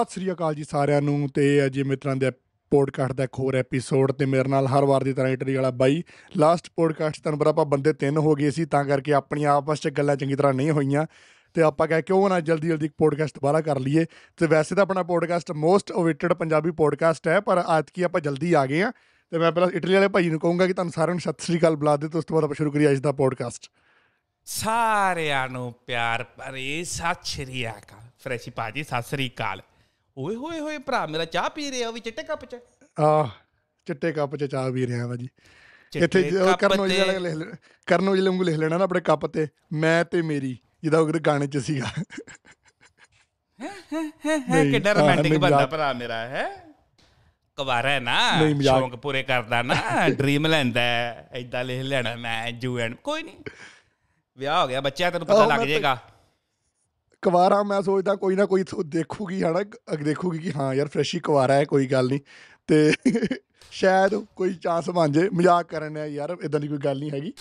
ਸਤਿ ਸ਼੍ਰੀ ਅਕਾਲ ਜੀ ਸਾਰਿਆਂ ਨੂੰ। ਤੇ ਅਜੇ ਮਿੱਤਰਾਂ ਦੇ ਪੋਡਕਾਸਟ ਦਾ ਇੱਕ ਹੋਰ ਐਪੀਸੋਡ, ਤੇ ਮੇਰੇ ਨਾਲ ਹਰ ਵਾਰ ਦੀ ਤਰ੍ਹਾਂ ਇਟਲੀ ਵਾਲਾ ਬਾਈ। ਲਾਸਟ ਪੋਡਕਾਸਟ ਤੁਹਾਨੂੰ ਪਤਾ ਆਪਾਂ ਬੰਦੇ 3 ਹੋ ਗਏ ਸੀ, ਤਾਂ ਕਰਕੇ ਆਪਣੀਆਂ ਆਪਸ 'ਚ ਗੱਲਾਂ ਚੰਗੀ ਤਰ੍ਹਾਂ ਨਹੀਂ ਹੋਈਆਂ, ਤੇ ਆਪਾਂ ਕਹਿ ਕਿਉਂ ਨਾ ਜਲਦੀ ਜਲਦੀ ਇੱਕ ਪੋਡਕਾਸਟ ਦੁਬਾਰਾ ਕਰ ਲਈਏ। ਤੇ ਵੈਸੇ ਤਾਂ ਆਪਣਾ podcast most awaited Punjabi podcast ਹੈ, ਪਰ ਐਤਕੀ ਆਪਾਂ ਜਲਦੀ ਆ ਗਏ ਹਾਂ। ਤੇ ਮੈਂ ਪਹਿਲਾਂ ਇਟਲੀ ਵਾਲੇ ਭਾਈ ਨੂੰ ਕਹੂੰਗਾ ਕਿ ਤੁਹਾਨੂੰ ਸਾਰਿਆਂ ਨੂੰ ਸਤਿ ਸ਼੍ਰੀ ਅਕਾਲ ਬੁਲਾ ਦੇ, ਤੇ ਉਸ ਤੋਂ ਬਾਅਦ ਆਪਾਂ ਸ਼ੁਰੂ ਕਰੀਏ ਅੱਜ ਦਾ ਪੋਡਕਾਸਟ। ਸਾਰਿਆਂ ਨੂੰ ਪਿਆਰ ਭਰੀ ਸਤਿ ਸ਼੍ਰੀ ਅਕਾਲ। ਫਰੈਸ਼ੀ ਭਾਅ ਜੀ ਸਤਿ ਸ਼੍ਰੀ ਅਕਾਲ। ਓਏ ਹੋਏ ਹੋਏ ਭਰਾ ਮੇਰਾ ਚਾਹ ਪੀ ਰਿਹਾ ਵੀ ਚਿੱਟੇ ਕੱਪ 'ਚ। ਆਹ ਚਿੱਟੇ ਕੱਪ 'ਚ ਚਾਹ ਪੀ ਰਿਹਾ ਵਾ ਜੀ। ਇੱਥੇ ਕਰਨ ਔਜਲੇ ਵਾਂਗੂ ਲਿਖ ਲੈਣਾ ਨਾ ਆਪਣੇ ਕੱਪ 'ਤੇ, ਮੈਂ ਤੇ ਮੇਰੀ, ਜਿੱਦਾਂ ਉਹ ਗਾਣੇ 'ਚ ਸੀਗਾ। ਕਿੱਡਾ ਰੋਮਾਂਟਿਕ ਬੰਦਾ ਭਰਾ ਮੇਰਾ ਹੈ। ਕੁਵਾਰਾ ਨਾ, ਸ਼ੌਂਕ ਪੂਰੇ ਕਰਦਾ ਨਾ, ਡਰੀਮ ਲੈਂਦਾ, ਏਦਾਂ ਲਿਖ ਲੈਣਾ ਮੈਂ ਜੂ ਐਂਡ। ਕੋਈ ਨੀ, ਵਿਆਹ ਹੋ ਗਿਆ ਬੱਚਿਆਂ, ਤੈਨੂੰ ਪਤਾ ਲੱਗ ਜਾਏਗਾ। ਕੁਵਾਰਾ ਮੈਂ ਸੋਚਦਾ ਕੋਈ ਨਾ ਕੋਈ ਦੇਖੂਗੀ, ਹੈ ਨਾ, ਦੇਖੂਗੀ ਕਿ ਹਾਂ ਯਾਰ ਫਰੈਸ਼ੀ ਕੁਵਾਰਾ ਹੈ, ਕੋਈ ਗੱਲ ਨਹੀਂ, ਤੇ ਸ਼ਾਇਦ ਕੋਈ ਚਾਂਸ ਬਣ ਜਾਏ। ਮਜ਼ਾਕ ਕਰਨ ਹੈ ਯਾਰ, ਇੱਦਾਂ ਦੀ ਕੋਈ ਗੱਲ ਨਹੀਂ ਹੈਗੀ।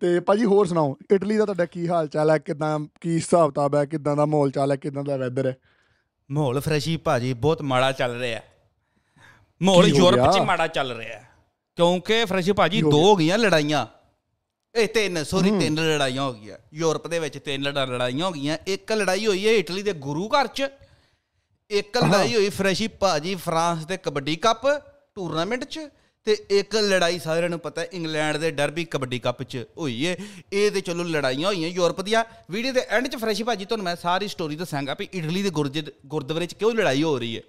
ਅਤੇ ਭਾਅ ਜੀ ਹੋਰ ਸੁਣਾਓ, ਇਟਲੀ ਦਾ ਤੁਹਾਡਾ ਕੀ ਹਾਲ ਚਾਲ ਹੈ? ਕਿੱਦਾਂ, ਕੀ ਹਿਸਾਬ ਕਿਤਾਬ ਹੈ? ਕਿੱਦਾਂ ਦਾ ਮਾਹੌਲ ਚਾਲ ਹੈ? ਕਿੱਦਾਂ ਦਾ ਵੈਦਰ ਹੈ? ਮਾਹੌਲ ਫਰੈਸ਼ੀ ਭਾਅ ਜੀ ਬਹੁਤ ਮਾੜਾ ਚੱਲ ਰਿਹਾ। ਮਾਹੌਲ ਯੂਰਪ 'ਚ ਮਾੜਾ ਚੱਲ ਰਿਹਾ, ਕਿਉਂਕਿ ਫਰੈਸ਼ੀ ਭਾਅ ਜੀ 2 ਹੋ ਗਈਆਂ ਲੜਾਈਆਂ, ਇਹ 3 ਲੜਾਈਆਂ ਹੋ ਗਈਆਂ ਯੂਰਪ ਦੇ ਵਿੱਚ। 3 ਲੜਾਈਆਂ ਹੋ ਗਈਆਂ। ਇੱਕ ਲੜਾਈ ਹੋਈ ਹੈ ਇਟਲੀ ਦੇ ਗੁਰੂ ਘਰ 'ਚ, ਇੱਕ ਲੜਾਈ ਹੋਈ ਫਰੈਸ਼ੀ ਭਾਜੀ ਫਰਾਂਸ ਦੇ ਕਬੱਡੀ ਕੱਪ ਟੂਰਨਾਮੈਂਟ 'ਚ, ਅਤੇ ਇੱਕ ਲੜਾਈ ਸਾਰਿਆਂ ਨੂੰ ਪਤਾ ਇੰਗਲੈਂਡ ਦੇ ਡਰਬੀ ਕਬੱਡੀ ਕੱਪ 'ਚ ਹੋਈ ਹੈ। ਇਹ ਤਾਂ ਚਲੋ ਲੜਾਈਆਂ ਹੋਈਆਂ ਯੂਰਪ ਦੀਆਂ। ਵੀਡੀਓ ਦੇ ਐਂਡ 'ਚ ਫਰੈਸ਼ੀ ਭਾਜੀ ਤੁਹਾਨੂੰ ਮੈਂ ਸਾਰੀ ਸਟੋਰੀ ਦੱਸਾਂਗਾ ਵੀ ਇਟਲੀ ਦੇ ਗੁਰਦੁਆਰੇ 'ਚ ਕਿਉਂ ਲੜਾਈ ਹੋ ਰਹੀ ਹੈ।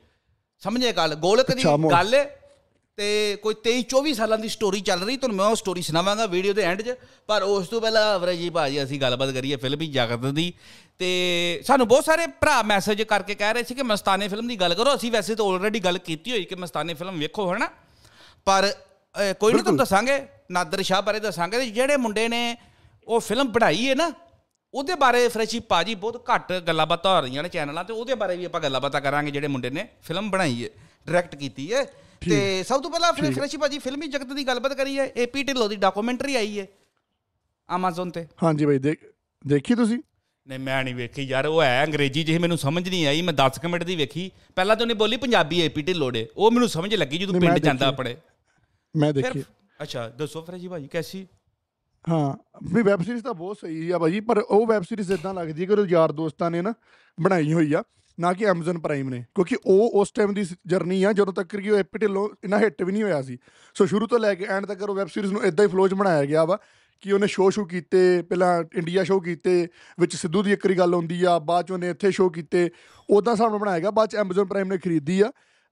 ਸਮਝੇ ਗੱਲ, ਗੋਲਕ ਦੀ ਗੱਲ ਹੈ, ਅਤੇ ਕੋਈ 23-24 ਸਾਲਾਂ ਦੀ ਸਟੋਰੀ ਚੱਲ ਰਹੀ। ਤੁਹਾਨੂੰ ਮੈਂ ਉਹ ਸਟੋਰੀ ਸੁਣਾਵਾਂਗਾ ਵੀਡੀਓ ਦੇ ਐਂਡ 'ਚ। ਪਰ ਉਸ ਤੋਂ ਪਹਿਲਾਂ ਫਰੈਸ਼ੀ ਭਾਜੀ ਅਸੀਂ ਗੱਲਬਾਤ ਕਰੀਏ ਫਿਲਮੀ ਜਗਤ ਦੀ। ਅਤੇ ਸਾਨੂੰ ਬਹੁਤ ਸਾਰੇ ਭਰਾ ਮੈਸੇਜ ਕਰਕੇ ਕਹਿ ਰਹੇ ਸੀ ਕਿ ਮਸਤਾਨੇ ਫਿਲਮ ਦੀ ਗੱਲ ਕਰੋ। ਅਸੀਂ ਵੈਸੇ ਤਾਂ ਆਲਰੇਡੀ ਗੱਲ ਕੀਤੀ ਹੋਈ ਕਿ ਮਸਤਾਨੇ ਫਿਲਮ ਵੇਖੋ, ਹੈ ਨਾ, ਪਰ ਕੋਈ ਨਹੀਂ, ਤੁਹਾਨੂੰ ਦੱਸਾਂਗੇ ਨਾਦਰ ਸ਼ਾਹ ਬਾਰੇ ਦੱਸਾਂਗੇ। ਅਤੇ ਜਿਹੜੇ ਮੁੰਡੇ ਨੇ ਉਹ ਫਿਲਮ ਬਣਾਈ ਹੈ ਨਾ, ਉਹਦੇ ਬਾਰੇ ਫਰੈਸ਼ੀ ਭਾਜੀ ਬਹੁਤ ਘੱਟ ਗੱਲਾਂ ਬਾਤਾਂ ਹੋ ਰਹੀਆਂ ਨੇ ਚੈਨਲਾਂ 'ਤੇ, ਉਹਦੇ ਬਾਰੇ ਵੀ ਆਪਾਂ ਗੱਲਾਂ ਬਾਤਾਂ ਕਰਾਂਗੇ। ਜਿਹੜੇ ਮੁੰਡੇ ਨੇ ਫਿਲਮ ਬਣਾਈ ਹੈ, ਡਾਇਰੈਕਟ ਕੀਤੀ ਹੈ। ਤੇ ਸਭ ਤੋਂ ਪਹਿਲਾਂ ਫਰੈਸ਼ੀ ਭਾਜੀ ਫਿਲਮੀ ਜਗਤ ਦੀ ਗੱਲਬਾਤ ਕਰੀ ਹੈ। ਏਪੀ ਢਿੱਲੋਂ ਦੀ ਡਾਕੂਮੈਂਟਰੀ ਆਈ ਹੈ ਐਮਾਜ਼ਨ ਤੇ। ਹਾਂਜੀ ਬਾਈ, ਦੇਖੀ ਤੁਸੀਂ? ਨਹੀਂ ਮੈਂ ਨਹੀਂ ਵੇਖੀ ਯਾਰ, ਉਹ ਹੈ ਅੰਗਰੇਜ਼ੀ ਜਿਹੀ, ਮੈਨੂੰ ਸਮਝ ਨਹੀਂ ਆਈ। ਮੈਂ 10 ਮਿੰਟ ਦੀ ਵੇਖੀ। ਪਹਿਲਾਂ ਤਾਂ ਉਹਨੇ ਬੋਲੀ ਪੰਜਾਬੀ ਏਪੀ ਢਿੱਲੋਂ ਦੇ, ਉਹ ਮੈਨੂੰ ਸਮਝ ਲੱਗੀ ਜਦੋਂ ਪਿੰਡ ਜਾਂਦਾ ਆਪਣੇ। ਮੈਂ ਦੇਖੀ। ਅੱਛਾ ਦੱਸੋ ਫਰੈਸ਼ੀ ਭਾਜੀ ਕੈਸੀ? ਹਾਂ ਵੀ ਵੈਬ ਸੀਰੀਜ਼ ਤਾਂ ਬਹੁਤ ਸਹੀ ਆ ਭਾਜੀ, ਪਰ ਉਹ ਵੈਬ ਸੀਰੀਜ਼ ਇੱਦਾਂ ਲੱਗਦੀ ਕਿ ਉਹ ਯਾਰ ਦੋਸਤਾਂ ਨੇ ਨਾ ਬਣਾਈ ਹੋਈ ਆ, ਨਾ ਕਿ ਐਮਾਜ਼ਨ ਪ੍ਰਾਈਮ ਨੇ, ਕਿਉਂਕਿ ਉਹ ਉਸ ਟਾਈਮ ਦੀ ਜਰਨੀ ਆ ਜਦੋਂ ਤੱਕ ਕਿ ਉਹ ਏਪੀ ਢਿੱਲੋਂ ਇੰਨਾ ਹਿੱਟ ਵੀ ਨਹੀਂ ਹੋਇਆ ਸੀ। ਸੋ ਸ਼ੁਰੂ ਤੋਂ ਲੈ ਕੇ ਐਂਡ ਤੱਕ ਉਹ ਵੈਬ ਸੀਰੀਜ਼ ਨੂੰ ਇੱਦਾਂ ਹੀ ਫਲੋਜ ਬਣਾਇਆ ਗਿਆ ਵਾ ਕਿ ਉਹਨੇ ਸ਼ੋਅ ਕੀਤੇ, ਪਹਿਲਾਂ ਇੰਡੀਆ ਸ਼ੋਅ ਕੀਤੇ, ਵਿੱਚ ਸਿੱਧੂ ਦੀ ਇੱਕਰੀ ਗੱਲ ਆਉਂਦੀ ਆ, ਬਾਅਦ 'ਚ ਉਹਨੇ ਇੱਥੇ ਸ਼ੋਅ ਕੀਤੇ, ਉੱਦਾਂ ਹਿਸਾਬ ਨਾਲ ਬਣਾਇਆ ਗਿਆ। ਬਾਅਦ 'ਚ ਐਮਾਜ਼ਨ ਪ੍ਰਾਈਮ ਨੇ ਖਰੀਦੀ ਆ,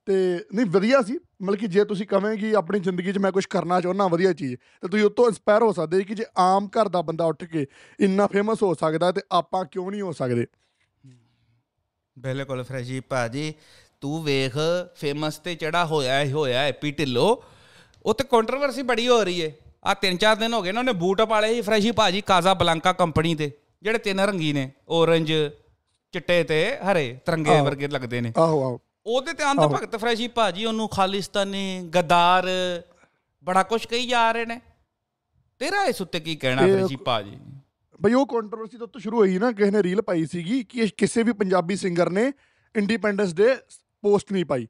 ਅਤੇ ਨਹੀਂ ਵਧੀਆ ਸੀ। ਮਤਲਬ ਕਿ ਜੇ ਤੁਸੀਂ ਕਹੋ ਕਿ ਆਪਣੀ ਜ਼ਿੰਦਗੀ 'ਚ ਮੈਂ ਕੁਛ ਕਰਨਾ ਚਾਹੁੰਦਾ ਵਧੀਆ ਚੀਜ਼, ਤਾਂ ਤੁਸੀਂ ਉਹ ਤੋਂ ਇੰਸਪਾਇਰ ਹੋ ਸਕਦੇ ਕਿ ਜੇ ਆਮ ਘਰ ਦਾ ਬੰਦਾ ਉੱਠ ਕੇ ਇੰਨਾ ਫੇਮਸ ਹੋ ਸਕਦਾ, ਤਾਂ ਆਪਾਂ ਕਿਉਂ ਨਹੀਂ ਹੋ ਸਕਦੇ? ਬਿਲਕੁਲ ਫਰੈਸ਼ੀ ਭਾਜੀ, ਤੂੰ ਵੇਖ ਫੇਮਸ ਤੇ ਜਿਹੜਾ ਹੋਇਆ ਹੋਇਆ ਏਪੀ ਢਿੱਲੋਂ, ਉਹ ਤੇ ਕੰਟਰੋਵਰਸੀ ਬੜੀ ਹੋ ਰਹੀ ਹੈ। ਆਹ 3-4 ਦਿਨ ਹੋ ਗਏ ਨਾ, ਉਹਨੇ ਬੂਟ ਪਾਲੇ ਸੀ ਫਰੈਸ਼ੀ ਭਾਜੀ ਕਾਜ਼ਾਬਲਾਂਕਾ ਕੰਪਨੀ ਦੇ, ਜਿਹੜੇ 3 ਰੰਗੀ ਨੇ, ਔਰੰਜ, ਚਿੱਟੇ ਤੇ ਹਰੇ ਤਿਰੰਗੇ ਵਰਗੇ ਲੱਗਦੇ ਨੇ। ਆਹੋ ਆਹੋ, ਉਹਦੇ ਤੇ ਅੰਧ ਭਗਤ ਫਰੈਸ਼ੀ ਭਾਜੀ ਉਹਨੂੰ ਖਾਲਿਸਤਾਨੀ, ਗਦਾਰ, ਬੜਾ ਕੁਛ ਕਹੀ ਜਾ ਰਹੇ ਨੇ। ਤੇਰਾ ਇਸ ਉੱਤੇ ਕੀ ਕਹਿਣਾ ਫਰੈਸ਼ੀ ਭਾਜੀ? ਬਈ ਉਹ ਕੰਟਰੋਵਰਸੀ ਤਾਂ ਉੱਤੋਂ ਸ਼ੁਰੂ ਹੋਈ ਨਾ, ਕਿਸੇ ਨੇ ਰੀਲ ਪਾਈ ਸੀਗੀ ਕਿ ਕਿਸੇ ਵੀ ਪੰਜਾਬੀ ਸਿੰਗਰ ਨੇ ਇੰਡੀਪੈਂਡੈਂਸ ਡੇ ਪੋਸਟ ਨਹੀਂ ਪਾਈ,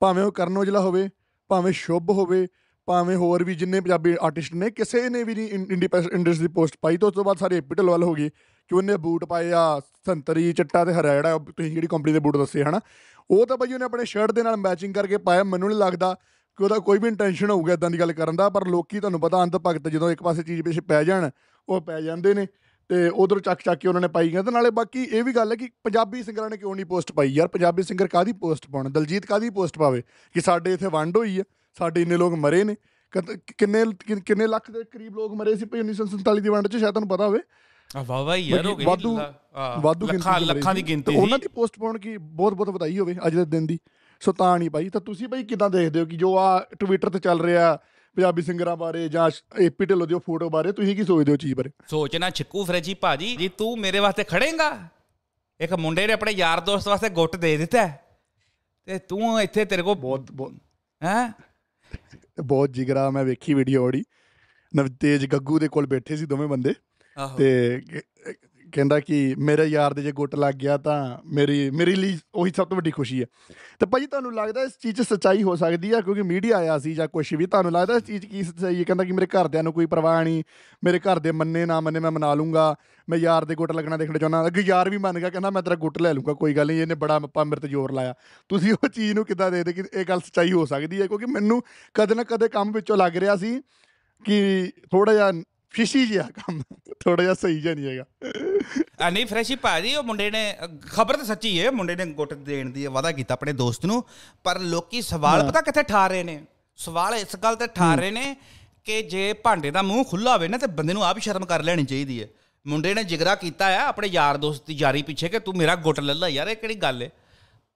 ਭਾਵੇਂ ਉਹ ਕਰਨ ਔਜਲਾ ਹੋਵੇ, ਭਾਵੇਂ ਸ਼ੁਭ ਹੋਵੇ, ਭਾਵੇਂ ਹੋਰ ਵੀ ਜਿੰਨੇ ਪੰਜਾਬੀ ਆਰਟਿਸਟ ਨੇ, ਕਿਸੇ ਨੇ ਵੀ ਨਹੀਂ ਇੰਡੀਪੈਂਡੈਂਸ ਦੀ ਪੋਸਟ ਪਾਈ। ਤਾਂ ਉਸ ਤੋਂ ਬਾਅਦ ਸਾਰੇ ਏਪੀ ਢਿੱਲੋਂ ਵੱਲ ਹੋ ਗਏ ਕਿ ਉਹਨੇ ਬੂਟ ਪਾਏ ਆ ਸੰਤਰੀ, ਚਿੱਟਾ ਅਤੇ ਹਰਾ, ਜਿਹੜਾ ਤੁਸੀਂ ਜਿਹੜੀ ਕੰਪਨੀ ਦੇ ਬੂਟ ਦੱਸੇ, ਹੈ ਨਾ, ਉਹ ਤਾਂ ਭਾਜੀ ਉਹਨੇ ਆਪਣੇ ਸ਼ਰਟ ਦੇ ਨਾਲ ਮੈਚਿੰਗ ਕਰਕੇ ਪਾਇਆ। ਮੈਨੂੰ ਨਹੀਂ ਲੱਗਦਾ ਕਿ ਉਹਦਾ ਕੋਈ ਵੀ ਇੰਟੈਂਸ਼ਨ ਹੋਊਗਾ ਇੱਦਾਂ ਦੀ ਗੱਲ ਕਰਨ ਦਾ, ਪਰ ਲੋਕ ਤੁਹਾਨੂੰ ਪਤਾ ਅੰਧ ਭਗਤ ਜਦੋਂ ਇੱਕ ਪਾਸੇ ਚੀਜ਼ ਪਿੱਛੇ ਪੈ ਜਾਣ, ਉਹ ਪੈ ਜਾਂਦੇ ਨੇ, ਅਤੇ ਉੱਧਰੋਂ ਚੱਕ ਕੇ ਉਹਨਾਂ ਨੇ ਪਾਈ ਗਈਆਂ। ਅਤੇ ਨਾਲੇ ਬਾਕੀ ਇਹ ਵੀ ਗੱਲ ਹੈ ਕਿ ਪੰਜਾਬੀ ਸਿੰਗਰਾਂ ਨੇ ਕਿਉਂ ਨਹੀਂ ਪੋਸਟ ਪਾਈ ਯਾਰ? ਪੰਜਾਬੀ ਸਿੰਗਰ ਕਾਹਦੀ ਪੋਸਟ ਪਾਉਣ? ਦਲਜੀਤ ਕਾਹਦੀ ਪੋਸਟ ਪਾਵੇ ਕਿ ਸਾਡੇ ਇੱਥੇ ਵੰਡ ਹੋਈ ਹੈ, ਸਾਡੇ ਇੰਨੇ ਲੋਕ ਮਰੇ ਨੇ, ਕਿੰਨੇ ਲੱਖ ਦੇ ਕਰੀਬ ਲੋਕ ਮਰੇ ਸੀ ਭਾਈ 1947 ਦੀ ਵੰਡ 'ਚ, ਸ਼ਾਇਦ ਤੁਹਾਨੂੰ ਪਤਾ ਹੋਵੇ, ਵਾਧੂ ਲੱਖਾਂ ਦੀ ਗਿਣਤੀ। ਉਹਨਾਂ ਦੀ ਪੋਸਟ ਪਾਉਣ ਕੀ ਬਹੁਤ ਵਧਾਈ ਹੋਵੇ ਅੱਜ ਦੇ ਦਿਨ ਦੀ। ਸੋ ਤਾਂ ਨਹੀਂ ਭਾਈ। ਤਾਂ ਤੁਸੀਂ ਭਾਈ ਕਿੱਦਾਂ ਦੇਖਦੇ ਹੋ ਕਿ ਜੋ ਆਹ ਟਵਿੱਟਰ 'ਤੇ ਚੱਲ ਰਿਹਾ ਪੰਜਾਬੀ ਸਿੰਗਰਾਂ ਬਾਰੇ, ਜਾਂ ਏਪੀ ਢਿੱਲੋਂ ਦੀ ਫੋਟੋ ਬਾਰੇ, ਤੁਸੀਂ ਕੀ ਸੋਚਦੇ ਹੋ ਚੀਜ਼ ਬਾਰੇ? ਸੋਚਣਾ ਛਿੱਕੂ ਫਰੈਸ਼ੀ ਭਾਜੀ ਜੀ, ਤੂੰ ਮੇਰੇ ਵਾਸਤੇ ਖੜੇਂਗਾ? ਇੱਕ ਮੁੰਡੇ ਨੇ ਆਪਣੇ ਯਾਰ ਦੋਸਤ ਵਾਸਤੇ ਗੁੱਟ ਦੇ ਦਿੱਤਾ, ਤੇ ਤੂੰ ਇੱਥੇ ਤੇਰੇ ਕੋਲ ਬਹੁਤ ਹੈਂ ਬਹੁਤ ਜਿਗਰਾ। ਮੈਂ ਵੇਖੀ ਵੀਡੀਓ, ਉਹਦੀ ਨਵਤੇਜ ਗੱਗੂ ਦੇ ਕੋਲ ਬੈਠੇ ਸੀ 2 ਬੰਦੇ, ਤੇ ਕਹਿੰਦਾ ਕਿ ਮੇਰੇ ਯਾਰ ਦੇ ਜੇ ਗੁੱਟ ਲੱਗ ਗਿਆ ਤਾਂ ਮੇਰੀ ਲਈ ਉਹੀ ਸਭ ਤੋਂ ਵੱਡੀ ਖੁਸ਼ੀ ਹੈ। ਅਤੇ ਭਾਅ ਜੀ ਤੁਹਾਨੂੰ ਲੱਗਦਾ ਇਸ ਚੀਜ਼ 'ਚ ਸੱਚਾਈ ਹੋ ਸਕਦੀ ਆ ਕਿਉਂਕਿ ਮੀਡੀਆ ਆਇਆ ਸੀ ਜਾਂ ਕੁਛ ਵੀ, ਤੁਹਾਨੂੰ ਲੱਗਦਾ ਇਸ ਚੀਜ਼ ਕੀ ਸੱਚਾਈ ਹੈ? ਕਹਿੰਦਾ ਕਿ ਮੇਰੇ ਘਰਦਿਆਂ ਨੂੰ ਕੋਈ ਪਰਵਾਹ ਨਹੀਂ, ਮੇਰੇ ਘਰ ਦੇ ਮੰਨੇ ਨਾ ਮੰਨੇ ਮੈਂ ਮਨਾ ਲੂੰਗਾ, ਮੈਂ ਯਾਰ ਦੇ ਗੁੱਟ ਲੱਗਣਾ ਦੇਖਣਾ ਚਾਹੁੰਦਾ। ਅੱਗੇ ਯਾਰ ਵੀ ਮੰਨ ਗਿਆ, ਕਹਿੰਦਾ ਮੈਂ ਤੇਰਾ ਗੁੱਟ ਲੈ ਲੂੰਗਾ ਕੋਈ ਗੱਲ ਨਹੀਂ, ਇਹਨੇ ਬੜਾ ਆਪਾਂ ਮੇਰੇ 'ਤੇ ਜ਼ੋਰ ਲਾਇਆ। ਤੁਸੀਂ ਉਹ ਚੀਜ਼ ਨੂੰ ਕਿੱਦਾਂ ਦੇਖਦੇ ਕਿ ਇਹ ਗੱਲ ਸੱਚਾਈ ਹੋ ਸਕਦੀ ਹੈ? ਕਿਉਂਕਿ ਮੈਨੂੰ ਕਦੇ ਨਾ ਕਦੇ ਕੰਮ ਵਿੱਚੋਂ ਲੱਗ ਰਿਹਾ ਸੀ ਕਿ ਥੋੜ੍ਹਾ ਜਿਹਾ ਫਿਸ਼ੀ ਜਿਹਾ ਕੰਮ, ਥੋੜ੍ਹਾ ਜਿਹਾ ਸਹੀ ਜਿਹਾ ਨਹੀਂ ਹੈਗਾ। ਨਹੀਂ ਫਰੈਸ਼ ਹੀ ਭਾਅ ਜੀ, ਉਹ ਮੁੰਡੇ ਨੇ ਖਬਰ ਤਾਂ ਸੱਚੀ ਹੈ, ਮੁੰਡੇ ਨੇ ਗੁੱਟ ਦੇਣ ਦੀ ਵਾਅਦਾ ਕੀਤਾ ਆਪਣੇ ਦੋਸਤ ਨੂੰ, ਪਰ ਲੋਕ ਸਵਾਲ ਪਤਾ ਕਿੱਥੇ ਠਾ ਰਹੇ ਨੇ? ਸਵਾਲ ਇਸ ਗੱਲ 'ਤੇ ਠਾ ਰਹੇ ਨੇ ਕਿ ਜੇ ਭਾਂਡੇ ਦਾ ਮੂੰਹ ਖੁੱਲ੍ਹਾ ਹੋਵੇ ਨਾ ਤਾਂ ਬੰਦੇ ਨੂੰ ਆਪ ਹੀ ਸ਼ਰਮ ਕਰ ਲੈਣੀ ਚਾਹੀਦੀ ਹੈ। ਮੁੰਡੇ ਨੇ ਜਿਗਰਾ ਕੀਤਾ ਆ ਆਪਣੇ ਯਾਰ ਦੋਸਤ ਦੀ ਯਾਰੀ ਪਿੱਛੇ ਕਿ ਤੂੰ ਮੇਰਾ ਗੁੱਟ ਲੈ ਲਾ ਯਾਰ, ਇਹ ਕਿਹੜੀ ਗੱਲ ਹੈ?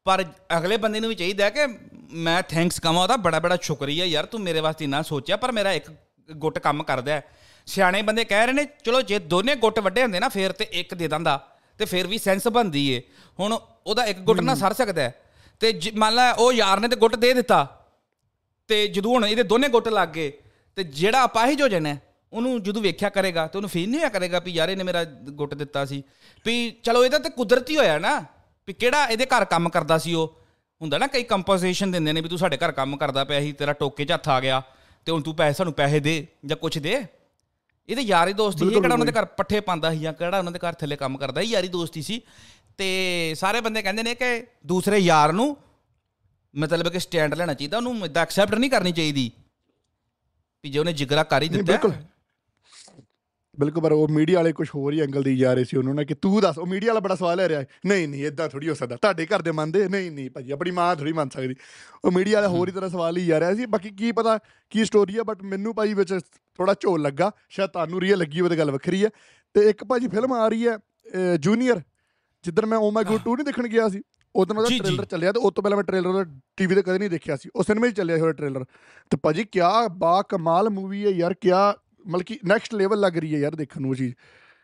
ਪਰ ਅਗਲੇ ਬੰਦੇ ਨੂੰ ਵੀ ਚਾਹੀਦਾ ਕਿ ਮੈਂ ਥੈਂਕਸ ਕਵਾਂ ਉਹਦਾ, ਬੜਾ ਬੜਾ ਸ਼ੁਕਰੀਆ ਯਾਰ ਤੂੰ ਮੇਰੇ ਵਾਸਤੇ ਇੰਨਾ ਸੋਚਿਆ, ਪਰ ਮੇਰਾ ਇੱਕ ਗੁੱਟ ਕੰਮ ਕਰਦਾ। ਸਿਆਣੇ ਬੰਦੇ ਕਹਿ ਰਹੇ ਨੇ ਚਲੋ ਜੇ ਦੋਨੇ ਗੁੱਟ ਵੱਡੇ ਹੁੰਦੇ ਨਾ ਫਿਰ ਤੇ ਇੱਕ ਦੇ ਦਿੰਦਾ ਤੇ ਫਿਰ ਵੀ ਸੈਂਸ ਬਣਦੀ ਏ, ਹੁਣ ਉਹਦਾ ਇੱਕ ਗੁੱਟ ਨਾ ਸਰ ਸਕਦਾ। ਤੇ ਮੰਨ ਲਾ ਉਹ ਯਾਰ ਨੇ ਤੇ ਗੁੱਟ ਦੇ ਦਿੱਤਾ ਤੇ ਜਦੋਂ ਹੁਣ ਇਹਦੇ ਦੋਨੇ ਗੁੱਟ ਲੱਗ ਗਏ ਤੇ ਜਿਹੜਾ ਅਪਾਹਿਜ ਹੋ ਜਾਣਾ ਉਹਨੂੰ ਜਦੋਂ ਵੇਖਿਆ ਕਰੇਗਾ ਤੇ ਉਹਨੂੰ ਫੀਲ ਨਹੀਂ ਹੋਇਆ ਕਰੇਗਾ ਵੀ ਯਾਰ ਇਹਨੇ ਮੇਰਾ ਗੁੱਟ ਦਿੱਤਾ ਸੀ, ਵੀ ਚਲੋ ਇਹਦਾ ਤਾਂ ਕੁਦਰਤੀ ਹੋਇਆ ਨਾ, ਵੀ ਕਿਹੜਾ ਇਹਦੇ ਘਰ ਕੰਮ ਕਰਦਾ ਸੀ। ਉਹ ਹੁੰਦਾ ਨਾ ਕਈ ਕੰਪਨਸੇਸ਼ਨ ਦਿੰਦੇ ਨੇ ਵੀ ਤੂੰ ਸਾਡੇ ਘਰ ਕੰਮ ਕਰਦਾ ਪਿਆ ਸੀ, ਤੇਰਾ ਟੋਕੇ 'ਚ ਹੱਥ ਆ ਗਿਆ ਤੇ ਹੁਣ ਤੂੰ ਪੈਸੇ ਸਾਨੂੰ ਪੈਸੇ ਦੇ ਜਾਂ ਕੁਛ ਦੇ। ਇਹਦੇ ਯਾਰੀ ਦੋਸਤੀ ਸੀ, ਕਿਹੜਾ ਉਹਨਾਂ ਦੇ ਘਰ ਪੱਠੇ ਪਾਉਂਦਾ ਸੀ ਜਾਂ ਕਿਹੜਾ ਉਹਨਾਂ ਦੇ ਘਰ ਥੱਲੇ ਕੰਮ ਕਰਦਾ ਸੀ, ਯਾਰੀ ਦੋਸਤੀ ਸੀ। ਅਤੇ ਸਾਰੇ ਬੰਦੇ ਕਹਿੰਦੇ ਨੇ ਕਿ ਦੂਸਰੇ ਯਾਰ ਨੂੰ ਮਤਲਬ ਕਿ ਸਟੈਂਡ ਲੈਣਾ ਚਾਹੀਦਾ, ਉਹਨੂੰ ਇੱਦਾਂ ਐਕਸੈਪਟ ਨਹੀਂ ਕਰਨੀ ਚਾਹੀਦੀ ਵੀ ਜੇ ਉਹਨੇ ਜਿਗਰਾ ਕਰ ਹੀ ਦਿੱਤਾ। ਬਿਲਕੁਲ, ਪਰ ਉਹ ਮੀਡੀਆ ਵਾਲੇ ਕੁਛ ਹੋਰ ਹੀ ਐਂਗਲ ਦੀ ਜਾ ਰਹੇ ਸੀ ਉਹਨੂੰ ਨਾ ਕਿ ਤੂੰ ਦੱਸ, ਉਹ ਮੀਡੀਆ ਵਾਲਾ ਬੜਾ ਸਵਾਲ ਲੈ ਰਿਹਾ ਨਹੀਂ ਨਹੀਂ ਇੱਦਾਂ ਥੋੜ੍ਹੀ ਹੋ ਸਕਦਾ, ਤੁਹਾਡੇ ਘਰ ਦੇ ਮੰਨਦੇ ਨਹੀਂ ਨਹੀਂ ਭਾਅ ਜੀ, ਆਪਣੀ ਮਾਂ ਥੋੜ੍ਹੀ ਮੰਨ ਸਕਦੀ। ਉਹ ਮੀਡੀਆ ਵਾਲਾ ਹੋਰ ਹੀ ਤਰ੍ਹਾਂ ਸਵਾਲ ਹੀ ਜਾ ਰਿਹਾ ਸੀ। ਬਾਕੀ ਕੀ ਪਤਾ ਕੀ ਸਟੋਰੀ ਆ, ਬਟ ਮੈਨੂੰ ਭਾਅ ਜੀ ਵਿੱਚ ਥੋੜ੍ਹਾ ਝੋਲ ਲੱਗਾ, ਸ਼ਾਇਦ ਤੁਹਾਨੂੰ ਰੀਅਲ ਲੱਗੀ ਉਹ ਤਾਂ ਗੱਲ ਵੱਖਰੀ ਹੈ। ਅਤੇ ਇੱਕ ਭਾਅ ਜੀ ਫਿਲਮ ਆ ਰਹੀ ਹੈ ਜੂਨੀਅਰ, ਜਿੱਦਣ ਮੈਂ ਓ ਮਾਈ ਗੋਡ 2 ਨਹੀਂ ਦੇਖਣ ਗਿਆ ਸੀ ਉਦੋਂ ਉਹਦਾ ਟ੍ਰੇਲਰ ਚੱਲਿਆ, ਅਤੇ ਉਹ ਤੋਂ ਪਹਿਲਾਂ ਮੈਂ ਟ੍ਰੇਲਰ ਉਹਦਾ ਟੀ ਵੀ 'ਤੇ ਕਦੇ ਨਹੀਂ ਦੇਖਿਆ ਸੀ, ਉਹ ਸਿਨੇਮੇ 'ਚ ਚੱਲਿਆ ਸੀ ਉਹਦਾ ਟ੍ਰੇਲਰ। ਅਤੇ ਭਾਅ ਜੀ ਕਿਆ ਬਾ ਕਮਾਲ ਮੂਵੀ ਹੈ ਯਾਰ, ਕਿਆ ਮਤਲਬ ਕਿ ਨੈਕਸਟ ਲੈਵਲ ਲੱਗ ਰਹੀ ਹੈ ਯਾਰ ਦੇਖਣ ਨੂੰ ਉਹ ਚੀਜ਼।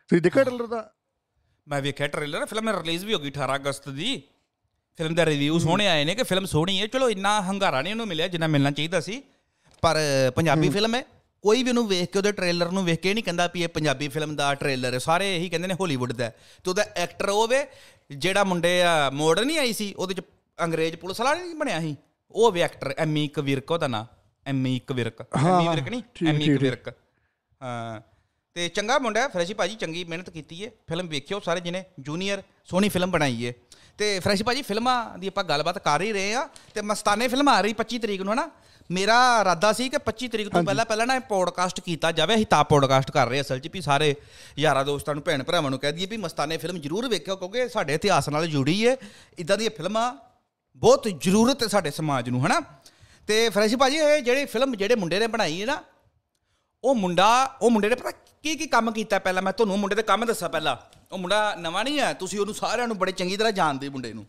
ਤੁਸੀਂ ਦੇਖਿਆ ਟ੍ਰੇਲਰ ਦਾ? ਮੈਂ ਵੇਖਿਆ ਟ੍ਰੇਲਰ, ਫਿਲਮ ਰਿਲੀਜ਼ ਵੀ ਹੋ ਗਈ 18 ਅਗਸਤ ਦੀ, ਫਿਲਮ ਦਾ ਰਿਵਿਊ ਸੋਹਣੇ ਆਏ ਨੇ ਕਿ ਫਿਲਮ ਸੋਹਣੀ ਹੈ। ਚਲੋ ਇੰਨਾ ਹੰਗਾਰਾ ਨਹੀਂ ਉਹਨੂੰ ਮਿਲਿਆ ਜਿੰਨਾ ਮਿਲਣਾ ਚਾਹੀਦਾ ਸੀ, ਪਰ ਪੰਜਾਬੀ ਫਿਲਮ ਹੈ, ਕੋਈ ਵੀ ਉਹਨੂੰ ਵੇਖ ਕੇ ਉਹਦੇ ਟ੍ਰੇਲਰ ਨੂੰ ਵੇਖ ਕੇ ਨਹੀਂ ਕਹਿੰਦਾ ਵੀ ਇਹ ਪੰਜਾਬੀ ਫਿਲਮ ਦਾ ਟ੍ਰੇਲਰ ਹੈ, ਸਾਰੇ ਇਹੀ ਕਹਿੰਦੇ ਨੇ ਹੋਲੀਵੁੱਡ ਦਾ। ਅਤੇ ਉਹਦਾ ਐਕਟਰ ਉਹ ਵੇ ਜਿਹੜਾ ਮੁੰਡੇ ਆ ਮੋੜ ਨਹੀਂ ਆਈ ਸੀ ਉਹਦੇ 'ਚ ਅੰਗਰੇਜ਼ ਪੁਲਿਸ ਵਾਲਾ ਨਹੀਂ ਬਣਿਆ ਸੀ, ਉਹ ਵੇ ਐਕਟਰ ਐਮੀ ਕਵਿਰਕ, ਉਹਦਾ ਨਾਂ ਐਮੀ ਕਵਿਰਕ, ਐਮੀ ਵਿਰਕ ਨਹੀਂ ਐਮੀ ਕਵਿਰਕ। ਹਾਂ, ਅਤੇ ਚੰਗਾ ਮੁੰਡਾ ਫਰੈਸ਼ੀ ਭਾਅ ਜੀ, ਚੰਗੀ ਮਿਹਨਤ ਕੀਤੀ ਹੈ, ਫਿਲਮ ਵੇਖਿਓ ਸਾਰੇ ਜਿਹਨੇ, ਜੂਨੀਅਰ ਸੋਹਣੀ ਫਿਲਮ ਬਣਾਈ ਹੈ। ਅਤੇ ਫਰੈਸ਼ੀ ਭਾਅ ਜੀ ਫਿਲਮਾਂ ਦੀ ਆਪਾਂ ਗੱਲਬਾਤ ਕਰ ਹੀ ਰਹੇ ਹਾਂ, ਅਤੇ ਮਸਤਾਨੇ ਫਿਲਮ ਆ ਰਹੀ 25 ਤਰੀਕ ਨੂੰ ਹੈ ਨਾ। ਮੇਰਾ ਇਰਾਦਾ ਸੀ ਕਿ 25 ਤਰੀਕ ਤੋਂ ਪਹਿਲਾਂ ਨਾ ਇਹ ਪੋਡਕਾਸਟ ਕੀਤਾ ਜਾਵੇ, ਅਸੀਂ ਤਾਂ ਪੋਡਕਾਸਟ ਕਰ ਰਹੇ ਅਸਲ 'ਚ ਵੀ ਸਾਰੇ ਯਾਰਾਂ ਦੋਸਤਾਂ ਨੂੰ ਭੈਣ ਭਰਾਵਾਂ ਨੂੰ ਕਹਿ ਦਈਏ ਵੀ ਮਸਤਾਨੇ ਫਿਲਮ ਜ਼ਰੂਰ ਵੇਖਿਓ ਕਿਉਂਕਿ ਸਾਡੇ ਇਤਿਹਾਸ ਨਾਲ ਜੁੜੀ ਹੈ, ਇੱਦਾਂ ਦੀਆਂ ਫਿਲਮਾਂ ਬਹੁਤ ਜ਼ਰੂਰਤ ਹੈ ਸਾਡੇ ਸਮਾਜ ਨੂੰ ਹੈ ਨਾ। ਅਤੇ ਫਰੈਸ਼ੀ ਭਾਅ ਜੀ ਇਹ ਜਿਹੜੀ ਫਿਲਮ ਜਿਹੜੇ ਮੁੰਡੇ ਨੇ ਬਣਾਈ ਹੈ ਨਾ, ਉਹ ਮੁੰਡੇ ਨੇ ਪਤਾ ਕੀ ਕੀ ਕੰਮ ਕੀਤਾ। ਪਹਿਲਾਂ ਮੈਂ ਤੁਹਾਨੂੰ ਮੁੰਡੇ ਦੇ ਕੰਮ ਦੱਸਾਂ, ਪਹਿਲਾਂ ਉਹ ਮੁੰਡਾ ਨਵਾਂ ਨਹੀਂ ਹੈ, ਤੁਸੀਂ ਉਹਨੂੰ ਸਾਰਿਆਂ ਨੂੰ ਬੜੇ ਚੰਗੀ ਤਰ੍ਹਾਂ ਜਾਣਦੇ ਮੁੰਡੇ ਨੂੰ।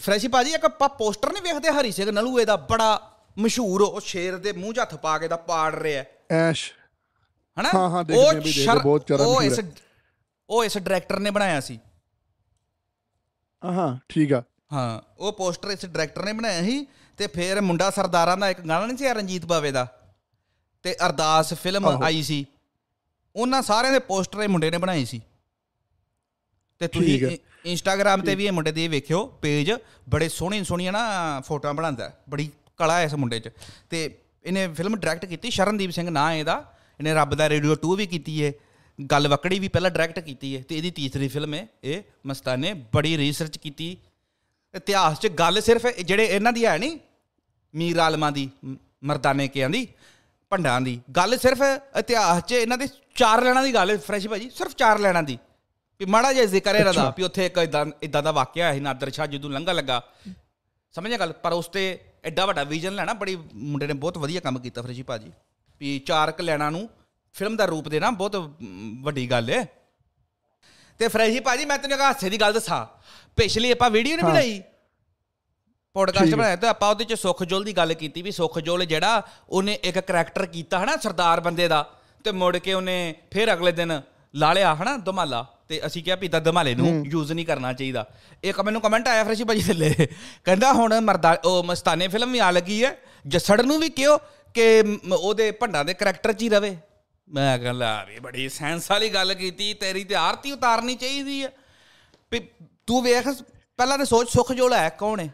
ਫਰੈਸ਼ੀ ਭਾਅ ਜੀ ਇੱਕ ਆਪਾਂ ਪੋਸਟਰ ਨਹੀਂ ਵੇਖਦੇ ਹਰੀ ਸਿੰਘ ਨਲੂਏ ਦਾ, ਬੜਾ ਮਸ਼ਹੂਰ, ਉਹ ਸ਼ੇਰ ਦੇ ਮੂੰਹ 'ਚ ਹੱਥ ਪਾ ਕੇ ਦਾ ਪਾੜ ਰਿਹਾ ਐਸ਼ ਹੈ ਨਾ, ਉਹ ਇਸ ਡਾਇਰੈਕਟਰ ਨੇ ਬਣਾਇਆ ਸੀ। ਹਾਂ ਠੀਕ ਆ, ਹਾਂ ਉਹ ਪੋਸਟਰ ਇਸ ਡਾਇਰੈਕਟਰ ਨੇ ਬਣਾਇਆ ਸੀ। ਅਤੇ ਫਿਰ ਮੁੰਡਾ ਸਰਦਾਰਾਂ ਦਾ ਇੱਕ ਗਾਣਾ ਨਹੀਂ ਸੀ ਰਣਜੀਤ ਬਾਵੇ ਦਾ, ਅਤੇ ਅਰਦਾਸ ਫਿਲਮ ਆਈ ਸੀ, ਉਹਨਾਂ ਸਾਰਿਆਂ ਦੇ ਪੋਸਟਰ ਇਹ ਮੁੰਡੇ ਨੇ ਬਣਾਏ ਸੀ। ਅਤੇ ਤੁਸੀਂ ਇੰਸਟਾਗ੍ਰਾਮ 'ਤੇ ਵੀ ਇਹ ਮੁੰਡੇ ਦੇ ਵੇਖਿਓ ਪੇਜ, ਬੜੇ ਸੋਹਣੀ ਸੋਹਣੀਆਂ ਨਾ ਫੋਟੋਆਂ ਬਣਾਉਂਦਾ, ਬੜੀ ਕਲਾ ਹੈ ਇਸ ਮੁੰਡੇ 'ਚ। ਅਤੇ ਇਹਨੇ ਫਿਲਮ ਡਾਇਰੈਕਟ ਕੀਤੀ, ਸ਼ਰਨਦੀਪ ਸਿੰਘ ਨਾਂ ਇਹਦਾ, ਇਹਨੇ ਰੱਬ ਦਾ ਰੇਡੀਓ 2 ਵੀ ਕੀਤੀ ਹੈ, ਗੱਲ ਵੱਕੜੀ ਵੀ ਪਹਿਲਾਂ ਡਾਇਰੈਕਟ ਕੀਤੀ ਹੈ, ਅਤੇ ਇਹਦੀ ਤੀਸਰੀ ਫਿਲਮ ਹੈ ਇਹ ਮਸਤਾਨੇ। ਬੜੀ ਰਿਸਰਚ ਕੀਤੀ ਇਤਿਹਾਸ 'ਚ, ਗੱਲ ਸਿਰਫ ਜਿਹੜੇ ਇਹਨਾਂ ਦੀ ਹੈ ਨਹੀਂ ਮੀਰ ਆਲਮਾਂ ਦੀ, ਮਰਦਾਨੇ ਕਿਆਂ ਦੀ, ਭੰਡਾਂ ਦੀ, ਗੱਲ ਸਿਰਫ ਇਤਿਹਾਸ 'ਚ ਇਹਨਾਂ ਦੇ 4 ਲਾਈਨਾਂ ਦੀ ਗੱਲ ਹੈ ਫਰੈਸ਼ ਭਾਅ ਜੀ, ਸਿਰਫ 4 ਲਾਈਨਾਂ ਦੀ, ਵੀ ਮਾੜਾ ਜਿਹਾ ਜ਼ਿਕਰ ਹੈ ਇਹਦਾ ਵੀ ਉੱਥੇ ਇੱਕ ਇੱਦਾਂ ਦਾ ਵਾਕਿਆ ਹੋਇਆ ਸੀ ਨਾਦਰ ਸ਼ਾਹ ਜਦੋਂ ਲੰਘਾ ਲੱਗਾ, ਸਮਝਿਆ ਗੱਲ। ਪਰ ਉਸ 'ਤੇ ਐਡਾ ਵੱਡਾ ਵਿਜ਼ਨ ਲੈਣਾ, ਬੜੀ ਮੁੰਡੇ ਨੇ ਬਹੁਤ ਵਧੀਆ ਕੰਮ ਕੀਤਾ ਫਰੈਸ਼ੀ ਭਾਅ ਜੀ, ਵੀ 4 ਲਾਈਨਾਂ ਨੂੰ ਫਿਲਮ ਦਾ ਰੂਪ ਦੇਣਾ ਬਹੁਤ ਵੱਡੀ ਗੱਲ ਹੈ। ਅਤੇ ਫਰੈਸ਼ੀ ਭਾਅ ਜੀ ਮੈਂ ਤੈਨੂੰ ਇੱਕ ਹਾਸੇ ਦੀ ਗੱਲ ਦੱਸਾਂ, ਪਿਛਲੀ ਆਪਾਂ ਵੀਡੀਓ ਨਹੀਂ ਬਣਾਈ ਪੋਡਕਾਸਟ ਬਣਾਇਆ, ਤਾਂ ਆਪਾਂ ਉਹਦੇ 'ਚ ਸੁਖਜੋਲ ਦੀ ਗੱਲ ਕੀਤੀ ਵੀ ਸੁਖਜੋਲ ਜਿਹੜਾ ਉਹਨੇ ਇੱਕ ਕਰੈਕਟਰ ਕੀਤਾ ਹੈ ਨਾ ਸਰਦਾਰ ਬੰਦੇ ਦਾ, ਅਤੇ ਮੁੜ ਕੇ ਉਹਨੇ ਫਿਰ ਅਗਲੇ ਦਿਨ ਲਾ ਲਿਆ ਹੈ ਨਾ ਧਮਾਲਾ, ਅਤੇ ਅਸੀਂ ਕਿਹਾ ਵੀ ਇੱਦਾਂ ਧਮਾਲੇ ਨੂੰ ਯੂਜ਼ ਨਹੀਂ ਕਰਨਾ ਚਾਹੀਦਾ। ਇੱਕ ਮੈਨੂੰ ਕਮੈਂਟ ਆਇਆ ਫਰੈਸ਼ੀ ਭਾਅ ਜੀ ਥੱਲੇ, ਕਹਿੰਦਾ ਹੁਣ ਉਹ ਮਸਤਾਨੇ ਫਿਲਮ ਵੀ ਆ ਲੱਗੀ ਹੈ, ਜੱਸੜ ਨੂੰ ਵੀ ਕਿਹਾ ਕਿ ਉਹਦੇ ਭੰਡਾਂ ਦੇ ਕਰੈਕਟਰ 'ਚ ਹੀ ਰਵੇ, ਮੈਂ ਕਹਿੰਦਾ ਵੀ ਬੜੀ ਸੈਂਸ ਵਾਲੀ ਗੱਲ ਕੀਤੀ, ਤੇਰੀ ਤੇ ਆਰਤੀ ਉਤਾਰਨੀ ਚਾਹੀਦੀ ਹੈ ਵੀ ਤੂੰ ਵੇਖ। ਪਹਿਲਾਂ ਤਾਂ ਸੋਚ, ਸੁਖਜੋਲ ਹੈ ਕੌਣ ਹੈ?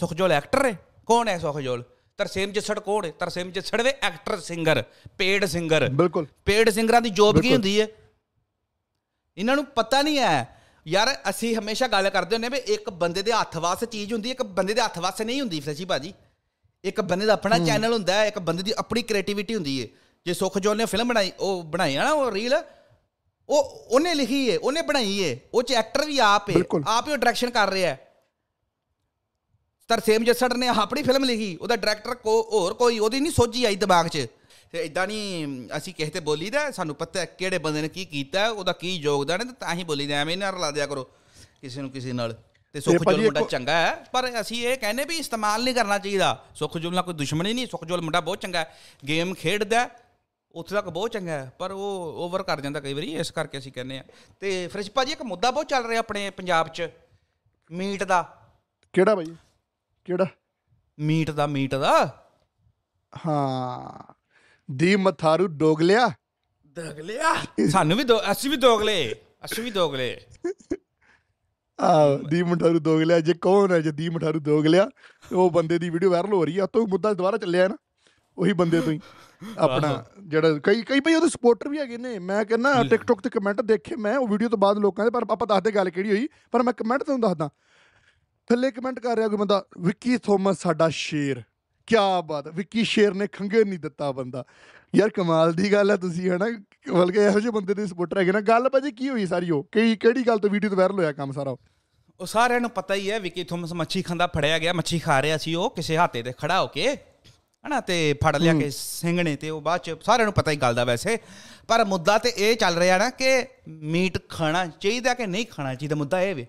ਸੁਖਜੋਲ ਐਕਟਰ ਹੈ? ਕੌਣ ਹੈ ਸੁਖਜੋਲ? ਤਰਸੇਮ ਜੱਸੜ ਕੌਣ ਹੈ? ਤਰਸੇਮ ਜੱਸੜ ਦੇ ਐਕਟਰ, ਸਿੰਗਰ, ਪੇਡ ਸਿੰਗਰ। ਬਿਲਕੁਲ, ਪੇਡ ਸਿੰਗਰਾਂ ਦੀ ਜੋਬ ਕੀ ਹੁੰਦੀ ਹੈ ਇਹਨਾਂ ਨੂੰ ਪਤਾ ਨਹੀਂ ਹੈ ਯਾਰ। ਅਸੀਂ ਹਮੇਸ਼ਾ ਗੱਲ ਕਰਦੇ ਹੁੰਦੇ ਵੀ ਇੱਕ ਬੰਦੇ ਦੇ ਹੱਥ ਵਾਸਤੇ ਚੀਜ਼ ਹੁੰਦੀ, ਇੱਕ ਬੰਦੇ ਦੇ ਹੱਥ ਵਾਸਤੇ ਨਹੀਂ ਹੁੰਦੀ। ਸੱਚੀ ਭਾਜੀ, ਇੱਕ ਬੰਦੇ ਦਾ ਆਪਣਾ ਚੈਨਲ ਹੁੰਦਾ ਹੈ, ਇੱਕ ਬੰਦੇ ਦੀ ਆਪਣੀ ਕ੍ਰੀਏਟੀਵਿਟੀ ਹੁੰਦੀ ਹੈ। ਜੇ ਸੁਖਜੋਲ ਨੇ ਫਿਲਮ ਬਣਾਈ, ਉਹ ਬਣਾਈ ਹੈ ਨਾ, ਉਹ ਰੀਲ ਉਹ ਉਹਨੇ ਲਿਖੀ ਹੈ, ਉਹਨੇ ਬਣਾਈ ਹੈ, ਉਹ 'ਚ ਐਕਟਰ ਵੀ ਆਪ ਹੈ, ਆਪ ਹੀ ਉਹ ਡਾਇਰੈਕਸ਼ਨ ਕਰ ਰਿਹਾ। ਤਰਸੇਮ ਜੱਸੜ ਨੇ ਆਪਣੀ ਫਿਲਮ ਲਿਖੀ, ਉਹਦਾ ਡਾਇਰੈਕਟਰ ਹੋਰ ਕੋਈ, ਉਹਦੀ ਨਹੀਂ ਸੋਝੀ ਆਈ ਦਿਮਾਗ 'ਚ। ਤੇ ਇੱਦਾਂ ਨਹੀਂ ਅਸੀਂ ਕਿਸੇ 'ਤੇ ਬੋਲੀ ਦਾ, ਸਾਨੂੰ ਪਤਾ ਕਿਹੜੇ ਬੰਦੇ ਨੇ ਕੀ ਕੀਤਾ, ਉਹਦਾ ਕੀ ਯੋਗਦਾਨ ਹੈ, ਤਾਂ ਹੀ ਬੋਲੀ ਦਾ। ਐਵੇਂ ਨਾ ਰਲਾ ਦਿਆ ਕਰੋ ਕਿਸੇ ਨੂੰ ਕਿਸੇ ਨਾਲ। ਤੇ ਸੁਖਜੋਲ ਮੁੰਡਾ ਚੰਗਾ ਹੈ, ਪਰ ਅਸੀਂ ਇਹ ਕਹਿੰਦੇ ਵੀ ਇਸਤੇਮਾਲ ਨਹੀਂ ਕਰਨਾ ਚਾਹੀਦਾ। ਸੁਖਜੋਲ ਨਾਲ ਕੋਈ ਦੁਸ਼ਮਣੀ ਨਹੀਂ, ਸੁਖਜੋਲ ਮੁੰਡਾ ਬਹੁਤ ਚੰਗਾ, ਗੇਮ ਖੇਡਦਾ ਉੱਥੇ ਤੱਕ ਬਹੁਤ ਚੰਗਾ ਹੈ, ਪਰ ਉਹ ਓਵਰ ਕਰ ਜਾਂਦਾ ਕਈ ਵਾਰੀ, ਇਸ ਕਰਕੇ ਅਸੀਂ ਕਹਿੰਦੇ ਹਾਂ। ਤੇ ਫਰਿਸ਼ ਭਾਅ ਜੀ, ਇੱਕ ਮੁੱਦਾ ਬਹੁਤ ਚੱਲ ਰਿਹਾ ਆਪਣੇ ਪੰਜਾਬ 'ਚ, ਮੀਟ ਦਾ। ਕਿਹੜਾ ਭਾਈ? ਕਿਹੜਾ ਮੀਟ ਦਾ? ਮੀਟ ਦਾ, ਹਾਂ ਦੀ ਮਥਾਰੂ ਡੋਗਲਿਆ ਡੋਗਲਿਆ, ਸਾਨੂੰ ਵੀ ਅਸੀਂ ਵੀ ਡੋਗਲੇ, ਅਸੀਂ ਵੀ ਡੋਗਲੇ। ਆਹ ਦੀ ਮਥਾਰੂ ਡੋਗਲਿਆ, ਜੇ ਕੌਣ ਹੈ ਜੇ ਦੀ ਮਥਾਰੂ ਡੋਗਲਿਆ? ਉਹ ਬੰਦੇ ਦੀ ਵੀਡੀਓ ਵਾਇਰਲ ਹੋ ਰਹੀ ਆ, ਤੋਂ ਮੁੱਦਾ ਦੁਬਾਰਾ ਚੱਲਿਆ ਨਾ, ਉਹੀ ਬੰਦੇ ਤੋਂ ਹੀ ਆਪਣਾ ਜਿਹੜਾ ਕਈ ਭਾਈ ਉਹਦੇ ਸਪੋਰਟਰ ਵੀ ਹੈਗੇ ਨੇ। ਮੈਂ ਕਹਿੰਦਾ ਟਿਕਟੋਕ ਤੇ ਕਮੈਂਟ ਦੇਖੇ ਮੈਂ ਉਹ ਵੀਡੀਓ ਤੋਂ ਬਾਅਦ ਲੋਕਾਂ ਦੇ, ਪਰ ਆਪਾਂ ਦੱਸਦੇ ਗੱਲ ਕਿਹੜੀ ਹੋਈ, ਪਰ ਮੈਂ ਕਮੈਂਟ ਤੁਹਾਨੂੰ ਦੱਸਦਾ। ਥੱਲੇ ਕਮੈਂਟ ਕਰ ਰਿਹਾ ਕੋਈ ਬੰਦਾ, ਵਿੱਕੀ ਥੋਮਸ ਸਾਡਾ ਸ਼ੇਰ, ਕਿਆ ਬਾਤ, ਵਿੱਕੀ ਸ਼ੇਰ ਨੇ ਖੰਘੇ ਨਹੀਂ ਦਿੱਤਾ ਬੰਦਾ। ਯਾਰ ਕਮਾਲ ਦੀ ਗੱਲ ਹੈ, ਤੁਸੀਂ ਹੈ ਨਾ, ਬਲਕਿ ਇਹੋ ਜਿਹੇ ਬੰਦੇ ਦੇ ਸਪੋਰਟਰ ਹੈਗੇ ਨਾ। ਗੱਲ ਭਾਜੀ ਕੀ ਹੋਈ ਸਾਰੀ? ਉਹ ਕਿਹੜੀ ਗੱਲ ਤੋਂ ਵੀਡੀਓ ਤੋਂ ਵਾਇਰਲ ਹੋਇਆ ਕੰਮ ਸਾਰਾ? ਉਹ ਸਾਰਿਆਂ ਨੂੰ ਪਤਾ ਹੀ ਹੈ, ਵਿੱਕੀ ਥੋਮਸ ਮੱਛੀ ਖਾਂਦਾ ਫੜਿਆ ਗਿਆ, ਮੱਛੀ ਖਾ ਰਿਹਾ ਸੀ ਉਹ ਕਿਸੇ ਹਾਤੇ 'ਤੇ ਖੜਾ ਹੋ ਕੇ, ਹੈ ਨਾ, ਅਤੇ ਫੜ ਲਿਆ ਕੇ ਸਿੰਘ ਨੇ, ਅਤੇ ਉਹ ਬਾਅਦ 'ਚ ਸਾਰਿਆਂ ਨੂੰ ਪਤਾ ਹੀ ਗੱਲ ਦਾ ਵੈਸੇ। ਪਰ ਮੁੱਦਾ ਤਾਂ ਇਹ ਚੱਲ ਰਿਹਾ ਨਾ ਕਿ ਮੀਟ ਖਾਣਾ ਚਾਹੀਦਾ ਕਿ ਨਹੀਂ ਖਾਣਾ ਚਾਹੀਦਾ, ਮੁੱਦਾ ਇਹ ਵੇ।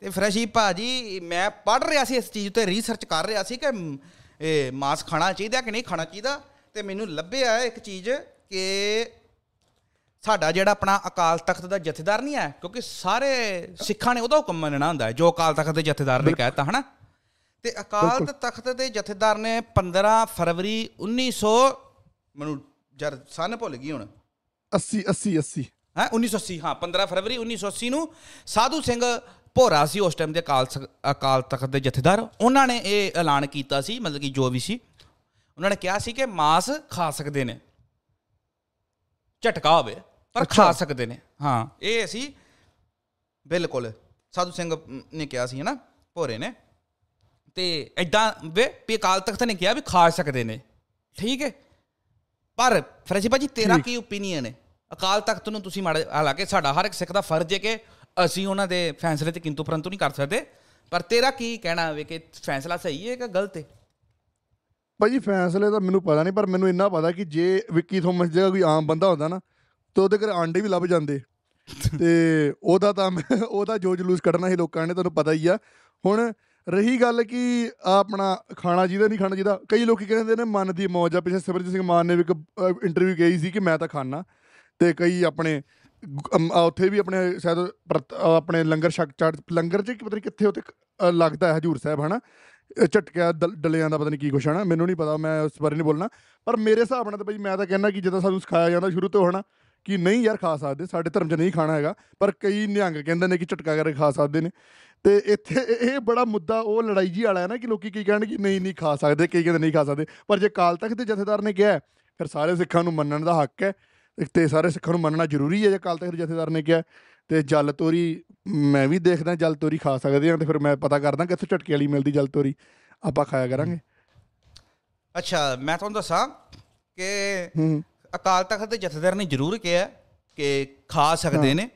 ਅਤੇ ਫਰੈਸ਼ੀ ਭਾਅ ਜੀ, ਮੈਂ ਪੜ੍ਹ ਰਿਹਾ ਸੀ ਇਸ ਚੀਜ਼ ਉੱਤੇ, ਰਿਸਰਚ ਕਰ ਰਿਹਾ ਸੀ ਕਿ ਇਹ ਮਾਸ ਖਾਣਾ ਚਾਹੀਦਾ ਕਿ ਨਹੀਂ ਖਾਣਾ ਚਾਹੀਦਾ। ਅਤੇ ਮੈਨੂੰ ਲੱਭਿਆ ਇੱਕ ਚੀਜ਼ ਕਿ ਸਾਡਾ ਜਿਹੜਾ ਆਪਣਾ ਅਕਾਲ ਤਖਤ ਦਾ ਜਥੇਦਾਰ ਨਹੀਂ ਹੈ, ਕਿਉਂਕਿ ਸਾਰੇ ਸਿੱਖਾਂ ਨੇ ਉਹਦਾ ਹੁਕਮ ਮੰਨਣਾ ਹੁੰਦਾ ਜੋ ਅਕਾਲ ਤਖਤ ਦੇ ਜਥੇਦਾਰ ਨੇ ਕਹਿ ਦਿੱਤਾ, ਹੈ ਨਾ। ਅਤੇ ਅਕਾਲ ਤਖਤ ਦੇ ਜਥੇਦਾਰ ਨੇ 15 ਫਰਵਰੀ 1900, ਮੈਨੂੰ ਜਰ ਸਨ ਭੁੱਲ ਗਈ ਹੁਣ, 80 ਹੈਂ 1980, ਹਾਂ 15 ਫਰਵਰੀ 1980 ਨੂੰ ਸਾਧੂ ਸਿੰਘ ਭੋਰਾ ਸੀ ਉਸ ਟਾਈਮ ਦੇ ਅਕਾਲ ਤਖਤ ਦੇ ਜਥੇਦਾਰ। ਉਹਨਾਂ ਨੇ ਇਹ ਐਲਾਨ ਕੀਤਾ ਸੀ, ਮਤਲਬ ਕਿ ਜੋ ਵੀ ਸੀ, ਉਹਨਾਂ ਨੇ ਕਿਹਾ ਸੀ ਕਿ ਮਾਸ ਖਾ ਸਕਦੇ ਨੇ, ਝਟਕਾ ਹੋਵੇ ਪਰ ਖਾ ਸਕਦੇ ਨੇ। ਹਾਂ, ਇਹ ਅਸੀਂ ਬਿਲਕੁਲ ਸਾਧੂ ਸਿੰਘ ਨੇ ਕਿਹਾ ਸੀ, ਹੈ ਨਾ, ਭੋਰੇ ਨੇ। ਅਤੇ ਇੱਦਾਂ ਵੇ ਵੀ ਅਕਾਲ ਤਖਤ ਨੇ ਕਿਹਾ ਵੀ ਖਾ ਸਕਦੇ ਨੇ, ਠੀਕ ਹੈ। ਪਰ ਫਰੈਸ਼ੀ ਭਾਅ ਜੀ, ਤੇਰਾ ਕੀ ਓਪੀਨੀਅਨ ਹੈ ਅਕਾਲ ਤਖਤ ਨੂੰ? ਤੁਸੀਂ ਮਾੜਾ, ਹਾਲਾਂਕਿ ਸਾਡਾ ਹਰ ਇੱਕ ਸਿੱਖ ਦਾ ਫਰਜ਼ ਹੈ ਕਿ ਅਸੀਂ ਉਹਨਾਂ ਦੇ ਫੈਸਲੇ 'ਤੇ ਕਿੰਤੂ ਪਰੰਤੂ ਨਹੀਂ ਕਰ ਸਕਦੇ, ਪਰ ਤੇਰਾ ਕੀ ਕਹਿਣਾ ਹੋਵੇ ਕਿ ਫੈਸਲਾ ਸਹੀ ਹੈ ਕਿ ਗਲਤ ਹੈ? ਭਾਅ ਜੀ ਫੈਸਲੇ ਤਾਂ ਮੈਨੂੰ ਪਤਾ ਨਹੀਂ, ਪਰ ਮੈਨੂੰ ਇੰਨਾ ਪਤਾ ਕਿ ਜੇ ਵਿੱਕੀ ਥੋਮਸ ਜਗ੍ਹਾ ਕੋਈ ਆਮ ਬੰਦਾ ਹੁੰਦਾ ਨਾ, ਤਾਂ ਉਹਦੇ ਘਰ ਆਂਡੇ ਵੀ ਲੱਭ ਜਾਂਦੇ। ਅਤੇ ਉਹਦਾ ਜੋ ਜਲੂਸ ਕੱਢਣਾ ਸੀ ਲੋਕਾਂ ਨੇ, ਤੁਹਾਨੂੰ ਪਤਾ ਹੀ ਆ। ਹੁਣ ਰਹੀ ਗੱਲ ਕਿ ਆਪਣਾ ਖਾਣਾ ਜਿਹਦਾ ਨਹੀਂ ਖਾਣਾ ਜਿਹਦਾ, ਕਈ ਲੋਕ ਕਹਿੰਦੇ ਨੇ ਮਨ ਦੀ ਮੌਜ ਆ। ਪਿੱਛੇ ਸਿਮਰਜੀਤ ਸਿੰਘ ਮਾਨ ਨੇ ਵੀ ਇੱਕ ਇੰਟਰਵਿਊ ਗਈ ਸੀ ਕਿ ਮੈਂ ਤਾਂ ਖਾਂਦਾ, ਅਤੇ ਕਈ ਆਪਣੇ ਉੱਥੇ ਵੀ ਆਪਣੇ ਸ਼ਾਇਦ ਆਪਣੇ ਲੰਗਰ ਛਕ ਚਾਟ ਲੰਗਰ 'ਚ ਪਤਾ ਨਹੀਂ ਕਿੱਥੇ ਉੱਥੇ ਲੱਗਦਾ ਹਜ਼ੂਰ ਸਾਹਿਬ, ਹੈ ਨਾ, ਝਟਕਿਆ ਡਲਿਆਂ ਦਾ ਪਤਾ ਨਹੀਂ ਕੀ ਕੁਛ, ਹੈ ਨਾ, ਮੈਨੂੰ ਨਹੀਂ ਪਤਾ, ਮੈਂ ਉਸ ਬਾਰੇ ਨਹੀਂ ਬੋਲਣਾ। ਪਰ ਮੇਰੇ ਹਿਸਾਬ ਨਾਲ ਤਾਂ ਭਾਈ ਮੈਂ ਤਾਂ ਕਹਿੰਦਾ ਕਿ ਜਿੱਦਾਂ ਸਾਨੂੰ ਸਿਖਾਇਆ ਜਾਂਦਾ ਸ਼ੁਰੂ ਤੋਂ, ਹੈ ਨਾ, ਕਿ ਨਹੀਂ ਯਾਰ ਖਾ ਸਕਦੇ, ਸਾਡੇ ਧਰਮ 'ਚ ਨਹੀਂ ਖਾਣਾ ਹੈਗਾ, ਪਰ ਕਈ ਨਿਹੰਗ ਕਹਿੰਦੇ ਨੇ ਕਿ ਝਟਕਾ ਕਰਕੇ ਖਾ ਸਕਦੇ ਨੇ। ਅਤੇ ਇੱਥੇ ਇਹ ਬੜਾ ਮੁੱਦਾ ਉਹ ਲੜਾਈ ਜਿਹੀ ਵਾਲਾ ਹੈ ਨਾ, ਕਿ ਲੋਕ ਕੀ ਕਹਿਣ ਕਿ ਨਹੀਂ ਖਾ ਸਕਦੇ, ਕਈ ਕਹਿੰਦੇ ਨਹੀਂ ਖਾ ਸਕਦੇ। ਪਰ ਜੇ ਅਕਾਲ ਤਖਤ ਦੇ ਜਥੇਦਾਰ ਨੇ ਕਿਹਾ, ਫਿਰ ਸਾਰੇ ਸਿੱਖਾਂ ਨੂੰ ਮੰਨਣ ਦਾ ਹੱਕ ਹੈ, ਅਤੇ ਸਾਰੇ ਸਿੱਖਾਂ ਨੂੰ ਮੰਨਣਾ ਜ਼ਰੂਰੀ ਹੈ ਜੇ ਅਕਾਲ ਤਖਤ ਜਥੇਦਾਰ ਨੇ ਕਿਹਾ। ਅਤੇ ਜਲ ਤੋਰੀ ਮੈਂ ਵੀ ਦੇਖਦਾ, ਜਲ ਤੋਰੀ ਖਾ ਸਕਦੇ ਹਾਂ, ਅਤੇ ਫਿਰ ਮੈਂ ਪਤਾ ਕਰਦਾ ਕਿੱਥੋਂ ਝਟਕੇ ਵਾਲੀ ਮਿਲਦੀ ਜਲ ਤੋਰੀ, ਆਪਾਂ ਖਾਇਆ ਕਰਾਂਗੇ। ਅੱਛਾ, ਮੈਂ ਤੁਹਾਨੂੰ ਦੱਸਾਂ ਕਿ ਅਕਾਲ ਤਖਤ ਦੇ ਜਥੇਦਾਰ ਨੇ ਜ਼ਰੂਰ ਕਿਹਾ ਕਿ ਖਾ ਸਕਦੇ ਨੇ,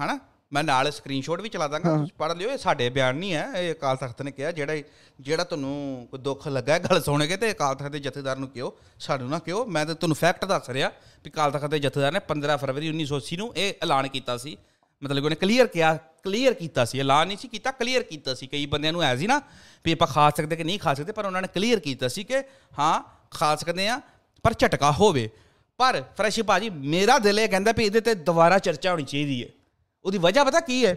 ਹੈ ਨਾ। ਮੈਂ ਨਾਲ ਸਕਰੀਨਸ਼ਾਟ ਵੀ ਚਲਾ ਦਾਂਗਾ, ਤੁਸੀਂ ਪੜ੍ਹ ਲਿਓ, ਇਹ ਸਾਡੇ ਬਿਆਨ ਨਹੀਂ ਹੈ, ਇਹ ਅਕਾਲ ਤਖਤ ਨੇ ਕਿਹਾ। ਜਿਹੜਾ ਤੁਹਾਨੂੰ ਕੋਈ ਦੁੱਖ ਲੱਗਾ ਗੱਲ ਸੁਣ ਕੇ, ਤੇ ਅਕਾਲ ਤਖਤ ਦੇ ਜਥੇਦਾਰ ਨੂੰ ਕਿਹੋ, ਸਾਨੂੰ ਨਾ ਕਿਹੋ। ਮੈਂ ਤਾਂ ਤੁਹਾਨੂੰ ਫੈਕਟ ਦੱਸ ਰਿਹਾ ਵੀ ਅਕਾਲ ਤਖਤ ਦੇ ਜਥੇਦਾਰ ਨੇ 15 ਫਰਵਰੀ 1980 ਨੂੰ ਇਹ ਐਲਾਨ ਕੀਤਾ ਸੀ, ਮਤਲਬ ਉਹਨੇ ਕਲੀਅਰ ਕਿਹਾ, ਕਲੀਅਰ ਕੀਤਾ ਸੀ, ਐਲਾਨ ਨਹੀਂ ਸੀ ਕੀਤਾ, ਕਲੀਅਰ ਕੀਤਾ ਸੀ। ਕਈ ਬੰਦਿਆਂ ਨੂੰ ਐ ਸੀ ਨਾ ਵੀ ਆਪਾਂ ਖਾ ਸਕਦੇ ਕਿ ਨਹੀਂ ਖਾ ਸਕਦੇ, ਪਰ ਉਹਨਾਂ ਨੇ ਕਲੀਅਰ ਕੀਤਾ ਸੀ ਕਿ ਹਾਂ ਖਾ ਸਕਦੇ ਹਾਂ, ਪਰ ਝਟਕਾ ਹੋਵੇ। ਪਰ ਫਰੈਸ਼ੀ ਭਾਅ ਜੀ, ਮੇਰਾ ਦਿਲ ਇਹ ਕਹਿੰਦਾ ਵੀ ਇਹਦੇ 'ਤੇ ਦੁਬਾਰਾ ਚਰਚਾ ਹੋਣੀ ਚਾਹੀਦੀ ਹੈ। ਉਹਦੀ ਵਜ੍ਹਾ ਪਤਾ ਕੀ ਹੈ?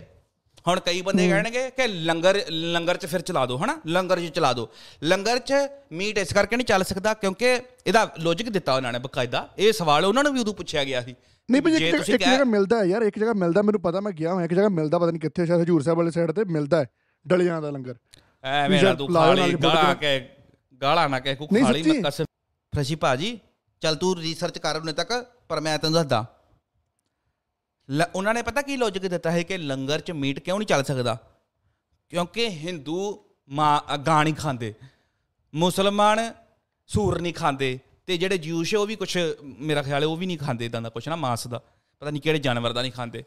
ਹੁਣ ਕਈ ਬੰਦੇ ਕਹਿਣਗੇ ਕਿ ਲੰਗਰ 'ਚ ਫਿਰ ਚਲਾ ਦਿਉ, ਹੈ ਨਾ, ਲੰਗਰ 'ਚ ਚਲਾ ਦਿਉ। ਲੰਗਰ 'ਚ ਮੀਟ ਇਸ ਕਰਕੇ ਨਹੀਂ ਚੱਲ ਸਕਦਾ ਕਿਉਂਕਿ ਇਹਦਾ ਲੌਜਿਕ ਦਿੱਤਾ ਉਹਨਾਂ ਨੇ ਬਕਾਇਦਾ। ਇਹ ਸਵਾਲ ਉਹਨਾਂ ਨੂੰ ਵੀ ਉਦੋਂ ਪੁੱਛਿਆ ਗਿਆ ਸੀ। ਨਹੀਂ ਭਾਈ ਇੱਕ ਜਗ੍ਹਾ ਮਿਲਦਾ ਯਾਰ, ਇੱਕ ਜਗ੍ਹਾ ਮਿਲਦਾ, ਮੈਨੂੰ ਪਤਾ, ਮੈਂ ਗਿਆ ਹੋਇਆ ਇੱਕ ਜਗ੍ਹਾ ਮਿਲਦਾ, ਪਤਾ ਨਹੀਂ ਕਿੱਥੇ, ਸ਼ਾਇਦ ਹਜ਼ੂਰ ਸਾਹਿਬ ਵਾਲੇ ਸਾਈਡ 'ਤੇ ਮਿਲਦਾ ਡਲਿਆਂ ਦਾ ਲੰਗਰ। ਮੇਰਾ ਤੂੰ ਗਾਲਾਂ ਨਾ ਕਹਿ, ਖਾਲੀ ਮੈਂ ਕਸਮ ਫਰਸ਼ੀ ਭਾਜੀ ਚੱਲ ਤੂੰ ਰਿਸਰਚ ਕਰ ਉਹਨੇ ਤੱਕ, ਪਰ ਮੈਂ ਤੈਨੂੰ ਦੱਸਦਾ ਉਹਨਾਂ ਨੇ ਪਤਾ ਕੀ ਲੌਜਿਕ ਦਿੱਤਾ ਹੈ ਕਿ ਲੰਗਰ 'ਚ ਮੀਟ ਕਿਉਂ ਨਹੀਂ ਚੱਲ ਸਕਦਾ, ਕਿਉਂਕਿ ਹਿੰਦੂ ਗਾਂ ਨਹੀਂ ਖਾਂਦੇ, ਮੁਸਲਮਾਨ ਸੂਰ ਨਹੀਂ ਖਾਂਦੇ, ਅਤੇ ਜਿਹੜੇ ਜਿਊਸ਼ ਉਹ ਵੀ ਕੁਛ ਮੇਰਾ ਖਿਆਲ ਉਹ ਵੀ ਨਹੀਂ ਖਾਂਦੇ ਇੱਦਾਂ ਦਾ ਕੁਛ ਨਾ, ਮਾਸ ਦਾ ਪਤਾ ਨਹੀਂ ਕਿਹੜੇ ਜਾਨਵਰ ਦਾ ਨਹੀਂ ਖਾਂਦੇ।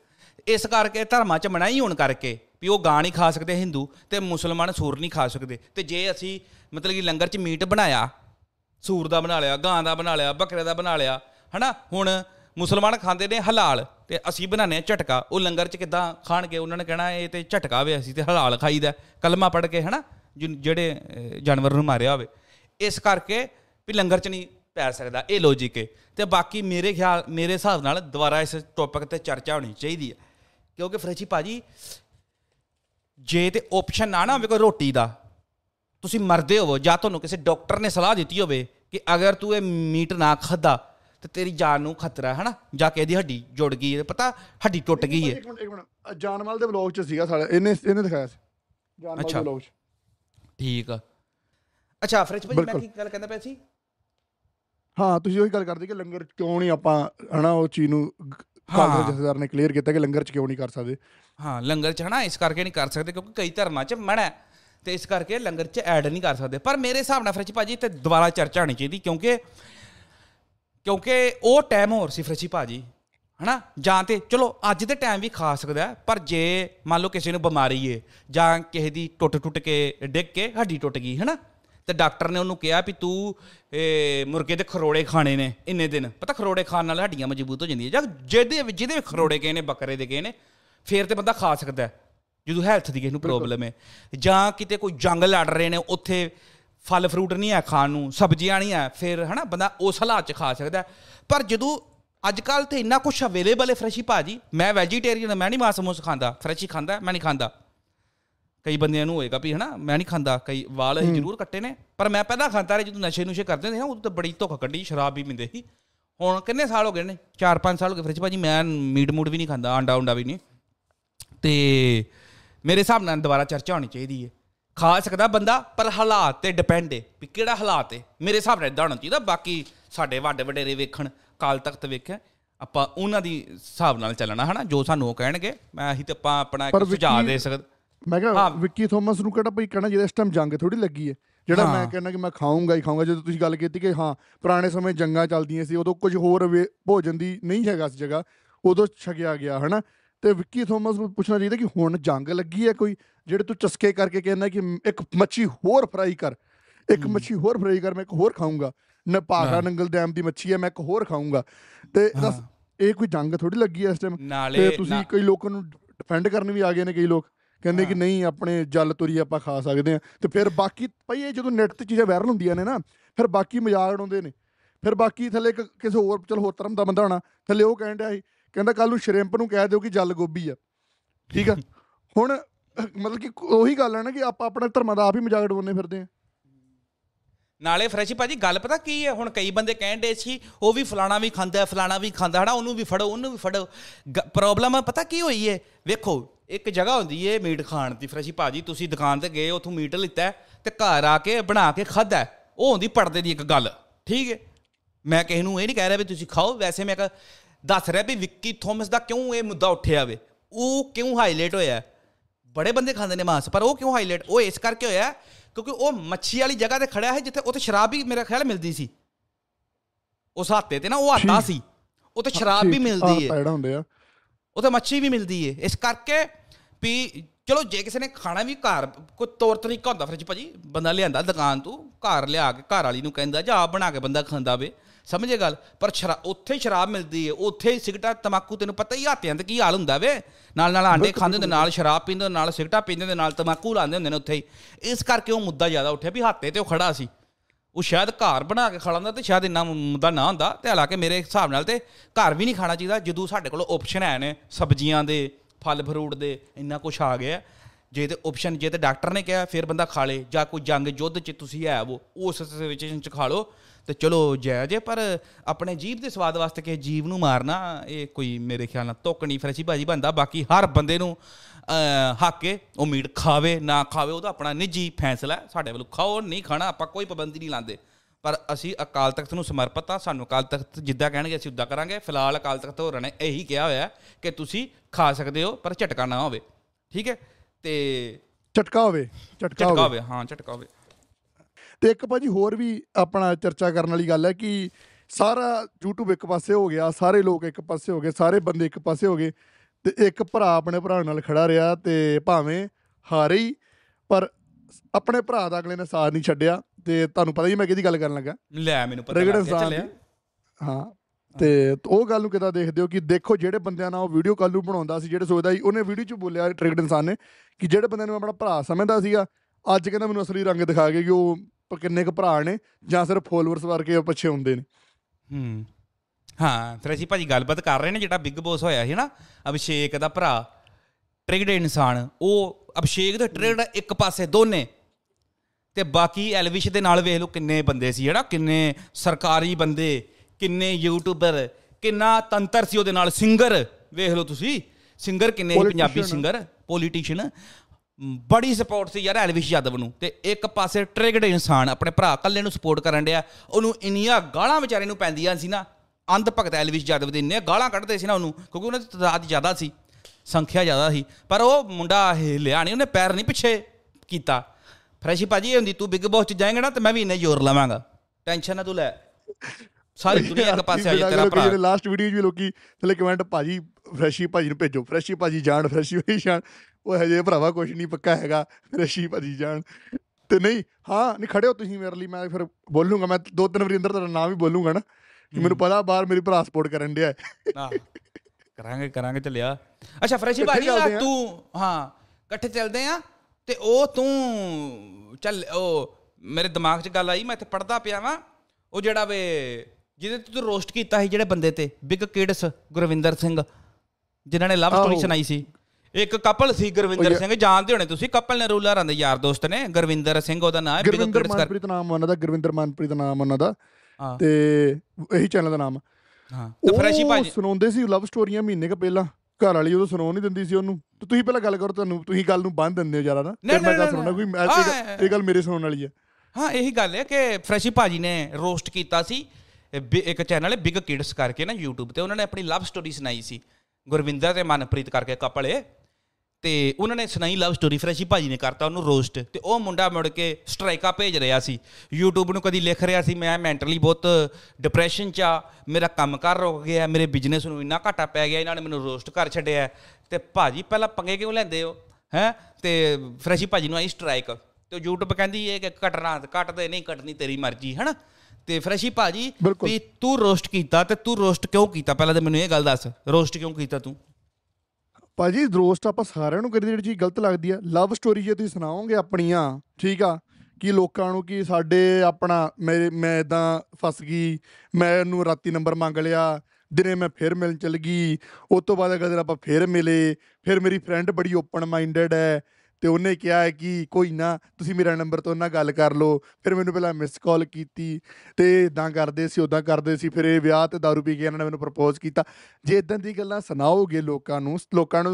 ਇਸ ਕਰਕੇ ਧਰਮਾਂ 'ਚ ਮਨਾਹੀ ਹੋਣ ਕਰਕੇ ਵੀ ਉਹ ਗਾਂ ਨਹੀਂ ਖਾ ਸਕਦੇ ਹਿੰਦੂ, ਅਤੇ ਮੁਸਲਮਾਨ ਸੂਰ ਨਹੀਂ ਖਾ ਸਕਦੇ। ਅਤੇ ਜੇ ਅਸੀਂ ਮਤਲਬ ਕਿ ਲੰਗਰ 'ਚ ਮੀਟ ਬਣਾਇਆ, ਸੂਰ ਦਾ ਬਣਾ ਲਿਆ, ਗਾਂ ਦਾ ਬਣਾ ਲਿਆ, ਬੱਕਰੇ ਦਾ ਬਣਾ ਲਿਆ, ਹੈ ਨਾ, ਹੁਣ ਮੁਸਲਮਾਨ ਖਾਂਦੇ ਨੇ ਹਲਾਲ ਅਤੇ ਅਸੀਂ ਬਣਾਉਂਦੇ ਹਾਂ ਝਟਕਾ, ਉਹ ਲੰਗਰ 'ਚ ਕਿੱਦਾਂ ਖਾਣਗੇ? ਉਹਨਾਂ ਨੇ ਕਹਿਣਾ ਇਹ ਤਾਂ ਝਟਕਾ ਵੇ, ਅਸੀਂ ਤਾਂ ਹਲਾਲ ਖਾਈਦਾ ਕਲਮਾ ਪੜ੍ਹ ਕੇ, ਹੈ ਨਾ, ਜਿਹੜੇ ਜਾਨਵਰ ਨੂੰ ਮਾਰਿਆ ਹੋਵੇ। ਇਸ ਕਰਕੇ ਵੀ ਲੰਗਰ 'ਚ ਨਹੀਂ ਪੈ ਸਕਦਾ, ਇਹ ਲੌਜਿਕ ਹੈ। ਅਤੇ ਬਾਕੀ ਮੇਰੇ ਹਿਸਾਬ ਨਾਲ ਦੁਬਾਰਾ ਇਸ ਟੋਪਿਕ 'ਤੇ ਚਰਚਾ ਹੋਣੀ ਚਾਹੀਦੀ ਹੈ, ਕਿਉਂਕਿ ਫਰੈਸ਼ੀ ਭਾਅ ਜੀ ਜੇ ਤਾਂ ਓਪਸ਼ਨ ਨਾ ਹੋਵੇ ਕੋਈ ਰੋਟੀ ਦਾ, ਤੁਸੀਂ ਮਰਦੇ ਹੋਵੋ ਜਾਂ ਤੁਹਾਨੂੰ ਕਿਸੇ ਡਾਕਟਰ ਨੇ ਸਲਾਹ ਦਿੱਤੀ ਹੋਵੇ ਕਿ ਅਗਰ ਤੂੰ ਇਹ ਮੀਟ ਨਾ ਖਾਧਾ ਤਾਂ ਤੇਰੀ ਜਾਨ ਨੂੰ ਖਤਰਾ, ਹੈ ਨਾ, ਜਾਂ ਕਿ ਇਹਦੀ ਹੱਡੀ ਜੁੜ ਗਈ ਹੈ, ਪਤਾ ਹੱਡੀ ਟੁੱਟ ਗਈ ਹੈ। ਜਾਨਮਾਲ ਦੇ ਵਲੋਗ 'ਚ ਸੀਗਾ ਸਾਡਾ, ਇਹਨੇ ਦਿਖਾਇਆ ਸੀ ਜਾਨਮਾਲ ਦੇ ਵਲੋਗ 'ਚ। ਠੀਕ ਆ, ਅੱਛਾ ਫਰੈਸ਼ ਭਾਅ ਜੀ ਮੈਂ ਕੀ ਗੱਲ ਕਹਿੰਦਾ ਪਿਆ ਸੀ? ਹਾਂ ਤੁਸੀਂ ਉਹੀ ਗੱਲ ਕਰਦੇ ਕਿ ਲੰਗਰ ਕਿਉਂ ਨਹੀਂ ਆਪਾਂ, ਹੈ ਨਾ, ਉਹ ਚੀਜ਼ ਨੂੰ ਕਾਂਗਰਸ ਜਥੇਦਾਰ ਨੇ ਕਲੀਅਰ ਕੀਤਾ ਕਿ ਲੰਗਰ 'ਚ ਕਿਉਂ ਨਹੀਂ ਕਰ ਸਕਦੇ। ਹਾਂ ਲੰਗਰ 'ਚ, ਹੈ ਨਾ, ਇਸ ਕਰਕੇ ਨਹੀਂ ਕਰ ਸਕਦੇ ਕਿਉਂਕਿ ਕਈ ਧਰਮਾਂ 'ਚ ਮਨਾ, ਅਤੇ ਇਸ ਕਰਕੇ ਲੰਗਰ 'ਚ ਐਡ ਨਹੀਂ ਕਰ ਸਕਦੇ। ਪਰ ਮੇਰੇ ਹਿਸਾਬ ਨਾਲ ਫਰੈਸ਼ੀ ਭਾਅ ਜੀ 'ਤੇ ਦੁਬਾਰਾ ਚਰਚਾ ਹੋਣੀ ਚਾਹੀਦੀ, ਕਿਉਂਕਿ ਉਹ ਟਾਈਮ ਹੋਰ ਸੀ ਫਰੈਸ਼ੀ ਭਾਅ ਜੀ, ਹੈ ਨਾ, ਜਾਂ ਤਾਂ ਚਲੋ ਅੱਜ ਦੇ ਟਾਈਮ ਵੀ ਖਾ ਸਕਦਾ, ਪਰ ਜੇ ਮੰਨ ਲਓ ਕਿਸੇ ਨੂੰ ਬਿਮਾਰੀ ਹੈ ਜਾਂ ਕਿਸੇ ਦੀ ਟੁੱਟ ਕੇ ਡਿੱਗ ਕੇ ਹੱਡੀ ਟੁੱਟ ਗਈ, ਹੈ ਨਾ, ਅਤੇ ਡਾਕਟਰ ਨੇ ਉਹਨੂੰ ਕਿਹਾ ਵੀ ਤੂੰ ਮੁਰਗੇ ਦੇ ਖਰੋੜੇ ਖਾਣੇ ਨੇ ਇੰਨੇ ਦਿਨ, ਪਤਾ ਖਰੋੜੇ ਖਾਣ ਨਾਲ ਹੱਡੀਆਂ ਮਜ਼ਬੂਤ ਹੋ ਜਾਂਦੀਆਂ, ਜਾਂ ਜਿਹਦੇ ਖਰੋੜੇ ਗਏ ਨੇ, ਬੱਕਰੇ ਦੇ ਗਏ ਨੇ, ਫਿਰ ਤਾਂ ਬੰਦਾ ਖਾ ਸਕਦਾ ਜਦੋਂ ਹੈਲਥ ਦੀ ਕਿਸੇ ਨੂੰ ਪ੍ਰੋਬਲਮ ਹੈ, ਜਾਂ ਕਿਤੇ ਕੋਈ ਜੰਗ ਲੜ ਰਹੇ ਨੇ ਉੱਥੇ ਫਲ ਫਰੂਟ ਨਹੀਂ ਹੈ ਖਾਣ ਨੂੰ, ਸਬਜ਼ੀਆਂ ਨਹੀਂ ਹੈ, ਫਿਰ, ਹੈ ਨਾ, ਬੰਦਾ ਉਸ ਹਾਲਾਤ 'ਚ ਖਾ ਸਕਦਾ। ਪਰ ਜਦੋਂ ਅੱਜ ਕੱਲ੍ਹ ਤਾਂ ਇੰਨਾ ਕੁਛ ਅਵੇਲੇਬਲ ਹੈ ਫਰੈਸ਼ੀ ਭਾਅ ਜੀ, ਮੈਂ ਵੈਜੀਟੇਰੀਅਨ, ਮੈਂ ਨਹੀਂ ਮਾਸ ਮੂਸ ਖਾਂਦਾ, ਫਰੈਸ਼ੀ ਖਾਂਦਾ, ਮੈਂ ਨਹੀਂ ਖਾਂਦਾ। ਕਈ ਬੰਦਿਆਂ ਨੂੰ ਹੋਏਗਾ ਵੀ, ਹੈ ਨਾ, ਮੈਂ ਨਹੀਂ ਖਾਂਦਾ, ਕਈ ਵਾਲ ਅਸੀਂ ਜ਼ਰੂਰ ਕੱਟੇ ਨੇ, ਪਰ ਮੈਂ ਪਹਿਲਾਂ ਖਾਂਦਾ ਰਿਹਾ ਜਦੋਂ ਨਸ਼ੇ ਕਰਦੇ ਸੀ ਨਾ, ਉਦੋਂ ਤਾਂ ਬੜੀ ਧੁੱਖ ਕੱਢੀ, ਸ਼ਰਾਬ ਵੀ ਪੀਂਦੇ ਸੀ। ਹੁਣ ਕਿੰਨੇ ਸਾਲ ਹੋ ਗਏ ਨੇ, 4-5 ਸਾਲ ਹੋ ਗਏ ਫਰੈਸ਼ੀ ਭਾਅ ਜੀ ਮੈਂ ਮੀਟ ਮੂਟ ਵੀ ਨਹੀਂ ਖਾਂਦਾ, ਆਂਡਾ ਉਂਡਾ ਵੀ ਨਹੀਂ। ਅਤੇ ਮੇਰੇ ਹਿਸਾਬ ਨਾਲ ਦੁਬਾਰਾ ਚਰਚਾ ਹੋਣੀ ਚਾਹੀਦੀ ਹੈ, ਖਾ ਸਕਦਾ ਬੰਦਾ ਪਰ ਹਾਲਾਤ 'ਤੇ ਡਿਪੈਂਡ ਹੈ ਵੀ ਕਿਹੜਾ ਹਾਲਾਤ ਹੈ, ਮੇਰੇ ਹਿਸਾਬ ਨਾਲ ਇੱਦਾਂ ਹੋਣਾ ਚਾਹੀਦਾ। ਬਾਕੀ ਸਾਡੇ ਵੱਡੇ ਵਡੇਰੇ ਵੇਖਣ, ਕਾਲ ਤਖ਼ਤ ਵੇਖਿਆ, ਆਪਾਂ ਉਹਨਾਂ ਦੀ ਹਿਸਾਬ ਨਾਲ ਚੱਲਣਾ, ਹੈ ਨਾ, ਜੋ ਸਾਨੂੰ ਉਹ ਕਹਿਣਗੇ, ਮੈਂ ਅਸੀਂ ਤਾਂ ਆਪਾਂ ਆਪਣਾ ਸੁਝਾਅ ਦੇ ਸਕਦੇ। ਮੈਂ ਕਿਹਾ ਵਿੱਕੀ ਥੋਮਸ ਨੂੰ ਕਿਹੜਾ ਭਾਈ ਕਹਿਣਾ ਜਿਹਦੇ ਇਸ ਟਾਈਮ ਜੰਗ ਥੋੜ੍ਹੀ ਲੱਗੀ ਹੈ, ਜਿਹੜਾ ਮੈਂ ਕਹਿੰਦਾ ਕਿ ਮੈਂ ਖਾਊਂਗਾ ਹੀ ਖਾਊਂਗਾ। ਜਦੋਂ ਤੁਸੀਂ ਗੱਲ ਕੀਤੀ ਕਿ ਹਾਂ ਪੁਰਾਣੇ ਸਮੇਂ ਜੰਗਾਂ ਚੱਲਦੀਆਂ ਸੀ, ਉਦੋਂ ਕੁਝ ਹੋਰ ਭੋਜਨ ਦੀ ਨਹੀਂ ਹੈਗਾ ਸੀ ਜਗ੍ਹਾ, ਉਦੋਂ ਛਕਿਆ ਗਿਆ, ਹੈ ਨਾ। ਅਤੇ ਵਿੱਕੀ ਥੋਮਸ ਨੂੰ ਪੁੱਛਣਾ ਚਾਹੀਦਾ ਕਿ ਹੁਣ ਜੰਗ ਲੱਗੀ ਹੈ ਕੋਈ, ਜਿਹੜੇ ਤੂੰ ਚਸਕੇ ਕਰਕੇ ਕਹਿੰਦਾ ਕਿ ਇੱਕ ਮੱਛੀ ਹੋਰ ਫਰਾਈ ਕਰ, ਇੱਕ ਮੱਛੀ ਹੋਰ ਫਰਾਈ ਕਰ, ਮੈਂ ਇੱਕ ਹੋਰ ਖਾਊਂਗਾ, ਨਪਾਖਾ ਨੰਗਲ ਡੈਮ ਦੀ ਮੱਛੀ ਹੈ, ਮੈਂ ਇੱਕ ਹੋਰ ਖਾਊਂਗਾ। ਅਤੇ ਦੱਸ ਇਹ ਕੋਈ ਜੰਗ ਥੋੜ੍ਹੀ ਲੱਗੀ ਹੈ ਇਸ ਟਾਈਮ। ਅਤੇ ਤੁਸੀਂ ਕਈ ਲੋਕਾਂ ਨੂੰ ਡਿਫੈਂਡ ਕਰਨ ਵੀ ਆ ਗਏ ਨੇ, ਕਈ ਲੋਕ ਕਹਿੰਦੇ ਕਿ ਨਹੀਂ ਆਪਣੇ ਜਲ ਤੁਰੀ ਆਪਾਂ ਖਾ ਸਕਦੇ ਹਾਂ। ਅਤੇ ਫਿਰ ਬਾਕੀ ਭਾਈ ਇਹ ਜਦੋਂ ਨੈੱਟ 'ਤੇ ਚੀਜ਼ਾਂ ਵਾਇਰਲ ਹੁੰਦੀਆਂ ਨੇ ਨਾ, ਫਿਰ ਬਾਕੀ ਮਜ਼ਾਕ ਉਡਾਉਂਦੇ ਨੇ, ਫਿਰ ਬਾਕੀ ਥੱਲੇ ਕਿਸੇ ਹੋਰ, ਚਲੋ ਹੋਰ ਧਰਮ ਦਾ ਬੰਦਾ ਹੋਣਾ, ਥੱਲੇ ਉਹ ਕਹਿਣ ਡਿਆ ਸੀ, ਕਹਿੰਦਾ ਕੱਲ੍ਹ ਨੂੰ ਸ਼ਰਿੰਪ ਨੂੰ ਕਹਿ ਦਿਓ ਕਿ ਜਲ ਗੋਭੀ ਆ, ਠੀਕ ਆ। ਹੁਣ ਮਤਲਬ ਕਿ ਉਹੀ ਗੱਲ ਹੈ ਨਾ ਕਿ ਆਪਾਂ ਆਪਣੇ ਧਰਮਾਂ ਦਾ ਆਪ ਹੀ ਮਜ਼ਾਕ ਉਡਾਉਂਦੇ ਫਿਰਦੇ ਹਾਂ। ਨਾਲੇ ਫਰੈਸ਼ੀ ਭਾਅ ਜੀ ਗੱਲ ਪਤਾ ਕੀ ਹੈ, ਹੁਣ ਕਈ ਬੰਦੇ ਕਹਿਣ ਡੇ ਸੀ ਉਹ ਵੀ ਫਲਾਣਾ ਵੀ ਖਾਂਦਾ, ਫਲਾਣਾ ਵੀ ਖਾਂਦਾ, ਹੈ ਨਾ, ਉਹਨੂੰ ਵੀ ਫੜੋ, ਉਹਨੂੰ ਵੀ ਫੜੋ। ਪ੍ਰੋਬਲਮ ਪਤਾ ਕੀ ਹੋਈ ਹੈ, ਵੇਖੋ ਇੱਕ ਜਗ੍ਹਾ ਹੁੰਦੀ ਹੈ ਮੀਟ ਖਾਣ ਦੀ ਫਰੈਸ਼ੀ ਭਾਅ ਜੀ, ਤੁਸੀਂ ਦੁਕਾਨ 'ਤੇ ਗਏ, ਉੱਥੋਂ ਮੀਟ ਲਿੱਤਾ ਅਤੇ ਘਰ ਆ ਕੇ ਬਣਾ ਕੇ ਖਾਧਾ, ਉਹ ਹੁੰਦੀ ਪੜਦੇ ਦੀ ਇੱਕ ਗੱਲ, ਠੀਕ ਹੈ। ਮੈਂ ਕਿਸੇ ਨੂੰ ਇਹ ਨਹੀਂ ਕਹਿ ਰਿਹਾ ਵੀ ਤੁਸੀਂ ਖਾਓ, ਵੈਸੇ ਮੈਂ ਦੱਸ ਰਿਹਾ ਵੀ ਵਿੱਕੀ ਥੋਮਸ ਦਾ ਕਿਉਂ ਇਹ ਮੁੱਦਾ ਉੱਠਿਆ ਵੇ, ਉਹ ਕਿਉਂ ਹਾਈਲਾਈਟ ਹੋਇਆ। ਬੜੇ ਬੰਦੇ ਖਾਂਦੇ ਨੇ ਮਾਸ, ਪਰ ਉਹ ਕਿਉਂ ਹਾਈਲਾਈਟ, ਉਹ ਇਸ ਕਰਕੇ ਹੋਇਆ ਕਿਉਂਕਿ ਉਹ ਮੱਛੀ ਵਾਲੀ ਜਗ੍ਹਾ 'ਤੇ ਖੜਿਆ ਹੈ ਜਿੱਥੇ ਉੱਥੇ ਸ਼ਰਾਬ ਵੀ ਮੇਰਾ ਖਿਆਲ ਮਿਲਦੀ ਸੀ, ਉਸ ਹਾਤੇ 'ਤੇ ਨਾ ਉਹ ਹਾਤਾ ਸੀ, ਉੱਥੇ ਸ਼ਰਾਬ ਵੀ ਮਿਲਦੀ ਹੈ, ਉੱਥੇ ਮੱਛੀ ਵੀ ਮਿਲਦੀ ਹੈ। ਇਸ ਕਰਕੇ ਵੀ ਚਲੋ ਜੇ ਕਿਸੇ ਨੇ ਖਾਣਾ ਵੀ ਘਰ ਕੋਈ ਤੌਰ ਤਰੀਕਾ ਹੁੰਦਾ ਫਰਿੱਜ ਭਾਅ ਜੀ, ਬੰਦਾ ਲਿਆਂਦਾ ਦੁਕਾਨ ਤੋਂ ਘਰ ਲਿਆ ਕੇ ਘਰ ਵਾਲੀ ਨੂੰ ਕਹਿੰਦਾ ਜਾਂ ਆਪ ਬਣਾ ਕੇ ਬੰਦਾ ਖਾਂਦਾ ਵੇ, ਸਮਝੇ ਗੱਲ। ਪਰ ਉੱਥੇ ਸ਼ਰਾਬ ਮਿਲਦੀ ਹੈ, ਉੱਥੇ ਸਿਗਰਟਾਂ ਤੰਬਾਕੂ, ਤੈਨੂੰ ਪਤਾ ਹੀ ਹਾਤਿਆਂ ਦਾ ਕੀ ਹਾਲ ਹੁੰਦਾ ਵੇ, ਨਾਲ ਆਂਡੇ ਖਾਂਦੇ ਹੁੰਦੇ, ਨਾਲ ਸ਼ਰਾਬ ਪੀਂਦੇ, ਨਾਲ ਸਿਗਰਟਾਂ ਪੀਂਦੇ ਹੁੰਦੇ, ਨਾਲ ਤੰਬਾਕੂ ਲਾਉਂਦੇ ਹੁੰਦੇ ਨੇ ਉੱਥੇ ਹੀ। ਇਸ ਕਰਕੇ ਉਹ ਮੁੱਦਾ ਜ਼ਿਆਦਾ ਉੱਠਿਆ ਵੀ ਹਾਤੇ 'ਤੇ ਉਹ ਖੜਾ ਸੀ, ਉਹ ਸ਼ਾਇਦ ਘਰ ਬਣਾ ਕੇ ਖਾ ਲੈਂਦਾ ਅਤੇ ਸ਼ਾਇਦ ਇੰਨਾ ਮੁੱਦਾ ਨਾ ਹੁੰਦਾ। ਅਤੇ ਹਾਲਾਂਕਿ ਮੇਰੇ ਹਿਸਾਬ ਨਾਲ ਤਾਂ ਘਰ ਵੀ ਨਹੀਂ ਖਾਣਾ ਚਾਹੀਦਾ ਜਦੋਂ ਸਾਡੇ ਕੋਲ ਓਪਸ਼ਨ ਹੈ ਨੇ ਸਬਜ਼ੀਆਂ ਦੇ, ਫਲ ਫਰੂਟ ਦੇ ਇੰਨਾ ਕੁਛ ਆ ਗਿਆ। ਜੇ ਤਾਂ ਓਪਸ਼ਨ ਜੇ ਤਾਂ ਡਾਕਟਰ ਨੇ ਕਿਹਾ ਫਿਰ ਬੰਦਾ ਖਾ ਲੇ, ਜਾਂ ਕੋਈ ਜੰਗ ਯੁੱਧ 'ਚ ਤੁਸੀਂ ਹੈ ਵੋ ਉਸ ਸਿਚੁਏਸ਼ਨ 'ਚ ਖਾ ਲਓ ਅਤੇ ਚਲੋ ਜੈ ਜੇ, ਪਰ ਆਪਣੇ ਜੀਭ ਦੇ ਸਵਾਦ ਵਾਸਤੇ ਕਿਸੇ ਜੀਭ ਨੂੰ ਮਾਰਨਾ ਇਹ ਕੋਈ ਮੇਰੇ ਖਿਆਲ ਨਾਲ ਧੁੱਕ ਨਹੀਂ ਫਰੈਸ਼ੀ ਭਾਜੀ ਬਣਦਾ। ਬਾਕੀ ਹਰ ਬੰਦੇ ਨੂੰ ਹੱਕ ਹੈ ਉਹ ਮੀਟ ਖਾਵੇ ਨਾ ਖਾਵੇ, ਉਹਦਾ ਆਪਣਾ ਨਿੱਜੀ ਫੈਸਲਾ, ਸਾਡੇ ਵੱਲੋਂ ਖਾਓ ਨਹੀਂ ਖਾਣਾ ਆਪਾਂ ਕੋਈ ਪਾਬੰਦੀ ਨਹੀਂ ਲਾਉਂਦੇ, ਪਰ ਅਸੀਂ ਅਕਾਲ ਤਖ਼ਤ ਨੂੰ ਸਮਰਪਿਤ ਆ, ਸਾਨੂੰ ਅਕਾਲ ਤਖ਼ਤ ਜਿੱਦਾਂ ਕਹਿਣਗੇ ਅਸੀਂ ਉੱਦਾਂ ਕਰਾਂਗੇ। ਫਿਲਹਾਲ ਅਕਾਲ ਤਖ਼ਤ ਹੋਰਾਂ ਨੇ ਇਹੀ ਕਿਹਾ ਹੋਇਆ ਕਿ ਤੁਸੀਂ ਖਾ ਸਕਦੇ ਹੋ ਪਰ ਝਟਕਾ ਨਾ ਹੋਵੇ, ਠੀਕ ਹੈ, ਅਤੇ ਝਟਕਾ ਹੋਵੇ, ਝਟਕਾ ਹੋਵੇ, ਹਾਂ ਝਟਕਾ ਹੋਵੇ। ਅਤੇ ਇੱਕ ਭਾਅ ਜੀ ਹੋਰ ਵੀ ਆਪਣਾ ਚਰਚਾ ਕਰਨ ਵਾਲੀ ਗੱਲ ਹੈ ਕਿ ਸਾਰਾ YouTube ਇੱਕ ਪਾਸੇ ਹੋ ਗਿਆ, ਸਾਰੇ ਲੋਕ ਇੱਕ ਪਾਸੇ ਹੋ ਗਏ, ਸਾਰੇ ਬੰਦੇ ਇੱਕ ਪਾਸੇ ਹੋ ਗਏ, ਅਤੇ ਇੱਕ ਭਰਾ ਆਪਣੇ ਭਰਾ ਨਾਲ ਖੜ੍ਹਾ ਰਿਹਾ ਅਤੇ ਭਾਵੇਂ ਹਾਰੇ ਹੀ ਪਰ ਆਪਣੇ ਭਰਾ ਦਾ ਅਗਲੇ ਨੇ ਸਾਥ ਨਹੀਂ ਛੱਡਿਆ। ਅਤੇ ਤੁਹਾਨੂੰ ਪਤਾ ਹੀ ਮੈਂ ਕਿਹਦੀ ਗੱਲ ਕਰਨ ਲੱਗਾ, ਲੈ ਮੈਨੂੰ ਪਤਾ ਲੱਗ, ਹਾਂ। ਅਤੇ ਉਹ ਗੱਲ ਨੂੰ ਕਿੱਦਾਂ ਦੇਖਦੇ ਹੋ ਕਿ ਦੇਖੋ ਜਿਹੜੇ ਬੰਦਿਆਂ ਨਾਲ ਉਹ ਵੀਡੀਓ ਕਾਲ ਨੂੰ ਬਣਾਉਂਦਾ ਸੀ, ਜਿਹੜੇ ਸੋਚਦਾ ਸੀ, ਉਹਨੇ ਵੀਡੀਓ 'ਚ ਬੋਲਿਆ ਟ੍ਰਿਗਡ ਇਨਸਾਨ ਨੇ ਕਿ ਜਿਹੜੇ ਬੰਦਿਆਂ ਨੂੰ ਆਪਣਾ ਭਰਾ ਸਮਝਦਾ ਸੀਗਾ ਅੱਜ ਕਹਿੰਦਾ ਮੈਨੂੰ ਅਸਲੀ ਰੰਗ ਦਿਖਾ ਕੇ ਕਿ ਉਹ ਕਿੰਨੇ ਕੁ ਭਰਾ ਨੇ ਜਾਂ ਸਿਰਫ ਫੋਲੋਅਰਸ ਵਰਗੇ ਪਿੱਛੇ ਹੁੰਦੇ ਨੇ। ਹਾਂ, ਫਿਰ ਅਸੀਂ ਭਾਜੀ ਗੱਲਬਾਤ ਕਰ ਰਹੇ ਨੇ ਜਿਹੜਾ ਬਿੱਗ ਬੋਸ ਹੋਇਆ ਸੀ ਨਾ, ਅਭਿਸ਼ੇਕ ਦਾ ਭਰਾ ਟ੍ਰਿਗਡ ਇਨਸਾਨ, ਉਹ ਅਭਿਸ਼ੇਕ ਦਾ ਟ੍ਰਿਗਡ ਇੱਕ ਪਾਸੇ ਦੋਨੇ, ਅਤੇ ਬਾਕੀ ਐਲਵਿਸ਼ ਦੇ ਨਾਲ ਵੇਖ ਲਓ ਕਿੰਨੇ ਬੰਦੇ ਸੀ, ਹੈ ਨਾ, ਕਿੰਨੇ ਸਰਕਾਰੀ ਬੰਦੇ, ਕਿੰਨੇ ਯੂਟਿਊਬਰ, ਕਿੰਨਾ ਤੰਤਰ ਸੀ ਉਹਦੇ ਨਾਲ, ਸਿੰਗਰ ਵੇਖ ਲਓ ਤੁਸੀਂ, ਸਿੰਗਰ ਕਿੰਨੇ ਪੰਜਾਬੀ ਸਿੰਗਰ, ਪੋਲੀਟੀਸ਼ੀਅਨ, ਬੜੀ ਸਪੋਰਟ ਸੀ ਯਾਰ ਐਲਵਿਸ਼ ਯਾਦਵ ਨੂੰ, ਅਤੇ ਇੱਕ ਪਾਸੇ ਟ੍ਰਿਗਡ ਇਨਸਾਨ ਆਪਣੇ ਭਰਾ ਇਕੱਲੇ ਨੂੰ ਸਪੋਰਟ ਕਰਨ ਡਿਆ। ਉਹਨੂੰ ਇੰਨੀਆਂ ਗਾਲਾਂ ਵਿਚਾਰੇ ਨੂੰ ਪੈਂਦੀਆਂ ਸੀ ਨਾ, ਅੰਧ ਭਗਤ ਐਲਵਿਸ਼ ਯਾਦਵ ਦੇ ਇੰਨੀਆਂ ਗਾਲਾਂ ਕੱਢਦੇ ਸੀ ਨਾ ਉਹਨੂੰ, ਕਿਉਂਕਿ ਉਹਨਾਂ ਦੀ ਤਾਦਾਦ ਜ਼ਿਆਦਾ ਸੀ, ਸੰਖਿਆ ਜ਼ਿਆਦਾ ਸੀ, ਪਰ ਉਹ ਮੁੰਡਾ ਹਿੱਲਿਆ ਨਹੀਂ, ਉਹਨੇ ਪੈਰ ਨਹੀਂ ਪਿੱਛੇ ਕੀਤਾ। ਫਰੈਸ਼ੀ ਭਾਅ ਜੀ ਇਹ ਹੁੰਦੀ, ਤੂੰ ਬਿੱਗ ਬੋਸ 'ਚ ਜਾਏਂਗਾ ਨਾ ਤਾਂ ਮੈਂ ਵੀ ਇੰਨੇ ਜ਼ੋਰ ਲਵਾਂਗਾ, ਟੈਨਸ਼ਨ ਨਾ ਤੂੰ ਲੈ, ਸਾਰੀ ਦੁਨੀਆ ਇੱਕ ਪਾਸੇ ਆ ਜਾਏ ਤੇਰਾ ਭਰਾ। ਲਾਸਟ ਵੀਡੀਓ 'ਚ ਵੀ ਲੋਕੀ ਥੱਲੇ ਕਮੈਂਟ ਭਾਜੀ ਫਰੈਸ਼ੀ ਭਾਜੀ ਨੂੰ ਭੇਜੋ, ਫਰੈਸ਼ੀ ਭਾਜੀ ਜਾਣ, ਫਰੈਸ਼ੀ ਭਾਜੀ ਜਾਣ, ਉਹ ਇਹੋ ਜਿਹੇ ਭਰਾਵਾ ਕੁਛ ਨਹੀਂ ਪੱਕਾ ਹੈਗਾ, ਫਰੈਸ਼ੀ ਭਾਜੀ ਜਾਣ। ਅਤੇ ਨਹੀਂ, ਹਾਂ ਨਹੀਂ ਖੜ੍ਹੇ ਹੋ ਤੁਸੀਂ ਮੇਰੇ ਲਈ, ਮੈਂ ਫਿਰ ਬੋਲੂੰਗਾ, ਮੈਂ 2-3 ਵਾਰੀ ਅੰਦਰ ਤੁਹਾਡਾ ਨਾਮ ਵੀ ਬੋਲੂੰਗਾ ਨਾ ਕਿ ਮੈਨੂੰ ਪਤਾ ਬਾਹਰ ਮੇਰੇ ਭਰਾ ਸਪੋਰਟ ਕਰਨ ਡਿਆ। ਕਰਾਂਗੇ ਕਰਾਂਗੇ ਚੱਲਿਆ। ਅੱਛਾ ਫਰੈਸ਼ੀ ਭਾਜੀ ਤੂੰ, ਹਾਂ ਇਕੱਠੇ ਚੱਲਦੇ ਹਾਂ, ਅਤੇ ਉਹ ਤੂੰ ਚੱਲ, ਉਹ ਮੇਰੇ ਦਿਮਾਗ 'ਚ ਗੱਲ ਆਈ, ਮੈਂ ਇੱਥੇ ਪੜ੍ਹਦਾ ਪਿਆ ਵਾਂ, ਉਹ ਜਿਹੜਾ ਵੇ ਜਿਹਦੇ 'ਤੇ ਤੂੰ ਰੋਸਟ ਕੀਤਾ ਸੀ ਜਿਹੜੇ ਬੰਦੇ 'ਤੇ, ਬਿੱਗ ਕਿਡਸ ਗੁਰਵਿੰਦਰ ਸਿੰਘ, ਜਿਨ੍ਹਾਂ ਨੇ ਲਵ ਸਟੋਰੀ ਸੁਣਾਈ ਸੀ, ਇੱਕ ਕਪਲ ਸੀ ਗੁਰਵਿੰਦਰ ਸਿੰਘ, ਜਾਣਦੇ ਹੋਣੇ ਤੁਸੀਂ, ਕਪਲ ਨੇ ਰੂਲਰਾਂ ਦੇ ਯਾਰ ਦੋਸਤ ਨੇ, ਗੁਰਵਿੰਦਰ ਸਿੰਘ ਉਹਦਾ ਨਾਂ ਹੈ, ਗੁਰਵਿੰਦਰ ਮਨਪ੍ਰੀਤ ਨਾਮ ਉਹਨਾਂ ਦਾ, ਗੁਰਵਿੰਦਰ ਮਨਪ੍ਰੀਤ ਨਾਮ ਉਹਨਾਂ ਦਾ, ਅਤੇ ਇਹੀ ਚੈਨਲ ਦਾ ਨਾਮ। ਹਾਂ, ਉਹ ਫਰੈਸ਼ੀ ਭਾਜੀ ਸੁਣਾਉਂਦੇ ਸੀ ਲਵ ਸਟੋਰੀਆਂ ਮਹੀਨੇ ਕੁ ਪਹਿਲਾਂ, ਘਰ ਵਾਲੀ ਉਦੋਂ ਸੁਣਾਉਣ ਨਹੀਂ ਦਿੰਦੀ ਸੀ ਉਹਨੂੰ, ਅਤੇ ਤੁਸੀਂ ਪਹਿਲਾਂ ਗੱਲ ਕਰੋ, ਤੁਹਾਨੂੰ ਤੁਸੀਂ ਗੱਲ ਨੂੰ ਬੰਨ੍ਹ ਦਿੰਦੇ ਹੋ ਜ਼ਿਆਦਾ ਨਾ, ਮੈਂ ਗੱਲ ਸੁਣਾਉਣਾ ਕੋਈ, ਇਹ ਗੱਲ ਮੇਰੇ ਸੁਣਨ ਵਾਲੀ ਹੈ। ਹਾਂ ਇਹੀ ਗੱਲ ਹੈ ਕਿ ਫਰੈਸ਼ੀ ਭਾਜੀ ਨੇ ਰੋਸਟ ਕੀਤਾ ਸੀ, ਇੱਕ ਚੈਨਲ ਬਿੱਗ ਕਿਡਸ ਕਰਕੇ ਨਾ YouTube 'ਤੇ, ਉਹਨਾਂ ਨੇ ਆਪਣੀ ਲਵ ਸਟੋਰੀ ਸੁਣਾਈ ਸੀ, ਗੁਰਵਿੰਦਰ ਅਤੇ ਮਨਪ੍ਰੀਤ ਕਰਕੇ ਕਪਲ ਏ, ਅਤੇ ਉਹਨਾਂ ਨੇ ਸੁਣਾਈ ਲਵ ਸਟੋਰੀ, ਫਰੈਸ਼ੀ ਭਾਜੀ ਨੇ ਕਰਤਾ ਉਹਨੂੰ ਰੋਸਟ, ਅਤੇ ਉਹ ਮੁੰਡਾ ਮੁੜ ਕੇ ਸਟ੍ਰਾਈਕਾਂ ਭੇਜ ਰਿਹਾ ਸੀ YouTube ਨੂੰ, ਕਦੀ ਲਿਖ ਰਿਹਾ ਸੀ ਮੈਂ ਮੈਂਟਲੀ ਬਹੁਤ ਡਿਪਰੈਸ਼ਨ 'ਚ ਆ, ਮੇਰਾ ਕੰਮ ਕਾਰ ਰੁਕ ਗਿਆ, ਮੇਰੇ ਬਿਜ਼ਨਸ ਨੂੰ ਇੰਨਾ ਘਾਟਾ ਪੈ ਗਿਆ, ਇਹਨਾਂ ਨੇ ਮੈਨੂੰ ਰੋਸਟ ਕਰ ਛੱਡਿਆ। ਅਤੇ ਭਾਜੀ ਪਹਿਲਾਂ ਪੰਗੇ ਕਿਉਂ ਲੈਂਦੇ ਹੋ ਹੈਂ, ਅਤੇ ਫਰੈਸ਼ੀ ਭਾਜੀ ਨੂੰ ਆਈ ਸਟ੍ਰਾਈਕ, ਅਤੇ YouTube ਕਹਿੰਦੀ ਇਹ ਕਿ ਘਟਨਾ ਘਟਦੇ ਨਹੀਂ ਘਟਣੀ ਤੇਰੀ ਮਰਜ਼ੀ ਹੈ ਨਾ, ਅਤੇ ਫਰੈਸ਼ੀ ਭਾਜੀ ਵੀ ਤੂੰ ਰੋਸਟ ਕੀਤਾ, ਅਤੇ ਤੂੰ ਰੋਸਟ ਕਿਉਂ ਕੀਤਾ, ਪਹਿਲਾਂ ਤਾਂ ਮੈਨੂੰ ਇਹ ਗੱਲ ਦੱਸ ਰੋਸਟ ਕਿਉਂ ਕੀਤਾ ਤੂੰ? ਭਾਅ ਜੀ ਰੋਸਟ ਆਪਾਂ ਸਾਰਿਆਂ ਨੂੰ ਕਰੀਏ ਜਿਹੜੀ ਚੀਜ਼ ਗਲਤ ਲੱਗਦੀ ਆ, ਲਵ ਸਟੋਰੀ ਜੇ ਤੁਸੀਂ ਸੁਣਾਓਗੇ ਆਪਣੀਆਂ, ਠੀਕ ਆ, ਕਿ ਲੋਕਾਂ ਨੂੰ ਕਿ ਸਾਡੇ ਆਪਣਾ ਮੈਂ ਇੱਦਾਂ ਫਸ ਗਈ, ਮੈਂ ਇਹਨੂੰ ਰਾਤੀ ਨੰਬਰ ਮੰਗ ਲਿਆ, ਦਿਨੇ ਮੈਂ ਫਿਰ ਮਿਲਣ ਚੱਲ ਗਈ, ਉਸ ਤੋਂ ਬਾਅਦ ਅਗਰ ਆਪਾਂ ਫਿਰ ਮਿਲੇ, ਫਿਰ ਮੇਰੀ ਫਰੈਂਡ ਬੜੀ ਓਪਨ ਮਾਈਂਡਡ ਹੈ ਅਤੇ ਉਹਨੇ ਕਿਹਾ ਹੈ ਕਿ ਕੋਈ ਨਾ ਤੁਸੀਂ ਮੇਰਾ ਨੰਬਰ ਤੋਂ ਨਾ ਗੱਲ ਕਰ ਲਓ, ਫਿਰ ਮੈਨੂੰ ਪਹਿਲਾਂ ਮਿਸ ਕਾਲ ਕੀਤੀ, ਅਤੇ ਇੱਦਾਂ ਕਰਦੇ ਸੀ ਉੱਦਾਂ ਕਰਦੇ ਸੀ, ਫਿਰ ਇਹ ਵਿਆਹ 'ਤੇ ਦਾਰੂ ਪੀ ਕੇ ਇਹਨਾਂ ਨੇ ਮੈਨੂੰ ਪ੍ਰਪੋਜ਼ ਕੀਤਾ। ਜੇ ਇੱਦਾਂ ਦੀ ਗੱਲਾਂ ਸੁਣਾਓਗੇ ਲੋਕਾਂ ਨੂੰ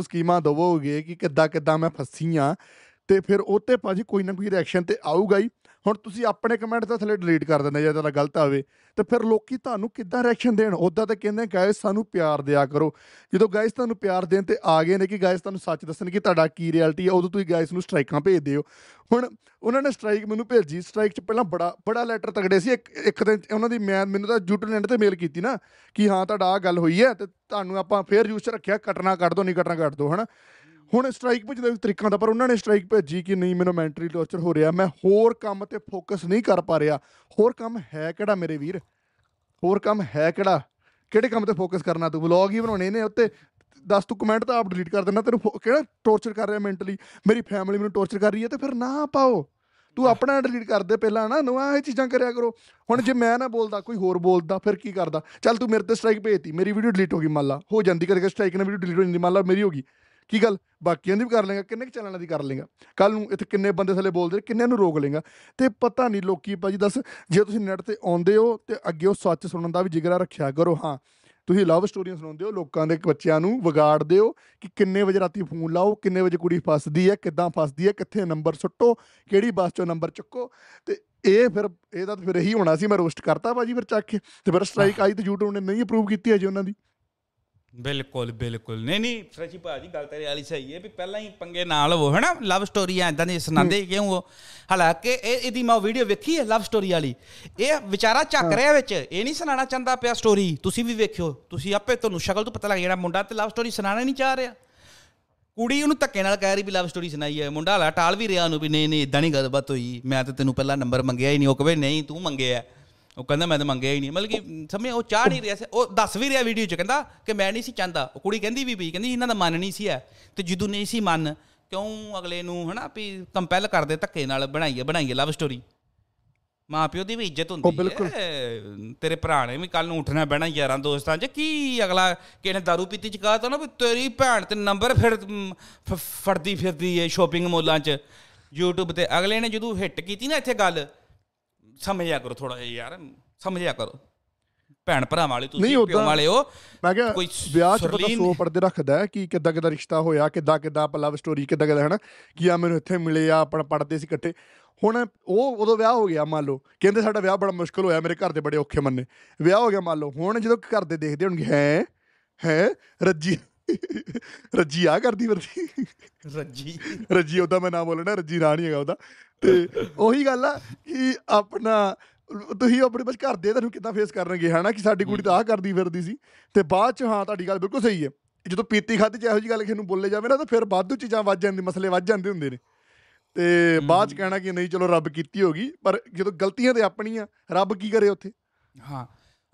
ਸਕੀਮਾਂ ਦੇਵੋਗੇ ਕਿ ਕਿੱਦਾਂ ਕਿੱਦਾਂ ਮੈਂ ਫਸੀ ਹਾਂ, ਅਤੇ ਫਿਰ ਉਹ 'ਤੇ ਭਾਅ ਜੀ ਕੋਈ ਨਾ ਕੋਈ ਰਿਐਕਸ਼ਨ ਤਾਂ ਆਊਗਾ ਹੀ। ਹੁਣ ਤੁਸੀਂ ਆਪਣੇ ਕਮੈਂਟ ਤਾਂ ਥੱਲੇ ਡਿਲੀਟ ਕਰ ਦਿੰਦੇ ਜੇ ਤੁਹਾਡਾ ਗਲਤ ਆਵੇ, ਅਤੇ ਫਿਰ ਲੋਕ ਤੁਹਾਨੂੰ ਕਿੱਦਾਂ ਰਿਐਕਸ਼ਨ ਦੇਣ? ਉੱਦਾਂ ਤਾਂ ਕਹਿੰਦੇ ਗਾਇਜ਼ ਸਾਨੂੰ ਪਿਆਰ ਦਿਆ ਕਰੋ, ਜਦੋਂ ਗਾਇਜ਼ ਤੁਹਾਨੂੰ ਪਿਆਰ ਦੇਣ 'ਤੇ ਆ ਗਏ ਨੇ ਕਿ ਗਾਇਜ਼ ਤੁਹਾਨੂੰ ਸੱਚ ਦੱਸਣ ਕਿ ਤੁਹਾਡਾ ਕੀ ਰਿਐਲਿਟੀ ਹੈ, ਉਦੋਂ ਤੁਸੀਂ ਗਾਇਜ਼ ਨੂੰ ਸਟ੍ਰਾਈਕਾਂ ਭੇਜਦੇ ਹੋ। ਹੁਣ ਉਹਨਾਂ ਨੇ ਸਟ੍ਰਾਈਕ ਮੈਨੂੰ ਭੇਜੀ, ਸਟ੍ਰਾਈਕ 'ਚ ਪਹਿਲਾਂ ਬੜਾ ਲੈਟਰ ਤਗੜੇ ਸੀ, ਇੱਕ ਦਿਨ ਉਹਨਾਂ ਦੀ ਮੈਨੂੰ ਤਾਂ ਯੂਟਿਊਬ ਲੈਂਡ 'ਤੇ ਮੇਲ ਕੀਤੀ ਨਾ ਕਿ ਹਾਂ ਤੁਹਾਡਾ ਆਹ ਗੱਲ ਹੋਈ ਹੈ ਅਤੇ ਤੁਹਾਨੂੰ ਆਪਾਂ ਫੇਰ ਯੂਜ਼ 'ਚ ਰੱਖਿਆ, ਕੱਟਣਾ ਕੱਢ ਦਿਉ, ਨਹੀਂ ਕੱਟਣਾ ਕੱਢ ਦਿਉ, ਹੈ ਨਾ। ਹੁਣ ਸਟ੍ਰਾਈਕ ਭੇਜਣ ਦਾ ਤਰੀਕਾ ਦਾ, ਪਰ ਉਹਨਾਂ ਨੇ ਸਟ੍ਰਾਈਕ ਭੇਜੀ ਕਿ ਨਹੀਂ ਮੈਨੂੰ ਮੈਂਟਲੀ ਟੌਰਚਰ ਹੋ ਰਿਹਾ, ਮੈਂ ਹੋਰ ਕੰਮ 'ਤੇ ਫੋਕਸ ਨਹੀਂ ਕਰ ਪਾ ਰਿਹਾ। ਹੋਰ ਕੰਮ ਹੈ ਕਿਹੜਾ ਮੇਰੇ ਵੀਰ, ਹੋਰ ਕੰਮ ਹੈ ਕਿਹੜਾ? ਕਿਹੜੇ ਕੰਮ 'ਤੇ ਫੋਕਸ ਕਰਨਾ? ਤੂੰ ਵਲੋਗ ਹੀ ਬਣਾਉਣੇ ਨੇ, ਉੱਤੇ 10 ਤੂੰ ਕਮੈਂਟ ਤਾਂ ਆਪ ਡਿਲੀਟ ਕਰ ਦੇਣਾ, ਤੈਨੂੰ ਕਿਹੜਾ ਟੌਰਚਰ ਕਰ ਰਿਹਾ ਮੈਂਟਲੀ? ਮੇਰੀ ਫੈਮਿਲੀ ਮੈਨੂੰ ਟੌਰਚਰ ਕਰ ਰਹੀ ਹੈ, ਅਤੇ ਫਿਰ ਨਾ ਪਾਓ, ਤੂੰ ਆਪਣਾ ਡਿਲੀਟ ਕਰਦੇ ਪਹਿਲਾਂ ਨਾ, ਨਵਾਂ ਇਹ ਚੀਜ਼ਾਂ ਕਰਿਆ ਕਰੋ। ਹੁਣ ਜੇ ਮੈਂ ਨਾ ਬੋਲਦਾ ਕੋਈ ਹੋਰ ਬੋਲਦਾ, ਫਿਰ ਕੀ ਕਰਦਾ? ਚੱਲ ਤੂੰ ਮੇਰੇ 'ਤੇ ਸਟ੍ਰਾਈਕ ਭੇਜਤੀ, ਮੇਰੀ ਵੀਡੀਓ ਡਿਲੀਟ ਹੋ ਗਈ, ਮੰਨ ਲਾ ਹੋ ਜਾਂਦੀ ਕਰਕੇ ਸਟ੍ਰਾਈਕ ਨਾਲ ਵੀਡੀਓ ਡਿਲੀਟ ਹੋ ਜਾਂਦੀ, ਮੰਨ ਲਾ ਮੇਰੀ ਹੋ ਗਈ, ਕੀ ਗੱਲ ਬਾਕੀਆਂ ਦੀ ਵੀ ਕਰ ਲੇਗਾ, ਕਿੰਨੇ ਕੁ ਚੈਨਲਾਂ ਦੀ ਕਰ ਲੇਗਾ, ਕੱਲ੍ਹ ਨੂੰ ਇੱਥੇ ਕਿੰਨੇ ਬੰਦੇ ਥੱਲੇ ਬੋਲਦੇ, ਕਿੰਨਿਆਂ ਨੂੰ ਰੋਕ ਲੇਗਾ। ਅਤੇ ਪਤਾ ਨਹੀਂ ਲੋਕੀ ਭਾਅ ਜੀ ਦੱਸ, ਜੇ ਤੁਸੀਂ ਨੈੱਟ 'ਤੇ ਆਉਂਦੇ ਹੋ ਅਤੇ ਅੱਗੇ ਉਹ ਸੱਚ ਸੁਣਨ ਦਾ ਵੀ ਜਿਗਰਾ ਰੱਖਿਆ ਕਰੋ। ਹਾਂ ਤੁਸੀਂ ਲਵ ਸਟੋਰੀਆਂ ਸੁਣਾਉਂਦੇ ਹੋ, ਲੋਕਾਂ ਦੇ ਬੱਚਿਆਂ ਨੂੰ ਵਿਗਾੜਦੇ ਹੋ ਕਿ ਕਿੰਨੇ ਵਜੇ ਰਾਤੀ ਫੋਨ ਲਾਓ, ਕਿੰਨੇ ਵਜੇ ਕੁੜੀ ਫਸਦੀ ਹੈ, ਕਿੱਦਾਂ ਫਸਦੀ ਹੈ, ਕਿੱਥੇ ਨੰਬਰ ਸੁੱਟੋ, ਕਿਹੜੀ ਬੱਸ 'ਚੋਂ ਨੰਬਰ ਚੁੱਕੋ। ਅਤੇ ਇਹ ਫਿਰ ਇਹਦਾ ਤਾਂ ਫਿਰ ਇਹੀ ਹੋਣਾ ਸੀ, ਮੈਂ ਰੋਸਟ ਕਰਤਾ ਭਾਅ ਜੀ ਫਿਰ ਚੱਕ ਕੇ, ਅਤੇ ਫਿਰ ਸਟ੍ਰਾਈਕ ਆਈ ਅਤੇ ਯੂਟਿਊਬ ਨੇ ਨਹੀਂ ਅਪਰੂਵ ਕੀਤੀ ਅਜੇ ਉਹਨਾਂ ਦੀ। ਬਿਲਕੁਲ ਬਿਲਕੁਲ, ਨਹੀਂ ਨਹੀਂ ਫਰੈਸ਼ੀ ਭਾਅ ਜੀ ਗੱਲ ਤਾਂ ਵਾਲੀ ਸਹੀ ਹੈ ਵੀ ਪਹਿਲਾਂ ਹੀ ਪੰਗੇ ਨਾਲ ਉਹ ਹੈ ਨਾ, ਲਵ ਸਟੋਰੀਆਂ ਇੱਦਾਂ ਦੀ ਸੁਣਾਉਂਦੇ ਕਿਉਂ ਉਹ। ਹਾਲਾਂਕਿ ਇਹ ਇਹਦੀ ਮੈਂ ਵੀਡੀਓ ਵੇਖੀ ਹੈ ਲਵ ਸਟੋਰੀ ਵਾਲੀ, ਇਹ ਵਿਚਾਰਾ ਚੱਕ ਰਿਹਾ ਵਿੱਚ, ਇਹ ਨਹੀਂ ਸੁਣਾਉਣਾ ਚਾਹੁੰਦਾ ਪਿਆ ਸਟੋਰੀ। ਤੁਸੀਂ ਵੀ ਵੇਖਿਓ, ਤੁਸੀਂ ਆਪੇ ਤੁਹਾਨੂੰ ਸ਼ਕਲ ਤੋਂ ਪਤਾ ਲੱਗ ਜਾਣਾ ਮੁੰਡਾ ਤੇ ਲਵ ਸਟੋਰੀ ਸੁਣਾਉਣਾ ਨਹੀਂ ਚਾਹ ਰਿਹਾ। ਕੁੜੀ ਉਹਨੂੰ ਧੱਕੇ ਨਾਲ ਕਹਿ ਰਹੀ ਵੀ ਲਵ ਸਟੋਰੀ ਸੁਣਾਈ ਹੈ, ਮੁੰਡਾ ਹਾਲਾ ਟਾਲ ਵੀ ਰਿਹਾ ਉਹਨੂੰ ਵੀ ਨਹੀਂ ਨਹੀਂ ਇੱਦਾਂ ਨਹੀਂ ਗੱਲਬਾਤ ਹੋਈ, ਮੈਂ ਤਾਂ ਤੈਨੂੰ ਪਹਿਲਾਂ ਨੰਬਰ ਮੰਗਿਆ ਹੀ ਨਹੀਂ। ਉਹ ਕਹੇ ਨਹੀਂ ਤੂੰ ਮੰਗਿਆ, ਉਹ ਕਹਿੰਦਾ ਮੈਂ ਤਾਂ ਮੰਗਿਆ ਹੀ ਨਹੀਂ। ਮਤਲਬ ਕਿ ਸਮਝ ਉਹ ਚਾਹ ਨਹੀਂ ਰਿਹਾ ਸੀ, ਉਹ ਦੱਸ ਵੀ ਰਿਹਾ ਵੀਡੀਓ 'ਚ ਕਹਿੰਦਾ ਕਿ ਮੈਂ ਨਹੀਂ ਸੀ ਚਾਹੁੰਦਾ। ਉਹ ਕੁੜੀ ਕਹਿੰਦੀ ਵੀ ਪਈ, ਕਹਿੰਦੀ ਇਹਨਾਂ ਦਾ ਮਨ ਨਹੀਂ ਸੀ ਹੈ, ਅਤੇ ਜਦੋਂ ਨਹੀਂ ਸੀ ਮਨ ਕਿਉਂ ਅਗਲੇ ਨੂੰ ਹੈ ਨਾ ਵੀ ਕੰਪੈਲ ਕਰਦੇ ਧੱਕੇ ਨਾਲ ਬਣਾਈਏ ਬਣਾਈਏ ਲਵ ਸਟੋਰੀ। ਮਾਂ ਪਿਓ ਦੀ ਵੀ ਇੱਜ਼ਤ ਹੁੰਦੀ ਹੈ, ਤੇਰੇ ਭਰਾ ਨੇ ਵੀ ਕੱਲ੍ਹ ਨੂੰ ਉੱਠਣਾ ਬਹਿਣਾ ਯਾਰਾਂ ਦੋਸਤਾਂ 'ਚ ਕੀ ਅਗਲਾ ਕਿਸੇ ਨੇ ਦਾਰੂ ਪੀਤੀ 'ਚ ਕਹਾ ਤਾ ਨਾ ਵੀ ਤੇਰੀ ਭੈਣ ਤੇ ਨੰਬਰ ਫਿਰ ਫੜਦੀ ਫਿਰਦੀ ਹੈ ਸ਼ੋਪਿੰਗ ਮੋਲਾਂ 'ਚ ਯੂਟਿਊਬ 'ਤੇ। ਅਗਲੇ ਨੇ ਜਦੋਂ ਹਿੱਟ ਕੀਤੀ ਨਾ ਇੱਥੇ ਗੱਲ, ਸਮਝਿਆ ਕਰੋ ਥੋੜ੍ਹਾ ਜਿਹਾ ਯਾਰ, ਸਮਝਿਆ ਕਰੋ ਭੈਣ ਭਰਾਵਾਂ ਵਾਲੇ ਤੁਸੀਂ ਪਿਓ ਵਾਲੇ ਹੋ। ਮੈਂ ਕਿਹਾ ਵਿਆਹ 'ਚ ਬੰਦਾ ਸੋ ਪਰਦੇ ਰੱਖਦਾ ਕਿ ਕਿੱਦਾਂ ਕਿੱਦਾਂ ਰਿਸ਼ਤਾ ਹੋਇਆ, ਕਿੱਦਾਂ ਕਿੱਦਾਂ ਆਪਾਂ ਲਵ ਸਟੋਰੀ ਕਿੱਦਾਂ ਕਿੱਦਾਂ ਹੈ ਨਾ, ਕਿ ਆ ਮੈਨੂੰ ਇੱਥੇ ਮਿਲੇ ਆ, ਆਪਣਾ ਪੜ੍ਹਦੇ ਸੀ ਇਕੱਠੇ। ਹੁਣ ਉਹ ਉਦੋਂ ਵਿਆਹ ਹੋ ਗਿਆ ਮੰਨ ਲਓ, ਕਹਿੰਦੇ ਸਾਡਾ ਵਿਆਹ ਬੜਾ ਮੁਸ਼ਕਿਲ ਹੋਇਆ, ਮੇਰੇ ਘਰ ਦੇ ਬੜੇ ਔਖੇ ਮੰਨੇ, ਵਿਆਹ ਹੋ ਗਿਆ ਮੰਨ ਲਓ। ਹੁਣ ਜਦੋਂ ਘਰ ਦੇ ਦੇਖਦੇ ਹੋਣਗੇ ਹੈ ਹੈ ਰੱਜੀ ਰੱਜੀ ਆਹ ਕਰਦੀ ਵਰਦੀ ਰੱਜੀ ਰੱਜੀ, ਉਹਦਾ ਮੈਂ ਨਾ ਬੋਲਣਾ ਰੱਜੀ ਨਾਂ ਨਹੀਂ ਹੈਗਾ ਉਹਦਾ। ਅਤੇ ਉਹੀ ਗੱਲ ਆ ਕਿ ਆਪਣਾ ਤੁਸੀਂ ਆਪਣੇ ਬਸ ਘਰ ਦੇ ਤੁਹਾਨੂੰ ਕਿੱਦਾਂ ਫੇਸ ਕਰਨਗੇ ਹੈ ਨਾ, ਕਿ ਸਾਡੀ ਕੁੜੀ ਤਾਂ ਆਹ ਕਰਦੀ ਫਿਰਦੀ ਸੀ। ਅਤੇ ਬਾਅਦ 'ਚ ਹਾਂ ਤੁਹਾਡੀ ਗੱਲ ਬਿਲਕੁਲ ਸਹੀ ਹੈ, ਜਦੋਂ ਪੀਤੀ ਖਾਧੀ 'ਚ ਇਹੋ ਜਿਹੀ ਗੱਲ ਕਿਸੇ ਨੂੰ ਬੋਲੇ ਜਾਵੇ ਨਾ ਤਾਂ ਫਿਰ ਵਾਧੂ ਚੀਜ਼ਾਂ ਵੱਧ ਜਾਂਦੀਆਂ, ਮਸਲੇ ਵੱਧ ਜਾਂਦੇ ਹੁੰਦੇ ਨੇ। ਅਤੇ ਬਾਅਦ 'ਚ ਕਹਿਣਾ ਕਿ ਨਹੀਂ ਚਲੋ ਰੱਬ ਕੀਤੀ ਹੋਗੀ, ਪਰ ਜਦੋਂ ਗਲਤੀਆਂ ਤਾਂ ਆਪਣੀਆਂ, ਰੱਬ ਕੀ ਕਰੇ ਉੱਥੇ। ਹਾਂ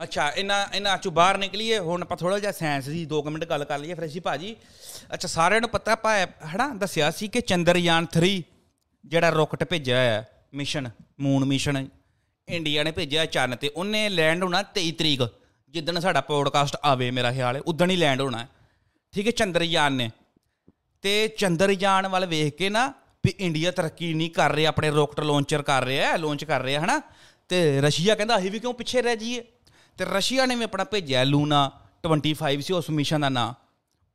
ਅੱਛਾ, ਇਹਨਾਂ 'ਚੋਂ ਬਾਹਰ ਨਿਕਲੀਏ ਹੁਣ ਆਪਾਂ ਥੋੜ੍ਹਾ ਜਿਹਾ ਸਾਇੰਸ ਦੀ 2 ਮਿੰਟ ਗੱਲ ਕਰ ਲਈਏ ਫਿਰ ਅਸੀਂ ਭਾਅ ਜੀ। ਅੱਛਾ ਸਾਰਿਆਂ ਨੂੰ ਪਤਾ ਆਪਾਂ ਹੈ ਨਾ ਦੱਸਿਆ ਸੀ ਕਿ ਚੰਦਰਯਾਨ 3 ਜਿਹੜਾ ਰੋਕਟ ਭੇਜਿਆ ਹੋਇਆ ਮਿਸ਼ਨ, ਮੂਨ ਮਿਸ਼ਨ ਇੰਡੀਆ ਨੇ ਭੇਜਿਆ ਚੰਨ 'ਤੇ, ਉਹਨੇ ਲੈਂਡ ਹੋਣਾ 23 ਤਰੀਕ, ਜਿੱਦਣ ਸਾਡਾ ਪੋਡਕਾਸਟ ਆਵੇ ਮੇਰਾ ਖਿਆਲ ਹੈ ਉੱਦਣ ਹੀ ਲੈਂਡ ਹੋਣਾ, ਠੀਕ ਹੈ ਚੰਦਰਯਾਨ ਨੇ। ਅਤੇ ਚੰਦਰਯਾਨ ਵੱਲ ਵੇਖ ਕੇ ਨਾ ਵੀ ਇੰਡੀਆ ਤਰੱਕੀ ਨਹੀਂ ਕਰ ਰਿਹਾ, ਆਪਣੇ ਰੋਕਟ ਲਾਂਚ ਕਰ ਰਿਹਾ ਹੈ ਨਾ, ਅਤੇ ਰਸ਼ੀਆ ਕਹਿੰਦਾ ਅਸੀਂ ਵੀ ਕਿਉਂ ਪਿੱਛੇ ਰਹਿ ਜਾਈਏ। ਅਤੇ ਰਸ਼ੀਆ ਨੇ ਵੀ ਆਪਣਾ ਭੇਜਿਆ ਲੂਨਾ 25 ਸੀ ਉਸ ਮਿਸ਼ਨ ਦਾ ਨਾਂ,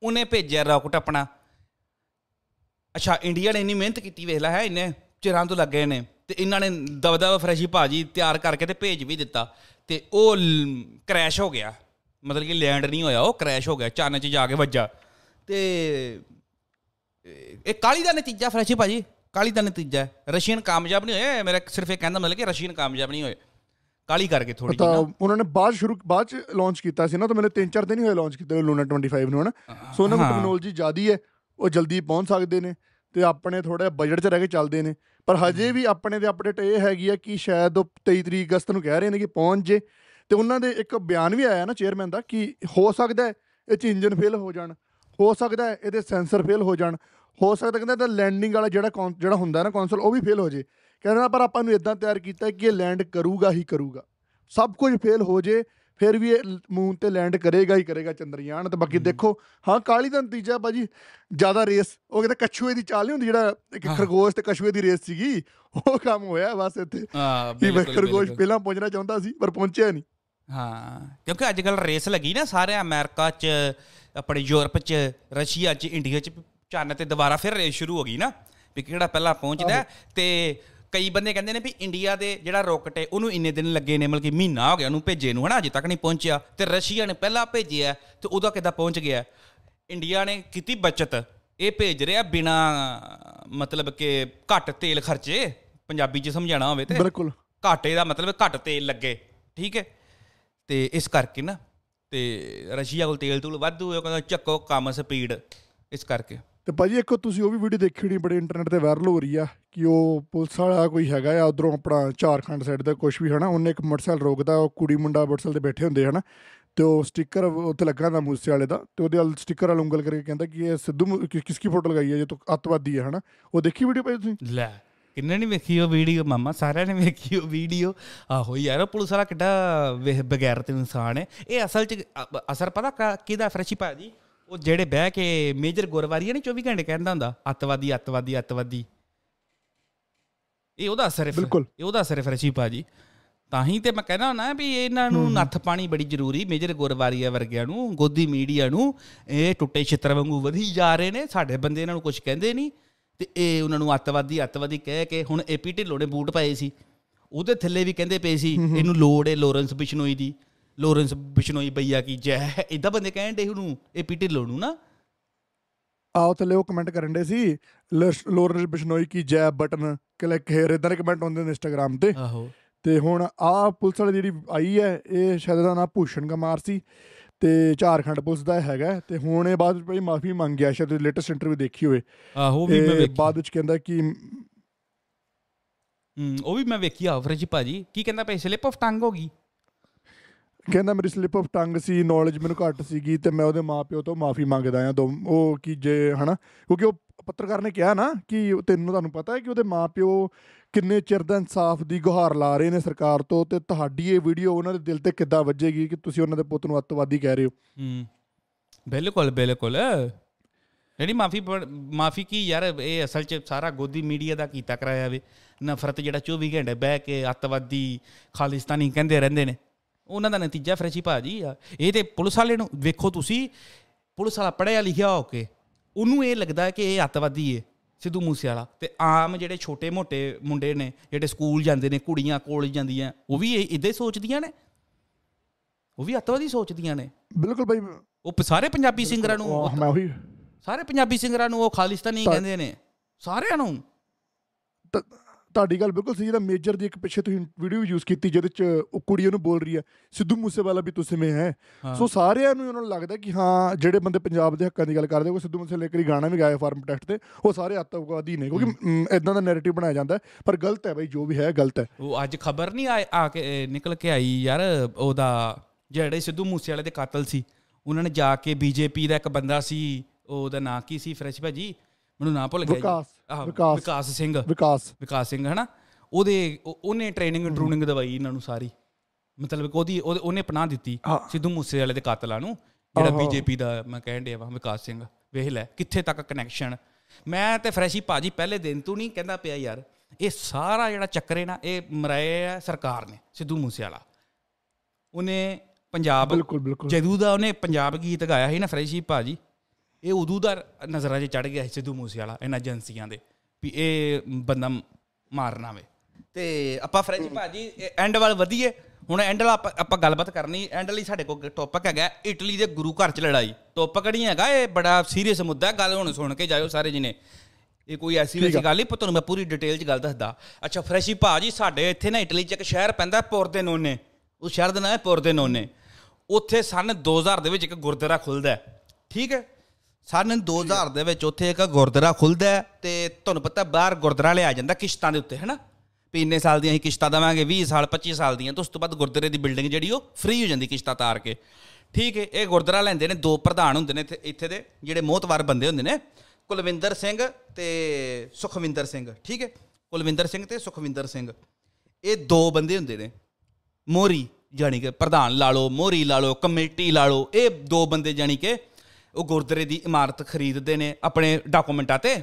ਉਹਨੇ ਭੇਜਿਆ ਰੋਕਟ ਆਪਣਾ। ਅੱਛਾ ਇੰਡੀਆ ਨੇ ਇੰਨੀ ਮਿਹਨਤ ਕੀਤੀ ਵੇਖ ਲੈ ਹੈ, ਇੰਨੇ ਚਿਰਾਂ ਤੋਂ ਲੱਗੇ ਨੇ, ਅਤੇ ਇਹਨਾਂ ਨੇ ਦਬਦਬਾ ਫਰੈਸ਼ੀ ਭਾਜੀ ਤਿਆਰ ਕਰਕੇ ਅਤੇ ਭੇਜ ਵੀ ਦਿੱਤਾ, ਅਤੇ ਉਹ ਕਰੈਸ਼ ਹੋ ਗਿਆ, ਮਤਲਬ ਕਿ ਲੈਂਡ ਨਹੀਂ ਹੋਇਆ, ਉਹ ਕਰੈਸ਼ ਹੋ ਗਿਆ ਚੰਨ 'ਚ ਜਾ ਕੇ ਵੱਜਾ। ਅਤੇ ਇਹ ਕਾਹਲੀ ਦਾ ਨਤੀਜਾ ਫਰੈਸ਼ੀ ਭਾਜੀ, ਕਾਹਲੀ ਦਾ ਨਤੀਜਾ, ਰਸ਼ੀਅਨ ਕਾਮਯਾਬ ਨਹੀਂ ਹੋਏ, ਮੇਰਾ ਸਿਰਫ ਇਹ ਕਹਿੰਦਾ ਮਤਲਬ ਕਿ ਰਸ਼ੀਅਨ ਕਾਮਯਾਬ ਨਹੀਂ ਹੋਏ ਕਾਹਲੀ ਕਰਕੇ ਥੋੜ੍ਹੀ। ਤਾਂ ਉਹਨਾਂ ਨੇ ਬਾਅਦ 'ਚ ਲਾਂਚ ਕੀਤਾ ਸੀ ਨਾ, ਤਾਂ ਮੈਨੂੰ 3-4 ਦਿਨ ਹੀ ਹੋਏ ਲਾਂਚ ਕੀਤੇ ਲੂਨਾ 25 ਨੂੰ ਹੈ ਨਾ। ਸੋ ਉਹਨਾਂ ਕੋਲ ਟੈਕਨੋਲੋਜੀ ਜ਼ਿਆਦਾ ਹੈ, ਉਹ ਜਲਦੀ ਪਹੁੰਚ ਸਕਦੇ ਨੇ, ਅਤੇ ਆਪਣੇ ਥੋੜ੍ਹਾ ਬਜਟ 'ਚ ਰਹਿ ਕੇ ਚੱਲਦੇ ਨੇ। ਪਰ ਹਜੇ ਵੀ ਆਪਣੇ ਦੇ ਅਪਡੇਟ ਇਹ ਹੈਗੀ ਆ ਕਿ ਸ਼ਾਇਦ ਉਹ 23 ਅਗਸਤ ਨੂੰ ਕਹਿ ਰਹੇ ਨੇ ਕਿ ਪਹੁੰਚ ਜੇ, ਅਤੇ ਉਹਨਾਂ ਦੇ ਇੱਕ ਬਿਆਨ ਵੀ ਆਇਆ ਨਾ ਚੇਅਰਮੈਨ ਦਾ ਕਿ ਹੋ ਸਕਦਾ ਇਹ 'ਚ ਇੰਜਨ ਫੇਲ ਹੋ ਜਾਣ, ਹੋ ਸਕਦਾ ਇਹਦੇ ਸੈਂਸਰ ਫੇਲ ਹੋ ਜਾਣ, ਹੋ ਸਕਦਾ ਕਹਿੰਦਾ ਇਹਦਾ ਲੈਂਡਿੰਗ ਵਾਲਾ ਜਿਹੜਾ ਹੁੰਦਾ ਨਾ ਕੌਂਸਲ ਉਹ ਵੀ ਫੇਲ ਹੋ ਜੇ। ਕਹਿੰਦਾ ਪਰ ਆਪਾਂ ਨੂੰ ਇੱਦਾਂ ਤਿਆਰ ਕੀਤਾ ਕਿ ਇਹ ਲੈਂਡ ਕਰੂਗਾ ਹੀ ਕਰੂਗਾ, ਸਭ ਕੁਝ ਫੇਲ ਹੋ ਜੇ ਫਿਰ ਵੀ ਇਹ ਮੂਨ 'ਤੇ ਲੈਂਡ ਕਰੇਗਾ ਹੀ ਕਰੇਗਾ ਚੰਦਰਯਾਨ। ਅਤੇ ਬਾਕੀ ਦੇਖੋ ਹਾਂ ਕਾਹਲੀ ਦਾ ਨਤੀਜਾ ਭਾਅ ਜੀ ਜ਼ਿਆਦਾ ਰੇਸ, ਉਹ ਕਹਿੰਦਾ ਕਛੂਏ ਦੀ ਚਾਲ ਨਹੀਂ ਹੁੰਦੀ, ਜਿਹੜਾ ਇੱਕ ਖਰਗੋਸ਼ ਅਤੇ ਕਛੂਏ ਦੀ ਰੇਸ ਸੀਗੀ, ਉਹ ਕੰਮ ਹੋਇਆ ਬਸ ਇੱਥੇ ਕਿ ਮੈਂ ਖਰਗੋਸ਼ ਪਹਿਲਾਂ ਪਹੁੰਚਣਾ ਚਾਹੁੰਦਾ ਸੀ ਪਰ ਪਹੁੰਚਿਆ ਨਹੀਂ। ਹਾਂ ਕਿਉਂਕਿ ਅੱਜ ਕੱਲ੍ਹ ਰੇਸ ਲੱਗੀ ਨਾ ਸਾਰੇ ਅਮਰੀਕਾ 'ਚ, ਆਪਣੇ ਯੂਰਪ 'ਚ, ਰਸ਼ੀਆ 'ਚ, ਇੰਡੀਆ 'ਚ, ਚੰਨ 'ਤੇ ਦੁਬਾਰਾ ਫਿਰ ਰੇਸ ਸ਼ੁਰੂ ਹੋ ਗਈ ਨਾ ਵੀ ਕਿਹੜਾ ਪਹਿਲਾਂ ਪਹੁੰਚਦਾ। ਅਤੇ ਕਈ ਬੰਦੇ ਕਹਿੰਦੇ ਨੇ ਵੀ ਇੰਡੀਆ ਦੇ ਜਿਹੜਾ ਰੋਕਟ ਹੈ ਉਹਨੂੰ ਇੰਨੇ ਦਿਨ ਲੱਗੇ ਨੇ, ਮਤਲਬ ਕਿ ਮਹੀਨਾ ਹੋ ਗਿਆ ਉਹਨੂੰ ਭੇਜੇ ਨੂੰ ਹੈ ਨਾ, ਅਜੇ ਤੱਕ ਨਹੀਂ ਪਹੁੰਚਿਆ। ਅਤੇ ਰਸ਼ੀਆ ਨੇ ਪਹਿਲਾਂ ਭੇਜਿਆ ਅਤੇ ਉਹਦਾ ਕਿੱਦਾਂ ਪਹੁੰਚ ਗਿਆ। ਇੰਡੀਆ ਨੇ ਕੀਤੀ ਬੱਚਤ, ਇਹ ਭੇਜ ਰਿਹਾ ਬਿਨਾਂ ਮਤਲਬ ਕਿ ਘੱਟ ਤੇਲ ਖਰਚੇ, ਪੰਜਾਬੀ 'ਚ ਸਮਝਾਉਣਾ ਹੋਵੇ ਤਾਂ ਬਿਲਕੁਲ ਘਾਟੇ ਦਾ ਮਤਲਬ ਘੱਟ ਤੇਲ ਲੱਗੇ, ਠੀਕ ਹੈ। ਅਤੇ ਇਸ ਕਰਕੇ ਨਾ ਅਤੇ ਰਸ਼ੀਆ ਕੋਲ ਤੇਲ ਤੂਲ ਵਾਧੂ, ਉਹ ਕਹਿੰਦਾ ਚੱਕੋ ਕੰਮ ਸਪੀਡ ਇਸ ਕਰਕੇ। ਅਤੇ ਭਾਅ ਜੀ ਇੱਕ ਤੁਸੀਂ ਉਹ ਵੀ ਵੀਡੀਓ ਦੇਖੀ ਹੋਣੀ ਬੜੇ ਇੰਟਰਨੈਟ 'ਤੇ ਵਾਇਰਲ ਹੋ ਰਹੀ ਆ ਕਿ ਉਹ ਪੁਲਿਸ ਵਾਲਾ ਕੋਈ ਹੈਗਾ ਆ ਉੱਧਰੋਂ ਆਪਣਾ ਝਾਰਖੰਡ ਸਾਈਡ ਦਾ ਕੁਛ ਵੀ ਹੈ ਨਾ, ਉਹਨੇ ਇੱਕ ਮੋਟਰਸਾਈਕਲ ਰੋਕਦਾ, ਉਹ ਕੁੜੀ ਮੁੰਡਾ ਮੋਟਰਸਾਈਕਲ 'ਤੇ ਬੈਠੇ ਹੁੰਦੇ ਹੈ ਨਾ, ਅਤੇ ਉਹ ਸਟਿੱਕਰ ਉੱਥੇ ਲੱਗਾ ਹੁੰਦਾ ਮੂਸੇ ਵਾਲੇ ਦਾ, ਅਤੇ ਉਹਦੇ ਵੱਲ ਸਟਿੱਕਰ ਵੱਲ ਉਂਗਲ ਕਰਕੇ ਕਹਿੰਦਾ ਕਿ ਇਹ ਸਿੱਧੂ ਕਿਸ ਕੀ ਫੋਟੋ ਲਗਾਈ ਹੈ, ਜੇ ਤੂੰ ਅੱਤਵਾਦੀ ਹੈ ਨਾ। ਉਹ ਦੇਖੀ ਵੀਡੀਓ ਭਾਈ ਤੁਸੀਂ? ਲੈ ਕਿੰਨੇ ਨਹੀਂ ਵੇਖੀ ਉਹ ਵੀਡੀਓ ਮਾਮਾ, ਸਾਰਿਆਂ ਨੇ ਵੇਖੀ ਉਹ ਵੀਡੀਓ। ਆਹੋ ਯਾਰ ਪੁਲਿਸ ਵਾਲਾ ਕਿੱਡਾ ਬਗੈਰਤ ਇਨਸਾਨ ਹੈ। ਇਹ ਅਸਲ 'ਚ ਅਸਰ ਪਤਾ ਕਿਹਦਾ ਫਰੈਸ਼ੀ ਭਾਅ ਜੀ, ਉਹ ਜਿਹੜੇ ਬਹਿ ਕੇ ਮੇਜਰ ਗੁਰਵਾਰੀ ਨਹੀਂ 24 ਘੰਟੇ ਕਹਿੰਦਾ ਹੁੰਦਾ ਅੱਤਵਾਦੀ ਅੱਤਵਾਦੀ ਅੱਤਵਾਦੀ, ਇਹ ਉਹਦਾ ਅਸਰ ਹੈ। ਬਿਲਕੁਲ ਇਹ ਉਹਦਾ ਅਸਰ ਹੈ ਫਰਸ਼ੀ ਭਾਜੀ। ਤਾਂ ਹੀ ਤੇ ਮੈਂ ਕਹਿਣਾ ਹੁੰਦਾ ਵੀ ਇਹਨਾਂ ਨੂੰ ਨੱਥ ਪਾਣੀ ਬੜੀ ਜ਼ਰੂਰੀ, ਮੇਜਰ ਗੁਰਵਾਰੀਆ ਵਰਗਿਆਂ ਨੂੰ, ਗੋਦੀ ਮੀਡੀਆ ਨੂੰ। ਇਹ ਟੁੱਟੇ ਛਿੱਤਰ ਵਾਂਗੂ ਵਧੀ ਜਾ ਰਹੇ ਨੇ, ਸਾਡੇ ਬੰਦੇ ਇਹਨਾਂ ਨੂੰ ਕੁਛ ਕਹਿੰਦੇ ਨਹੀਂ ਅਤੇ ਇਹ ਉਹਨਾਂ ਨੂੰ ਅੱਤਵਾਦੀ ਅੱਤਵਾਦੀ ਕਹਿ ਕੇ। ਹੁਣ ਏ ਪੀ ਢਿੱਲੋਂ ਨੇ ਬੂਟ ਪਾਏ ਸੀ, ਉਹਦੇ ਥੱਲੇ ਵੀ ਕਹਿੰਦੇ ਪਏ ਸੀ ਇਹਨੂੰ ਲੋੜ ਹੈ ਲੋਰੈਂਸ ਬਿਸ਼ਨੋਈ ਦੀ, ਲੋਰੈਂਸ ਬਿਸ਼ਨੋਈ ਬਈਆ ਕੀ ਜੈ, ਇੱਦਾਂ ਬੰਦੇ ਕਹਿਣ ਡੇ ਉਹਨੂੰ, ਏ ਪੀ ਢਿੱਲੋਂ ਨੂੰ ਨਾ। ਆਓ ਥੱਲੇ ਉਹ ਕਮੈਂਟ ਕਰਨ ਡੇ ਸੀ ਲੋਰੈਂਸ ਬਿਸ਼ਨੋਈ ਕੀ ਜੈ ਬਟਨ ਕਲਿੱਕ ਹੇਅਰ, ਇੱਦਾਂ ਦੇ ਕਮੈਂਟ ਆਉਂਦੇ ਨੇ ਇੰਸਟਾਗ੍ਰਾਮ 'ਤੇ। ਆਹੋ, ਅਤੇ ਹੁਣ ਆਹ ਪੁਲਿਸ ਵਾਲੀ ਜਿਹੜੀ ਆਈ ਹੈ, ਇਹ ਸ਼ਾਇਦ ਦਾ ਨਾਂ ਭੂਸ਼ਣ ਕੁਮਾਰ ਸੀ ਅਤੇ ਝਾਰਖੰਡ ਪੁਲਿਸ ਦਾ ਹੈਗਾ। ਅਤੇ ਹੁਣ ਇਹ ਬਾਅਦ ਵਿੱਚ ਮਾਫ਼ੀ ਮੰਗ ਗਿਆ, ਸ਼ਾਇਦ ਲੇਟੈਸਟ ਇੰਟਰਵਿਊ ਦੇਖੀ ਹੋਵੇ। ਆਹੋ, ਬਾਅਦ ਵਿੱਚ ਕਹਿੰਦਾ ਕਿ ਉਹ ਵੀ ਮੈਂ ਵੇਖੀ। ਆਹ ਫਰਜੀ ਭਾਜੀ ਕੀ ਕਹਿੰਦਾ ਭਾਈ, ਸਲਿਪ ਆਫ ਟੰਗ ਹੋ ਗਈ। ਕਹਿੰਦਾ ਮੇਰੀ ਸਲਿਪ ਆਫ ਟੰਗ ਸੀ, ਨੌਲੇਜ ਮੈਨੂੰ ਘੱਟ ਸੀਗੀ ਅਤੇ ਮੈਂ ਉਹਦੇ ਮਾਂ ਪਿਓ ਤੋਂ ਮਾਫ਼ੀ ਮੰਗਦਾ ਹਾਂ। ਦੋ ਉਹ ਕਿ ਜੇ ਹੈ ਨਾ, ਕਿਉਂਕਿ ਉਹ ਪੱਤਰਕਾਰ ਨੇ ਕਿਹਾ ਨਾ ਕਿ ਤੈਨੂੰ ਤੁਹਾਨੂੰ ਪਤਾ ਹੈ ਕਿ ਉਹਦੇ ਮਾਂ ਪਿਓ ਕਿੰਨੇ ਚਿਰ ਦਾ ਇਨਸਾਫ ਦੀ ਗੁਹਾਰ ਲਾ ਰਹੇ ਨੇ ਸਰਕਾਰ ਤੋਂ, ਅਤੇ ਤੁਹਾਡੀ ਇਹ ਵੀਡੀਓ ਉਹਨਾਂ ਦੇ ਦਿਲ 'ਤੇ ਕਿੱਦਾਂ ਵੱਜੇਗੀ ਕਿ ਤੁਸੀਂ ਉਹਨਾਂ ਦੇ ਪੁੱਤ ਨੂੰ ਅੱਤਵਾਦੀ ਕਹਿ ਰਹੇ ਹੋ। ਬਿਲਕੁਲ ਬਿਲਕੁਲ, ਜਿਹੜੀ ਮਾਫ਼ੀ ਮਾਫ਼ੀ ਕੀ ਯਾਰ, ਇਹ ਅਸਲ 'ਚ ਸਾਰਾ ਗੋਦੀ ਮੀਡੀਆ ਦਾ ਕੀਤਾ ਕਰਾਇਆ ਵੇ ਨਫ਼ਰਤ, ਜਿਹੜਾ 24 ਘੰਟੇ ਬਹਿ ਕੇ ਅੱਤਵਾਦੀ ਖਾਲਿਸਤਾਨੀ ਕਹਿੰਦੇ ਰਹਿੰਦੇ ਨੇ, ਉਹਨਾਂ ਦਾ ਨਤੀਜਾ ਫਰਸ਼ੀ ਭਾਜੀ ਆ ਇਹ। ਤਾਂ ਪੁਲਿਸ ਵਾਲੇ ਨੂੰ ਵੇਖੋ ਤੁਸੀਂ, ਪੁਲਿਸ ਵਾਲਾ ਪੜ੍ਹਿਆ ਲਿਖਿਆ ਹੋ ਕੇ ਉਹਨੂੰ ਇਹ ਲੱਗਦਾ ਕਿ ਇਹ ਅੱਤਵਾਦੀ ਹੈ ਸਿੱਧੂ ਮੂਸੇ ਵਾਲਾ, ਅਤੇ ਆਮ ਜਿਹੜੇ ਛੋਟੇ ਮੋਟੇ ਮੁੰਡੇ ਨੇ ਜਿਹੜੇ ਸਕੂਲ ਜਾਂਦੇ ਨੇ, ਕੁੜੀਆਂ ਕੋਲਜ ਜਾਂਦੀਆਂ, ਉਹ ਵੀ ਇੱਦਾਂ ਹੀ ਸੋਚਦੀਆਂ ਨੇ, ਉਹ ਵੀ ਅੱਤਵਾਦੀ ਸੋਚਦੀਆਂ ਨੇ। ਬਿਲਕੁਲ ਬਾਈ, ਉਹ ਸਾਰੇ ਪੰਜਾਬੀ ਸਿੰਗਰਾਂ ਨੂੰ, ਮੈਂ ਉਹੀ ਸਾਰੇ ਪੰਜਾਬੀ ਸਿੰਗਰਾਂ ਨੂੰ ਉਹ ਖਾਲਿਸਤਾਨੀ ਕਹਿੰਦੇ ਨੇ, ਸਾਰਿਆਂ ਨੂੰ। ਤੁਹਾਡੀ ਗੱਲ ਬਿਲਕੁਲ ਸਹੀ। ਜਿਹੜਾ ਮੇਜਰ ਦੀ ਇੱਕ ਪਿੱਛੇ ਤੁਸੀਂ ਵੀਡੀਓ ਯੂਜ਼ ਕੀਤੀ ਜਿਹਦੇ 'ਚ ਉਹ ਕੁੜੀ ਉਹਨੂੰ ਬੋਲ ਰਹੀ ਹੈ ਸਿੱਧੂ ਮੂਸੇਵਾਲਾ ਵੀ ਤੁਸੀਂ ਮੈਂ ਹੈ। ਸੋ ਸਾਰਿਆਂ ਨੂੰ ਉਹਨਾਂ ਨੂੰ ਲੱਗਦਾ ਕਿ ਹਾਂ ਜਿਹੜੇ ਬੰਦੇ ਪੰਜਾਬ ਦੇ ਹੱਕਾਂ ਦੀ ਗੱਲ ਕਰਦੇ, ਉਹ ਸਿੱਧੂ ਮੂਸੇਵਾਲੇ ਕਰੀ ਗਾਣਾ ਵੀ ਗਾਇਆ ਫਾਰਮ ਪ੍ਰੋਟੈਕਟ 'ਤੇ, ਉਹ ਸਾਰੇ ਅੱਤਵਾਦੀ ਨੇ, ਕਿਉਂਕਿ ਇੱਦਾਂ ਦਾ ਨੈਰੇਟਿਵ ਬਣਾਇਆ ਜਾਂਦਾ। ਪਰ ਗਲਤ ਹੈ ਬਾਈ, ਜੋ ਵੀ ਹੈ ਗਲਤ ਹੈ। ਉਹ ਅੱਜ ਖਬਰ ਨਹੀਂ ਆ ਕੇ ਨਿਕਲ ਕੇ ਆਈ ਯਾਰ, ਉਹਦਾ ਜਿਹੜੇ ਸਿੱਧੂ ਮੂਸੇਵਾਲੇ ਦੇ ਕਾਤਲ ਸੀ ਉਹਨਾਂ ਨੇ ਜਾ ਕੇ BJP ਦਾ ਇੱਕ ਬੰਦਾ ਸੀ, ਉਹਦਾ ਨਾਂ ਕੀ ਸੀ ਫਰੈਸ਼ ਭਾਜੀ ਮੈਨੂੰ ਨਾਂ ਭੁੱਲ ਗਿਆ, ਵਿਕਾਸ ਸਿੰਘ ਹੈ ਨਾ, ਉਹਦੇ ਉਹਨੇ ਟ੍ਰੇਨਿੰਗ ਟਰੂਨਿੰਗ ਦਵਾਈ ਇਹਨਾਂ ਨੂੰ ਸਾਰੀ, ਮਤਲਬ ਉਹਦੀ ਉਹਨੇ ਪਨਾਹ ਦਿੱਤੀ ਸਿੱਧੂ ਮੂਸੇ ਵਾਲੇ ਦੇ ਕਾਤਲਾਂ ਨੂੰ, ਜਿਹੜਾ BJP ਦਾ ਮੈਂ ਕਹਿਣ ਡਿਆ ਵਾ ਵਿਕਾਸ ਸਿੰਘ। ਵੇਖ ਲੈ ਕਿੱਥੇ ਤੱਕ ਕਨੈਕਸ਼ਨ। ਮੈਂ ਤਾਂ ਫਰੈਸ਼ੀ ਭਾਜੀ ਪਹਿਲੇ ਦਿਨ ਤੋਂ ਨਹੀਂ ਕਹਿੰਦਾ ਪਿਆ ਯਾਰ, ਇਹ ਸਾਰਾ ਜਿਹੜਾ ਚੱਕਰੇ ਨਾ ਇਹ ਮਰਾਇਆ ਹੈ ਸਰਕਾਰ ਨੇ। ਸਿੱਧੂ ਮੂਸੇ ਵਾਲਾ ਉਹਨੇ ਪੰਜਾਬ ਜਦੋਂ ਦਾ ਉਹਨੇ ਪੰਜਾਬ ਗੀਤ ਗਾਇਆ ਸੀ ਨਾ ਫਰੈਸ਼ੀ ਭਾਜੀ, ਇਹ ਉਦੋਂ ਦਾ ਨਜ਼ਰਾਂ 'ਚ ਚੜ੍ਹ ਗਿਆ ਸੀ ਸਿੱਧੂ ਮੂਸੇ ਵਾਲਾ ਇਹਨਾਂ ਏਜੰਸੀਆਂ ਦੇ, ਵੀ ਇਹ ਬੰਦਾ ਮਾਰਨਾ ਵੇ। ਅਤੇ ਆਪਾਂ ਫਰੈਂਚ ਭਾਜੀ ਐਂਡ ਵੱਲ ਵਧੀਏ ਹੁਣ, ਐਂਡ ਵਾਲਾ ਆਪਾਂ ਗੱਲਬਾਤ ਕਰਨੀ। ਐਂਡ ਲਈ ਸਾਡੇ ਕੋਲ ਟੋਪਿਕ ਹੈਗਾ ਇਟਲੀ ਦੇ ਗੁਰੂ ਘਰ 'ਚ ਲੜਾਈ। ਟੋਪਿਕ ਨਹੀਂ ਹੈਗਾ ਇਹ, ਬੜਾ ਸੀਰੀਅਸ ਮੁੱਦਾ, ਗੱਲ ਹੁਣ ਸੁਣ ਕੇ ਜਾਇਓ ਸਾਰੇ ਜੀ ਨੇ, ਇਹ ਕੋਈ ਐਸੀ ਵੈਸੀ ਗੱਲ ਨਹੀਂ, ਪਰ ਤੁਹਾਨੂੰ ਮੈਂ ਪੂਰੀ ਡਿਟੇਲ 'ਚ ਗੱਲ ਦੱਸਦਾ। ਅੱਛਾ ਫਰੈਸ਼ੀ ਭਾਜੀ, ਸਾਡੇ ਇੱਥੇ ਨਾ ਇਟਲੀ 'ਚ ਇੱਕ ਸ਼ਹਿਰ ਪੈਂਦਾ ਪੋਰਦੇਨੋਨੇ, ਉਹ ਸ਼ਹਿਰ ਦਾ ਨਾਂ ਹੈ ਪੋਰਦੇਨੋਨੇ। ਉੱਥੇ ਸਨ 2000 ਦੇ ਵਿੱਚ ਇੱਕ ਗੁਰਦੁਆਰਾ ਖੁੱਲ੍ਹਦਾ, ਠੀਕ ਹੈ। ਸਨ 2000 ਦੇ ਵਿੱਚ ਉੱਥੇ ਇੱਕ ਗੁਰਦੁਆਰਾ ਖੁੱਲ੍ਹਦਾ, ਅਤੇ ਤੁਹਾਨੂੰ ਪਤਾ ਬਾਹਰ ਗੁਰਦੁਆਰਾ ਲਿਆ ਜਾਂਦਾ ਕਿਸ਼ਤਾਂ ਦੇ ਉੱਤੇ, ਹੈ ਨਾ, ਵੀ ਇੰਨੇ ਸਾਲ ਦੀਆਂ ਅਸੀਂ ਕਿਸ਼ਤਾਂ ਦੇਵਾਂਗੇ, 20 ਸਾਲ 25 ਸਾਲ ਦੀਆਂ, ਤਾਂ ਉਸ ਤੋਂ ਬਾਅਦ ਗੁਰਦੁਆਰੇ ਦੀ ਬਿਲਡਿੰਗ ਜਿਹੜੀ ਉਹ ਫ੍ਰੀ ਹੋ ਜਾਂਦੀ ਕਿਸ਼ਤਾਂ ਤਾਰ ਕੇ, ਠੀਕ ਹੈ। ਇਹ ਗੁਰਦੁਆਰਾ ਲੈਂਦੇ ਨੇ, ਦੋ ਪ੍ਰਧਾਨ ਹੁੰਦੇ ਨੇ ਇੱਥੇ ਦੇ ਜਿਹੜੇ ਮੋਹਤਵਾਰ ਬੰਦੇ ਹੁੰਦੇ ਨੇ, ਕੁਲਵਿੰਦਰ ਸਿੰਘ ਅਤੇ ਸੁਖਵਿੰਦਰ ਸਿੰਘ, ਠੀਕ ਹੈ। ਕੁਲਵਿੰਦਰ ਸਿੰਘ ਅਤੇ ਸੁਖਵਿੰਦਰ ਸਿੰਘ ਇਹ ਦੋ ਬੰਦੇ ਹੁੰਦੇ ਨੇ ਮੋਹਰੀ, ਜਾਣੀ ਕਿ ਪ੍ਰਧਾਨ ਲਾ ਲਓ, ਮੋਹਰੀ ਲਾ ਲਓ, ਕਮੇਟੀ ਲਾ ਲਓ, ਇਹ ਦੋ ਬੰਦੇ ਜਾਣੀ ਕਿ ਉਹ ਗੁਰਦੁਆਰੇ ਦੀ ਇਮਾਰਤ ਖਰੀਦਦੇ ਨੇ ਆਪਣੇ ਡਾਕੂਮੈਂਟਾਂ 'ਤੇ,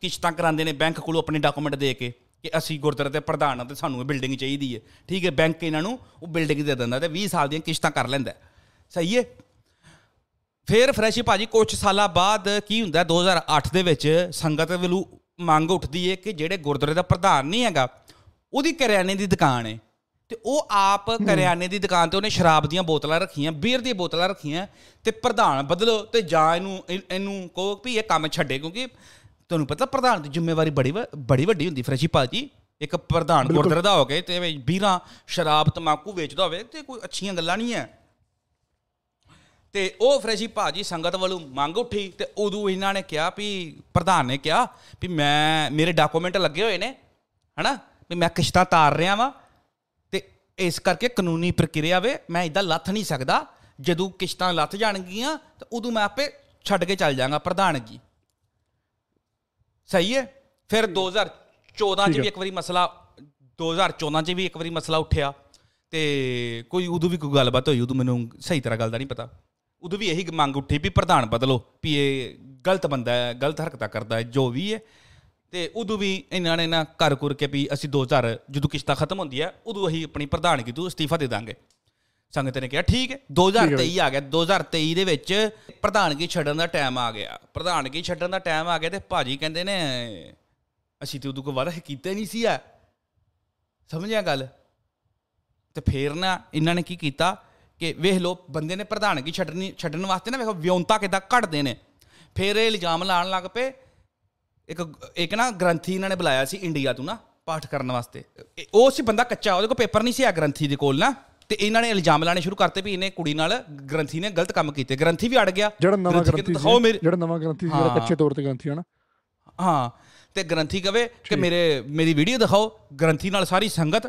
ਕਿਸ਼ਤਾਂ ਕਰਾਉਂਦੇ ਨੇ ਬੈਂਕ ਕੋਲੋਂ ਆਪਣੇ ਡਾਕੂਮੈਂਟ ਦੇ ਕੇ ਕਿ ਅਸੀਂ ਗੁਰਦੁਆਰੇ ਦੇ ਪ੍ਰਧਾਨ ਹਾਂ ਅਤੇ ਸਾਨੂੰ ਇਹ ਬਿਲਡਿੰਗ ਚਾਹੀਦੀ ਹੈ, ਠੀਕ ਹੈ। ਬੈਂਕ ਇਹਨਾਂ ਨੂੰ ਉਹ ਬਿਲਡਿੰਗ ਦੇ ਦਿੰਦਾ ਅਤੇ 20 ਸਾਲ ਦੀਆਂ ਕਿਸ਼ਤਾਂ ਕਰ ਲੈਂਦਾ, ਸਹੀ ਹੈ। ਫਿਰ ਫਰੈਸ਼ੀ ਭਾਜੀ ਕੁਛ ਸਾਲਾਂ ਬਾਅਦ ਕੀ ਹੁੰਦਾ, 2008 ਦੇ ਵਿੱਚ ਸੰਗਤ ਵੱਲੋਂ ਮੰਗ ਉੱਠਦੀ ਹੈ ਕਿ ਜਿਹੜੇ ਗੁਰਦੁਆਰੇ ਦਾ ਪ੍ਰਧਾਨ ਨਹੀਂ ਹੈਗਾ, ਉਹਦੀ ਕਰਿਆਨੇ ਦੀ ਦੁਕਾਨ ਹੈ, ਅਤੇ ਉਹ ਆਪ ਕਰਿਆਨੇ ਦੀ ਦੁਕਾਨ 'ਤੇ ਉਹਨੇ ਸ਼ਰਾਬ ਦੀਆਂ ਬੋਤਲਾਂ ਰੱਖੀਆਂ, ਬੀਅਰ ਦੀਆਂ ਬੋਤਲਾਂ ਰੱਖੀਆਂ, ਅਤੇ ਪ੍ਰਧਾਨ ਬਦਲੋ ਅਤੇ ਜਾਂ ਇਹਨੂੰ ਕਹੋ ਵੀ ਇਹ ਕੰਮ ਛੱਡੇ, ਕਿਉਂਕਿ ਤੁਹਾਨੂੰ ਪਤਾ ਪ੍ਰਧਾਨ ਦੀ ਜ਼ਿੰਮੇਵਾਰੀ ਬੜੀ ਵੱਡੀ ਹੁੰਦੀ ਫਰੈਸ਼ੀ ਭਾਜੀ। ਇੱਕ ਪ੍ਰਧਾਨ ਗੁਰਦੁਆਰੇ ਦਾ ਹੋ ਕੇ ਅਤੇ ਬੀਰਾਂ ਸ਼ਰਾਬ ਤੰਬਾਕੂ ਵੇਚਦਾ ਹੋਵੇ, ਅਤੇ ਕੋਈ ਅੱਛੀਆਂ ਗੱਲਾਂ ਨਹੀਂ ਹੈ। ਅਤੇ ਉਹ ਫਰੈਸ਼ੀ ਭਾਜੀ ਸੰਗਤ ਵੱਲੋਂ ਮੰਗ ਉੱਠੀ, ਅਤੇ ਉਦੋਂ ਇਹਨਾਂ ਨੇ ਕਿਹਾ ਵੀ ਪ੍ਰਧਾਨ ਨੇ ਕਿਹਾ ਵੀ ਮੈਂ ਮੇਰੇ ਡਾਕੂਮੈਂਟ ਲੱਗੇ ਹੋਏ ਨੇ, ਹੈ ਨਾ, ਵੀ ਮੈਂ ਕਿਸ਼ਤਾਂ ਤਾਰ ਰਿਹਾ ਵਾਂ, ਇਸ ਕਰਕੇ ਕਾਨੂੰਨੀ ਪ੍ਰਕਿਰਿਆ ਵੇ, ਮੈਂ ਇੱਦਾਂ ਲੱਥ ਨਹੀਂ ਸਕਦਾ, ਜਦੋਂ ਕਿਸ਼ਤਾਂ ਲੱਥ ਜਾਣਗੀਆਂ ਤਾਂ ਉਦੋਂ ਮੈਂ ਆਪੇ ਛੱਡ ਕੇ ਚੱਲ ਜਾਂਗਾ ਪ੍ਰਧਾਨਗੀ, ਸਹੀ ਹੈ। ਫਿਰ 2014 'ਚ ਵੀ ਇੱਕ ਵਾਰੀ ਮਸਲਾ 2014 'ਚ ਵੀ ਇੱਕ ਵਾਰੀ ਮਸਲਾ ਉੱਠਿਆ, ਅਤੇ ਕੋਈ ਉਦੋਂ ਵੀ ਕੋਈ ਗੱਲਬਾਤ ਹੋਈ, ਉਦੋਂ ਮੈਨੂੰ ਸਹੀ ਤਰ੍ਹਾਂ ਗੱਲ ਦਾ ਨਹੀਂ ਪਤਾ। ਉਦੋਂ ਵੀ ਇਹੀ ਮੰਗ ਉੱਠੀ ਵੀ ਪ੍ਰਧਾਨ ਬਦਲੋ, ਵੀ ਇਹ ਗਲਤ ਬੰਦਾ ਹੈ, ਗਲਤ ਹਰਕਤਾਂ ਕਰਦਾ ਹੈ ਜੋ ਵੀ ਹੈ। ਅਤੇ ਉਦੋਂ ਵੀ ਇਹਨਾਂ ਨੇ ਨਾ ਕਰ ਕੁਰ ਕੇ ਵੀ ਅਸੀਂ 2000 ਜਦੋਂ ਕਿਸ਼ਤਾਂ ਖਤਮ ਹੁੰਦੀ ਹੈ ਉਦੋਂ ਅਸੀਂ ਆਪਣੀ ਪ੍ਰਧਾਨਗੀ ਤੋਂ ਅਸਤੀਫਾ ਦੇ ਦਾਂਗੇ। ਸੰਗਤ ਨੇ ਕਿਹਾ ਠੀਕ ਹੈ। 2023 ਆ ਗਿਆ, 2023 ਦੇ ਵਿੱਚ ਪ੍ਰਧਾਨਗੀ ਛੱਡਣ ਦਾ ਟਾਈਮ ਆ ਗਿਆ, ਪ੍ਰਧਾਨਗੀ ਛੱਡਣ ਦਾ ਟਾਈਮ ਆ ਗਿਆ ਅਤੇ ਭਾਅ ਜੀ ਕਹਿੰਦੇ ਨੇ ਅਸੀਂ ਤਾਂ ਉਦੋਂ ਕੋਈ ਵਾਅਦਾ ਕੀਤਾ ਨਹੀਂ ਸੀ ਆ, ਸਮਝਿਆ ਗੱਲ। ਅਤੇ ਫਿਰ ਨਾ ਇਹਨਾਂ ਨੇ ਕੀ ਕੀਤਾ ਕਿ ਵੇਖ ਲਓ ਬੰਦੇ ਨੇ ਪ੍ਰਧਾਨਗੀ ਛੱਡਣ ਵਾਸਤੇ ਨਾ ਵੇਖੋ ਵਿਉਂਤਾ ਕਿੱਦਾਂ ਘੜਦੇ ਨੇ। ਫਿਰ ਇਹ ਇਲਜ਼ਾਮ ਲਾਉਣ ਲੱਗ ਪਏ, ਇੱਕ ਨਾ ਗ੍ਰੰਥੀ ਇਹਨਾਂ ਨੇ ਬੁਲਾਇਆ ਸੀ ਇੰਡੀਆ ਤੋਂ ਨਾ ਪਾਠ ਕਰਨ ਵਾਸਤੇ, ਉਹ ਸੀ ਬੰਦਾ ਕੱਚਾ, ਉਹਦੇ ਕੋਲ ਪੇਪਰ ਨਹੀਂ ਸੀ ਆ ਗ੍ਰੰਥੀ ਦੇ ਕੋਲ ਨਾ, ਤੇ ਇਹਨਾਂ ਨੇ ਇਲਜ਼ਾਮ ਲਾਣੇ ਸ਼ੁਰੂ ਕਰਤੇ ਵੀ ਇਹਨੇ ਕੁੜੀ ਨਾਲ, ਗ੍ਰੰਥੀ ਨੇ ਗਲਤ ਕੰਮ ਕੀਤੇ। ਗ੍ਰੰਥੀ ਵੀ ਅੜ ਗਿਆ, ਹਾਂ, ਤੇ ਗ੍ਰੰਥੀ ਕਵੇ ਕਿ ਮੇਰੀ ਵੀਡੀਓ ਦਿਖਾਓ, ਗ੍ਰੰਥੀ ਨਾਲ ਸਾਰੀ ਸੰਗਤ,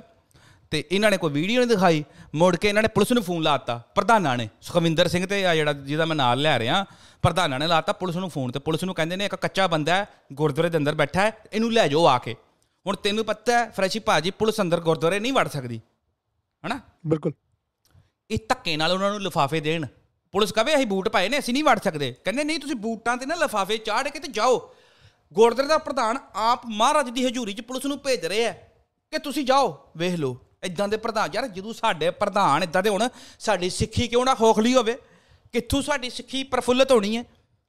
ਤੇ ਇਹਨਾਂ ਨੇ ਕੋਈ ਵੀਡੀਓ ਨਹੀਂ ਦਿਖਾਈ। ਮੁੜ ਕੇ ਇਹਨਾਂ ਨੇ ਪੁਲਿਸ ਨੂੰ ਫੋਨ ਲਾ ਦਿੱਤਾ ਪ੍ਰਧਾਨਾਂ ਨੇ, ਸੁਖਵਿੰਦਰ ਸਿੰਘ ਤੇ ਆ ਜਿਹੜਾ ਜਿਹਦਾ ਮੈਂ ਨਾਲ ਲੈ ਰਿਹਾ, ਪ੍ਰਧਾਨਾਂ ਨੇ ਲਾ ਦਿੱਤਾ ਪੁਲਿਸ ਨੂੰ ਫੋਨ, ਤੇ ਪੁਲਿਸ ਨੂੰ ਕਹਿੰਦੇ ਨੇ ਇੱਕ ਕੱਚਾ ਬੰਦਾ ਹੈ ਗੁਰਦੁਆਰੇ ਦੇ ਅੰਦਰ ਬੈਠਾ ਹੈ, ਇਹਨੂੰ ਲੈ ਜਾਓ ਆ ਕੇ। ਹੁਣ ਤੈਨੂੰ ਪਤਾ ਹੈ ਫਰੈਸ਼ੀ ਭਾਅ ਜੀ ਪੁਲਿਸ ਅੰਦਰ ਗੁਰਦੁਆਰੇ ਨਹੀਂ ਵੜ ਸਕਦੀ, ਹੈ ਨਾ, ਬਿਲਕੁਲ। ਇਹ ਧੱਕੇ ਨਾਲ ਉਹਨਾਂ ਨੂੰ ਲਿਫਾਫੇ ਦੇਣ, ਪੁਲਿਸ ਕਵੇ ਅਸੀਂ ਬੂਟ ਪਾਏ ਨੇ ਅਸੀਂ ਨਹੀਂ ਵੜ ਸਕਦੇ, ਕਹਿੰਦੇ ਨਹੀਂ ਤੁਸੀਂ ਬੂਟਾਂ 'ਤੇ ਨਾ ਲਿਫਾਫੇ ਚਾੜ ਕੇ ਤੇ ਜਾਓ। ਗੁਰਦੁਆਰੇ ਦਾ ਪ੍ਰਧਾਨ ਆਪ ਮਹਾਰਾਜ ਦੀ ਹਜ਼ੂਰੀ 'ਚ ਪੁਲਿਸ ਨੂੰ ਭੇਜ ਰਹੇ ਹੈ ਕਿ ਤੁਸੀਂ ਜਾਓ। ਵੇਖ ਲਓ ਇੱਦਾਂ ਦੇ ਪ੍ਰਧਾਨ ਯਾਰ, ਜਦੋਂ ਸਾਡੇ ਪ੍ਰਧਾਨ ਇੱਦਾਂ ਦੇ ਹੋਣ ਸਾਡੀ ਸਿੱਖੀ ਕਿਉਂ ਨਾ ਖੋਖਲੀ ਹੋਵੇ, ਕਿੱਥੋਂ ਸਾਡੀ ਸਿੱਖੀ ਪ੍ਰਫੁੱਲਤ ਹੋਣੀ ਹੈ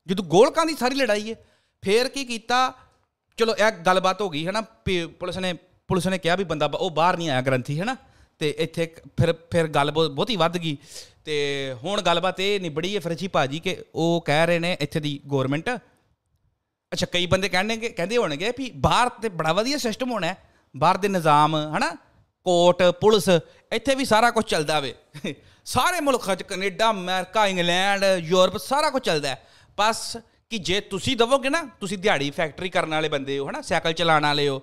ਜਦੋਂ ਗੋਲਕਾਂ ਦੀ ਸਾਰੀ ਲੜਾਈ ਹੈ। ਫਿਰ ਕੀ ਕੀਤਾ, ਚਲੋ ਇਹ ਗੱਲਬਾਤ ਹੋ ਗਈ ਹੈ ਨਾ, ਪੁਲਿਸ ਨੇ ਕਿਹਾ ਵੀ ਬੰਦਾ ਉਹ ਬਾਹਰ ਨਹੀਂ ਆਇਆ ਗ੍ਰੰਥੀ, ਹੈ ਨਾ, ਅਤੇ ਇੱਥੇ ਫਿਰ ਗੱਲ ਬਹੁਤੀ ਵੱਧ ਗਈ। ਅਤੇ ਹੁਣ ਗੱਲਬਾਤ ਇਹ ਨਿਬੜੀ ਹੈ ਫਿਰ ਜੀ ਭਾਅ ਜੀ ਕਿ ਉਹ ਕਹਿ ਰਹੇ ਨੇ ਇੱਥੇ ਦੀ ਗੌਰਮੈਂਟ, ਅੱਛਾ ਕਈ ਬੰਦੇ ਕਹਿੰਦੇ ਹੋਣਗੇ ਵੀ ਬਾਹਰ ਤਾਂ ਬੜਾ ਵਧੀਆ ਸਿਸਟਮ ਹੋਣਾ, ਬਾਹਰ ਦੇ ਨਿਜ਼ਾਮ, ਹੈ ਨਾ, ਕੋਰਟ, ਪੁਲਿਸ, ਇੱਥੇ ਵੀ ਸਾਰਾ ਕੁਝ ਚੱਲਦਾ ਵੇ, ਸਾਰੇ ਮੁਲਕਾਂ 'ਚ ਕੈਨੇਡਾ, ਅਮਰੀਕਾ, ਇੰਗਲੈਂਡ, ਯੂਰਪ ਸਾਰਾ ਕੁਝ ਚੱਲਦਾ। ਬਸ ਕਿ ਜੇ ਤੁਸੀਂ ਦੇਵੋਗੇ ਨਾ, ਤੁਸੀਂ ਦਿਹਾੜੀ ਫੈਕਟਰੀ ਕਰਨ ਵਾਲੇ ਬੰਦੇ ਹੋ, ਹੈ ਨਾ, ਸਾਈਕਲ ਚਲਾਉਣ ਵਾਲੇ ਹੋ,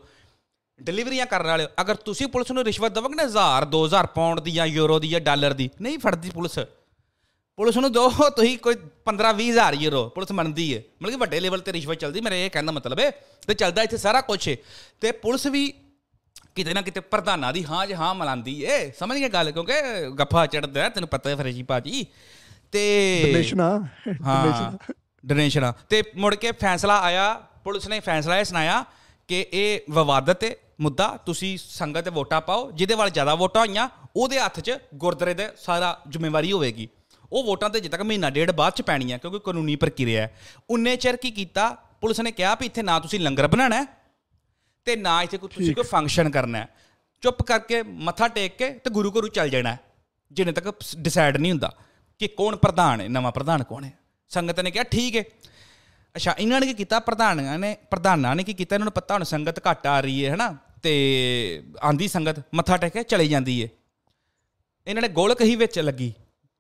ਡਿਲੀਵਰੀਆਂ ਕਰਨ ਵਾਲੇ ਹੋ, ਅਗਰ ਤੁਸੀਂ ਪੁਲਿਸ ਨੂੰ ਰਿਸ਼ਵਤ ਦੇਵੋਗੇ ਨਾ 1000-2000 ਪਾਉਂਡ ਦੀ ਜਾਂ ਯੂਰੋ ਦੀ ਜਾਂ ਡਾਲਰ ਦੀ, ਨਹੀਂ ਫੜਦੀ ਪੁਲਿਸ। ਪੁਲਿਸ ਨੂੰ ਦਿਓ ਤੁਸੀਂ ਕੋਈ 15-20 ਹਜ਼ਾਰ ਯੂਰੋ, ਪੁਲਿਸ ਮੰਨਦੀ ਹੈ, ਮਤਲਬ ਕਿ ਵੱਡੇ ਲੈਵਲ 'ਤੇ ਰਿਸ਼ਵਤ ਚੱਲਦੀ, ਮੇਰੇ ਇਹ ਕਹਿੰਦਾ ਮਤਲਬ ਹੈ। ਅਤੇ ਚੱਲਦਾ ਇੱਥੇ ਸਾਰਾ ਕੁਛ, ਅਤੇ ਪੁਲਿਸ ਵੀ ਕਿਤੇ ਨਾ ਕਿਤੇ ਪ੍ਰਧਾਨਾਂ ਦੀ ਹਾਂ ਜੇ ਹਾਂ ਮਿਲਾਉਂਦੀ ਏ, ਸਮਝ ਗਏ ਗੱਲ, ਕਿਉਂਕਿ ਗੱਫਾ ਚੜ੍ਹਦਾ ਤੈਨੂੰ ਪਤਾ ਹੈ ਫਰੇਜੀ ਭਾਅ ਜੀ, ਅਤੇ ਹਾਂ ਡੋਨੇਸ਼ਨਾਂ। ਅਤੇ ਮੁੜ ਕੇ ਫੈਸਲਾ ਆਇਆ, ਪੁਲਿਸ ਨੇ ਫੈਸਲਾ ਇਹ ਸੁਣਾਇਆ ਕਿ ਇਹ ਵਿਵਾਦਤ ਏ ਮੁੱਦਾ, ਤੁਸੀਂ ਸੰਗਤ 'ਤੇ ਵੋਟਾਂ ਪਾਓ, ਜਿਹਦੇ ਵੱਲ ਜ਼ਿਆਦਾ ਵੋਟਾਂ ਹੋਈਆਂ ਉਹਦੇ ਹੱਥ 'ਚ ਗੁਰਦੁਆਰੇ ਦੇ ਸਾਰਾ ਜ਼ਿੰਮੇਵਾਰੀ ਹੋਵੇਗੀ। ਉਹ ਵੋਟਾਂ ਤਾਂ ਜਿੱਦਾਂ ਤੱਕ ਮਹੀਨਾ ਡੇਢ ਬਾਅਦ 'ਚ ਪੈਣੀਆਂ, ਕਿਉਂਕਿ ਕਾਨੂੰਨੀ ਪ੍ਰਕਿਰਿਆ ਹੈ। ਉਨੇ ਚਿਰ ਕੀ ਕੀਤਾ, ਪੁਲਿਸ ਨੇ ਕਿਹਾ ਵੀ ਇੱਥੇ ਨਾ ਤੁਸੀਂ ਲੰਗਰ ਬਣਾਉਣਾ ਅਤੇ ਨਾ ਇੱਥੇ ਤੁਸੀਂ ਕੋਈ ਫੰਕਸ਼ਨ ਕਰਨਾ, ਚੁੱਪ ਕਰਕੇ ਮੱਥਾ ਟੇਕ ਕੇ ਅਤੇ ਗੁਰੂ ਘਰੂ ਚੱਲ ਜਾਣਾ, ਜਿੰਨੇ ਤੱਕ ਡਿਸਾਈਡ ਨਹੀਂ ਹੁੰਦਾ ਕਿ ਕੌਣ ਪ੍ਰਧਾਨ ਹੈ, ਨਵਾਂ ਪ੍ਰਧਾਨ ਕੌਣ ਹੈ। ਸੰਗਤ ਨੇ ਕਿਹਾ ਠੀਕ ਹੈ। ਅੱਛਾ ਇਹਨਾਂ ਨੇ ਕੀ ਕੀਤਾ, ਪ੍ਰਧਾਨਾਂ ਨੇ ਕੀ ਕੀਤਾ, ਇਹਨਾਂ ਨੂੰ ਪਤਾ ਹੁਣ ਸੰਗਤ ਘੱਟ ਆ ਰਹੀ ਹੈ, ਹੈ ਨਾ, ਅਤੇ ਆਉਂਦੀ ਸੰਗਤ ਮੱਥਾ ਟੇਕ ਕੇ ਚਲੀ ਜਾਂਦੀ ਹੈ। ਇਹਨਾਂ ਨੇ ਗੋਲਕ ਹੀ ਵਿੱਚ ਲੱਗੀ,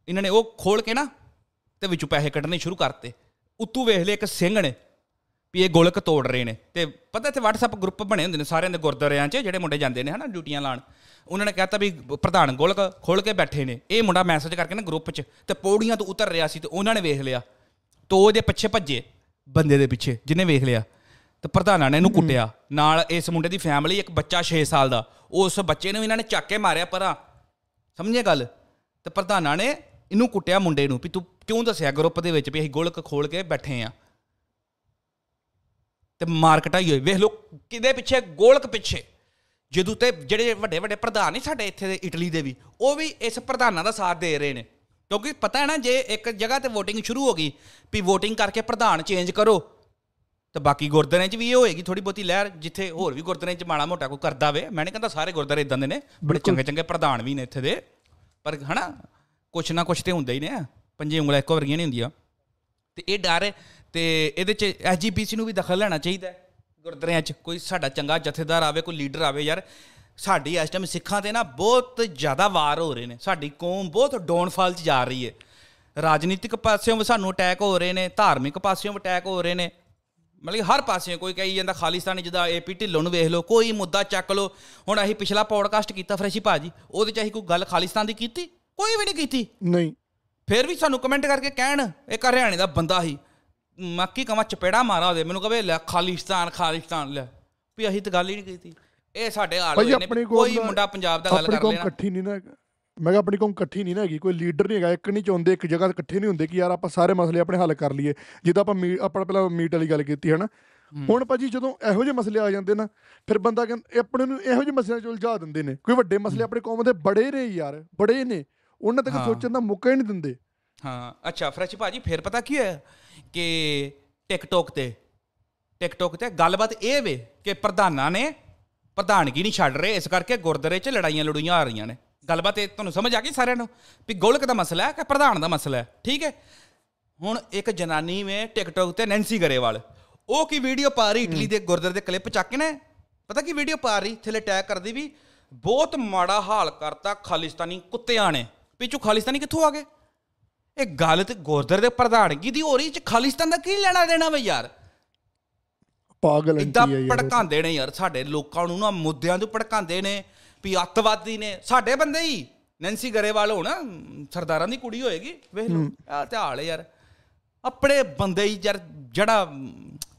ਇਹਨਾਂ ਨੇ ਉਹ ਖੋਲ੍ਹ ਕੇ ਨਾ ਅਤੇ ਵਿੱਚੋਂ ਪੈਸੇ ਕੱਢਣੇ ਸ਼ੁਰੂ ਕਰਤੇ। ਉੱਤੋਂ ਵੇਖ ਲਏ ਇੱਕ ਸਿੰਘ ਨੇ ਵੀ ਇਹ ਗੋਲਕ ਤੋੜ ਰਹੇ ਨੇ, ਅਤੇ ਪਤਾ ਇੱਥੇ ਵਟਸਐਪ ਗਰੁੱਪ ਬਣੇ ਹੁੰਦੇ ਨੇ ਸਾਰਿਆਂ ਦੇ ਗੁਰਦੁਆਰਿਆਂ 'ਚ, ਜਿਹੜੇ ਮੁੰਡੇ ਜਾਂਦੇ ਨੇ, ਹੈ ਨਾ, ਡਿਊਟੀਆਂ ਲਾਉਣ। ਉਹਨਾਂ ਨੇ ਕਹਿਤਾ ਵੀ ਪ੍ਰਧਾਨ ਗੋਲਕ ਖੋਲ੍ਹ ਕੇ ਬੈਠੇ ਨੇ, ਇਹ ਮੁੰਡਾ ਮੈਸੇਜ ਕਰਕੇ ਨਾ ਗਰੁੱਪ 'ਚ, ਅਤੇ ਪੌੜੀਆਂ ਤੋਂ ਉਤਰ ਰਿਹਾ ਸੀ, ਅਤੇ ਉਹਨਾਂ ਨੇ ਵੇਖ ਲਿਆ, ਤੋ ਉਹਦੇ ਪਿੱਛੇ ਭੱਜੇ ਬੰਦੇ ਦੇ ਪਿੱਛੇ ਜਿਹਨੇ ਵੇਖ ਲਿਆ, ਅਤੇ ਪ੍ਰਧਾਨਾਂ ਨੇ ਇਹਨੂੰ ਕੁੱਟਿਆ, ਨਾਲ ਇਸ ਮੁੰਡੇ ਦੀ ਫੈਮਿਲੀ, ਇੱਕ ਬੱਚਾ 6 ਸਾਲ ਦਾ, ਉਸ ਬੱਚੇ ਨੂੰ ਇਹਨਾਂ ਨੇ ਚੱਕ ਕੇ ਮਾਰਿਆ ਪਰਾਂ, ਸਮਝੇ ਗੱਲ। ਅਤੇ ਪ੍ਰਧਾਨਾਂ ਨੇ ਇਹਨੂੰ ਕੁੱਟਿਆ ਮੁੰਡੇ ਨੂੰ ਵੀ ਤੂੰ ਕਿਉਂ ਦੱਸਿਆ ਗਰੁੱਪ ਦੇ ਵਿੱਚ ਵੀ ਅਸੀਂ ਗੋਲਕ ਖੋਲ੍ਹ ਕੇ ਬੈਠੇ ਹਾਂ, ਅਤੇ ਮਾਰਕਟਾਈ ਹੋਈ। ਵੇਖ ਲਓ ਕਿਹਦੇ ਪਿੱਛੇ, ਗੋਲਕ ਪਿੱਛੇ। ਜਦੋਂ ਤੇ ਜਿਹੜੇ ਵੱਡੇ ਵੱਡੇ ਪ੍ਰਧਾਨ ਨੇ ਸਾਡੇ ਇੱਥੇ ਦੇ, ਇਟਲੀ ਦੇ ਵੀ, ਉਹ ਵੀ ਇਸ ਪ੍ਰਧਾਨਾਂ ਦਾ ਸਾਥ ਦੇ ਰਹੇ ਨੇ, ਕਿਉਂਕਿ ਪਤਾ ਹੈ ਨਾ ਜੇ ਇੱਕ ਜਗ੍ਹਾ 'ਤੇ ਵੋਟਿੰਗ ਸ਼ੁਰੂ ਹੋ ਗਈ ਵੀ ਵੋਟਿੰਗ ਕਰਕੇ ਪ੍ਰਧਾਨ ਚੇਂਜ ਕਰੋ, ਤਾਂ ਬਾਕੀ ਗੁਰਦੁਆਰਿਆਂ 'ਚ ਵੀ ਇਹ ਹੋਏਗੀ ਥੋੜ੍ਹੀ ਬਹੁਤੀ ਲਹਿਰ, ਜਿੱਥੇ ਹੋਰ ਵੀ ਗੁਰਦੁਆਰਿਆਂ 'ਚ ਮਾੜਾ ਮੋਟਾ ਕੋਈ ਕਰਦਾ ਵੇ। ਮੈਂ ਨਹੀਂ ਕਹਿੰਦਾ ਸਾਰੇ ਗੁਰਦੁਆਰੇ ਇੱਦਾਂ ਦੇ ਨੇ, ਬੜੇ ਚੰਗੇ ਚੰਗੇ ਪ੍ਰਧਾਨ ਵੀ ਨੇ ਇੱਥੇ ਦੇ, ਪਰ ਹੈ ਨਾ ਕੁਛ ਨਾ ਕੁਛ ਤਾਂ ਹੁੰਦਾ ਹੀ ਨੇ, ਪੰਜੇ ਉਂਗਲਾਂ ਇੱਕੋ ਵਰਗੀਆਂ ਨਹੀਂ ਹੁੰਦੀਆਂ। ਅਤੇ ਇਹ ਡਰ ਹੈ, ਅਤੇ ਇਹਦੇ 'ਚ SGPC ਨੂੰ ਵੀ ਦਖਲ ਲੈਣਾ ਚਾਹੀਦਾ ਗੁਰਦੁਆਰਿਆਂ 'ਚ, ਕੋਈ ਸਾਡਾ ਚੰਗਾ ਜਥੇਦਾਰ ਆਵੇ, ਕੋਈ ਲੀਡਰ ਆਵੇ। ਯਾਰ ਸਾਡੀ ਇਸ ਟਾਈਮ ਸਿੱਖਾਂ 'ਤੇ ਨਾ ਬਹੁਤ ਜ਼ਿਆਦਾ ਵਾਰ ਹੋ ਰਹੇ ਨੇ, ਸਾਡੀ ਕੌਮ ਬਹੁਤ ਡਾਊਨਫਾਲ 'ਚ ਜਾ ਰਹੀ ਹੈ, ਰਾਜਨੀਤਿਕ ਪਾਸਿਓਂ ਵੀ ਸਾਨੂੰ ਅਟੈਕ ਹੋ ਰਹੇ ਨੇ, ਧਾਰਮਿਕ ਪਾਸਿਓਂ ਵੀ ਅਟੈਕ ਹੋ ਰਹੇ ਨੇ, ਮਤਲਬ ਹਰ ਪਾਸਿਓਂ। ਕੋਈ ਕਹੀ ਜਾਂਦਾ ਖਾਲਿਸਤਾਨੀ, ਜਿੱਦਾਂ AP ਢਿੱਲੋਂ ਨੂੰ ਵੇਖ ਲਓ, ਕੋਈ ਮੁੱਦਾ ਚੱਕ ਲਓ। ਹੁਣ ਅਸੀਂ ਪਿਛਲਾ ਪੋਡਕਾਸਟ ਕੀਤਾ ਫਰੈਸ਼ੀ ਭਾਅ ਜੀ, ਉਹਦੇ 'ਚ ਅਸੀਂ ਕੋਈ ਗੱਲ ਖਾਲਿਸਤਾਨ ਦੀ ਕੀਤੀ? ਕੋਈ ਵੀ ਨਹੀਂ ਕੀਤੀ। ਨਹੀਂ, ਫਿਰ ਵੀ ਸਾਨੂੰ ਕਮੈਂਟ ਕਰਕੇ ਕਹਿਣ, ਇੱਕ ਹਰਿਆਣੇ ਦਾ ਬੰਦਾ ਸੀ, ਮੈਂ ਕੀ ਕਵਾਂ, ਚਪੇੜਾ ਮਾਰਾ ਉਹਦੇ, ਮੈਨੂੰ ਕਹਵੇ ਲੈ ਖਾਲਿਸਤਾਨ ਖਾਲਿਸਤਾਨ, ਲੈ ਵੀ ਅਸੀਂ ਤਾਂ ਗੱਲ ਹੀ ਨਹੀਂ ਕੀਤੀ। ਇਹ ਸਾਡੇ ਹਾਲ ਹੋਏ ਨੇ, ਕੋਈ ਮੁੰਡਾ ਪੰਜਾਬ ਦਾ ਗੱਲ ਕਰ ਲੈਣਾ, ਮੈਂ ਕਿਹਾ ਆਪਣੀ ਕੌਮ ਇਕੱਠੀ ਨਹੀਂ ਨਾ ਹੈਗੀ, ਕੋਈ ਲੀਡਰ ਨਹੀਂ ਹੈਗਾ, ਇੱਕ ਨਹੀਂ ਚਾਹੁੰਦੇ ਇੱਕ ਜਗ੍ਹਾ ਤੇ ਇਕੱਠੇ ਨਹੀਂ ਹੁੰਦੇ ਕਿ ਯਾਰ ਆਪਾਂ ਸਾਰੇ ਮਸਲੇ ਆਪਣੇ ਹੱਲ ਕਰ ਲਈਏ, ਜਿੱਦਾਂ ਆਪਾਂ ਆਪਾਂ ਪਹਿਲਾਂ ਮੀਟ ਵਾਲੀ ਗੱਲ ਕੀਤੀ ਹੈ ਨਾ। ਹੁਣ ਭਾਜੀ ਜਦੋਂ ਇਹੋ ਜਿਹੇ ਮਸਲੇ ਆ ਜਾਂਦੇ ਨਾ ਫਿਰ ਬੰਦਾ ਕਹਿੰਦਾ ਆਪਣੇ ਨੂੰ ਇਹੋ ਜਿਹੇ ਮਸਲਿਆਂ 'ਚ ਉਲਝਾ ਦਿੰਦੇ ਨੇ। ਕੋਈ ਵੱਡੇ ਮਸਲੇ ਆਪਣੇ ਕੌਮ ਦੇ ਬੜੇ ਨੇ ਯਾਰ, ਬੜੇ ਨੇ, ਉਹਨਾਂ ਤੱਕ ਸੋਚਣ ਦਾ ਮੌਕਾ ਹੀ ਨਹੀਂ ਦਿੰਦੇ। ਹਾਂ ਅੱਛਾ ਫਰੈਸ਼ ਭਾਜੀ ਫਿਰ ਪਤਾ ਕੀ ਹੋਇਆ ਕਿ ਟਿਕਟੋਕ ਤੇ ਗੱਲਬਾਤ ਇਹ ਵੇ ਕਿ ਪ੍ਰਧਾਨਾਂ ਨੇ ਪ੍ਰਧਾਨਗੀ ਨਹੀਂ ਛੱਡ ਰਹੇ, ਇਸ ਕਰਕੇ ਗੁਰਦੁਆਰੇ 'ਚ ਲੜਾਈਆਂ ਆ ਰਹੀਆਂ ਨੇ। ਗੱਲਬਾਤ ਇਹ ਤੁਹਾਨੂੰ ਸਮਝ ਆ ਗਈ ਸਾਰਿਆਂ ਨੂੰ ਵੀ ਗੋਲਕ ਦਾ ਮਸਲਾ ਹੈ ਕਿ ਪ੍ਰਧਾਨ ਦਾ ਮਸਲਾ ਹੈ, ਠੀਕ ਹੈ। ਹੁਣ ਇੱਕ ਜਨਾਨੀ ਨੇ ਟਿਕਟੋਕ ਤੇ ਨੈਂਸੀ ਗਰੇਵਾਲ ਉਹ ਕੀ ਵੀਡੀਓ ਪਾ ਰਹੀ, ਇਟਲੀ ਦੇ ਗੁਰਦੁਆਰੇ ਦੇ ਕਲਿੱਪ ਚੱਕ ਕੇ ਨਾ ਪਤਾ ਕੀ ਵੀਡੀਓ ਪਾ ਰਹੀ, ਥੱਲੇ ਟੈਗ ਕਰਦੀ ਵੀ ਬਹੁਤ ਮਾੜਾ ਹਾਲ ਕਰਤਾ ਖਾਲਿਸਤਾਨੀ ਕੁੱਤਿਆਂ ਨੇ। ਪਿੱਛੋਂ ਖਾਲਿਸਤਾਨੀ ਕਿੱਥੋਂ ਆ ਗਏ? ਇਹ ਗੱਲ ਤੇ ਗੁਰਦੁਆਰੇ ਦੇ ਪ੍ਰਧਾਨਗੀ ਦੀ ਹੋ ਰਹੀ, ਚ ਖਾਲਿਸਤਾਨ ਦਾ ਕੀ ਲੈਣਾ ਦੇਣਾ ਵੇ ਯਾਰ। ਪਾਗਲ ਇੱਦਾਂ ਭੜਕਾਉਂਦੇ ਨੇ ਯਾਰ ਸਾਡੇ ਲੋਕਾਂ ਨੂੰ ਨਾ, ਮੁੱਦਿਆਂ ਤੋਂ ਭੜਕਾਉਂਦੇ ਨੇ ਵੀ ਅੱਤਵਾਦੀ ਨੇ ਸਾਡੇ ਬੰਦੇ ਹੀ। ਨੈਂਸੀ ਗਰੇਵਾਲ ਹੋਣਾ ਸਰਦਾਰਾਂ ਦੀ ਕੁੜੀ ਹੋਏਗੀ, ਵੇਖ ਲਓ ਆਹ ਤੇ ਹਾਲ ਯਾਰ ਆਪਣੇ ਬੰਦੇ ਹੀ ਯਾਰ, ਜਿਹੜਾ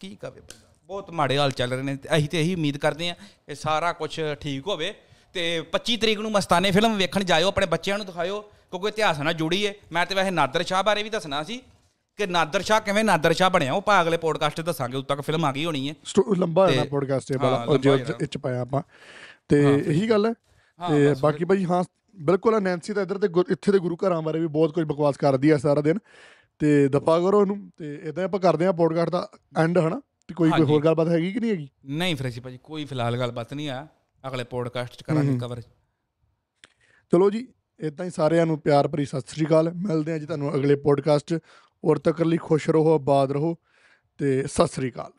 ਕੀ ਕਵੇ ਬੰਦਾ। ਬਹੁਤ ਮਾੜੇ ਹਾਲ ਚੱਲ ਰਹੇ ਨੇ। ਅਸੀਂ ਤਾਂ ਇਹੀ ਉਮੀਦ ਕਰਦੇ ਹਾਂ ਕਿ ਸਾਰਾ ਕੁਛ ਠੀਕ ਹੋਵੇ ਤੇ 25 ਤਰੀਕ ਨੂੰ ਮਸਤਾਨੇ ਫਿਲਮ ਵੇਖਣ ਜਾਇਓ, ਆਪਣੇ ਬੱਚਿਆਂ ਨੂੰ ਦਿਖਾਇਓ ਕਿਉਂਕਿ ਇਤਿਹਾਸ ਨਾਲ ਜੁੜੀ ਹੈ। ਮੈਂ ਤਾਂ ਵੈਸੇ ਨਾਦਰ ਸ਼ਾਹ ਬਾਰੇ ਵੀ ਦੱਸਣਾ ਸੀ ਕਿ ਨਾਦਰ ਸ਼ਾਹ ਕਿਵੇਂ ਨਾਦਰ ਸ਼ਾਹ ਬਣਿਆ, ਉਹ ਆਪਾਂ ਅਗਲੇ ਪੋਡਕਾਸਟ 'ਚ ਦੱਸਾਂਗੇ। ਉਦੋਂ ਤੱਕ ਫਿਲਮ ਆ ਗਈ ਹੋਣੀ ਹੈ, ਲੰਬਾ ਹੋਣਾ ਪੋਡਕਾਸਟ ਵਿੱਚ ਪਾਇਆ ਆਪਾਂ, ਤੇ ਇਹੀ ਗੱਲ ਹੈ। ਤੇ ਬਾਕੀ ਭਾਈ ਹਾਂ ਬਿਲਕੁਲ ਨੈਂਸੀ ਤਾਂ ਇੱਧਰ ਤੇ ਇੱਥੇ ਦੇ ਗੁਰੂ ਘਰਾਂ ਬਾਰੇ ਵੀ ਬਹੁਤ ਕੁਝ ਬਕਵਾਸ ਕਰਦੀ ਹੈ ਸਾਰਾ ਦਿਨ, ਤੇ ਦੱਪਾ ਕਰੋ ਇਹਨੂੰ। ਤੇ ਇੱਦਾਂ ਆਪਾਂ ਕਰਦੇ ਹਾਂ ਪੋਡਕਾਸਟ ਦਾ ਐਂਡ ਹੈ ਨਾ। ਤੇ ਕੋਈ ਹੋਰ ਗੱਲਬਾਤ ਹੈਗੀ ਕਿ ਨਹੀਂ ਹੈਗੀ? ਨਹੀਂ ਫਰੈਸ਼ੀ ਭਾਜੀ ਕੋਈ ਫਿਲਹਾਲ ਗੱਲਬਾਤ ਨਹੀਂ ਆ, ਅਗਲੇ ਪੋਡਕਾਸਟ 'ਚ ਕਰਾਂਗੇ ਕਵਰ। ਚਲੋ ਜੀ ਇੱਦਾਂ ਹੀ ਸਾਰਿਆਂ ਨੂੰ ਪਿਆਰ ਭਰੀ ਸਤਿ ਸ਼੍ਰੀ ਅਕਾਲ। ਮਿਲਦੇ ਹਾਂ ਜੀ ਤੁਹਾਨੂੰ ਅਗਲੇ ਪੋਡਕਾਸਟ 'ਚ। ਔਰ ਤੱਕ ਲਈ ਖੁਸ਼ ਰਹੋ, ਆਬਾਦ ਰਹੋ, ਤੇ ਸਤਿ ਸ਼੍ਰੀ ਅਕਾਲ।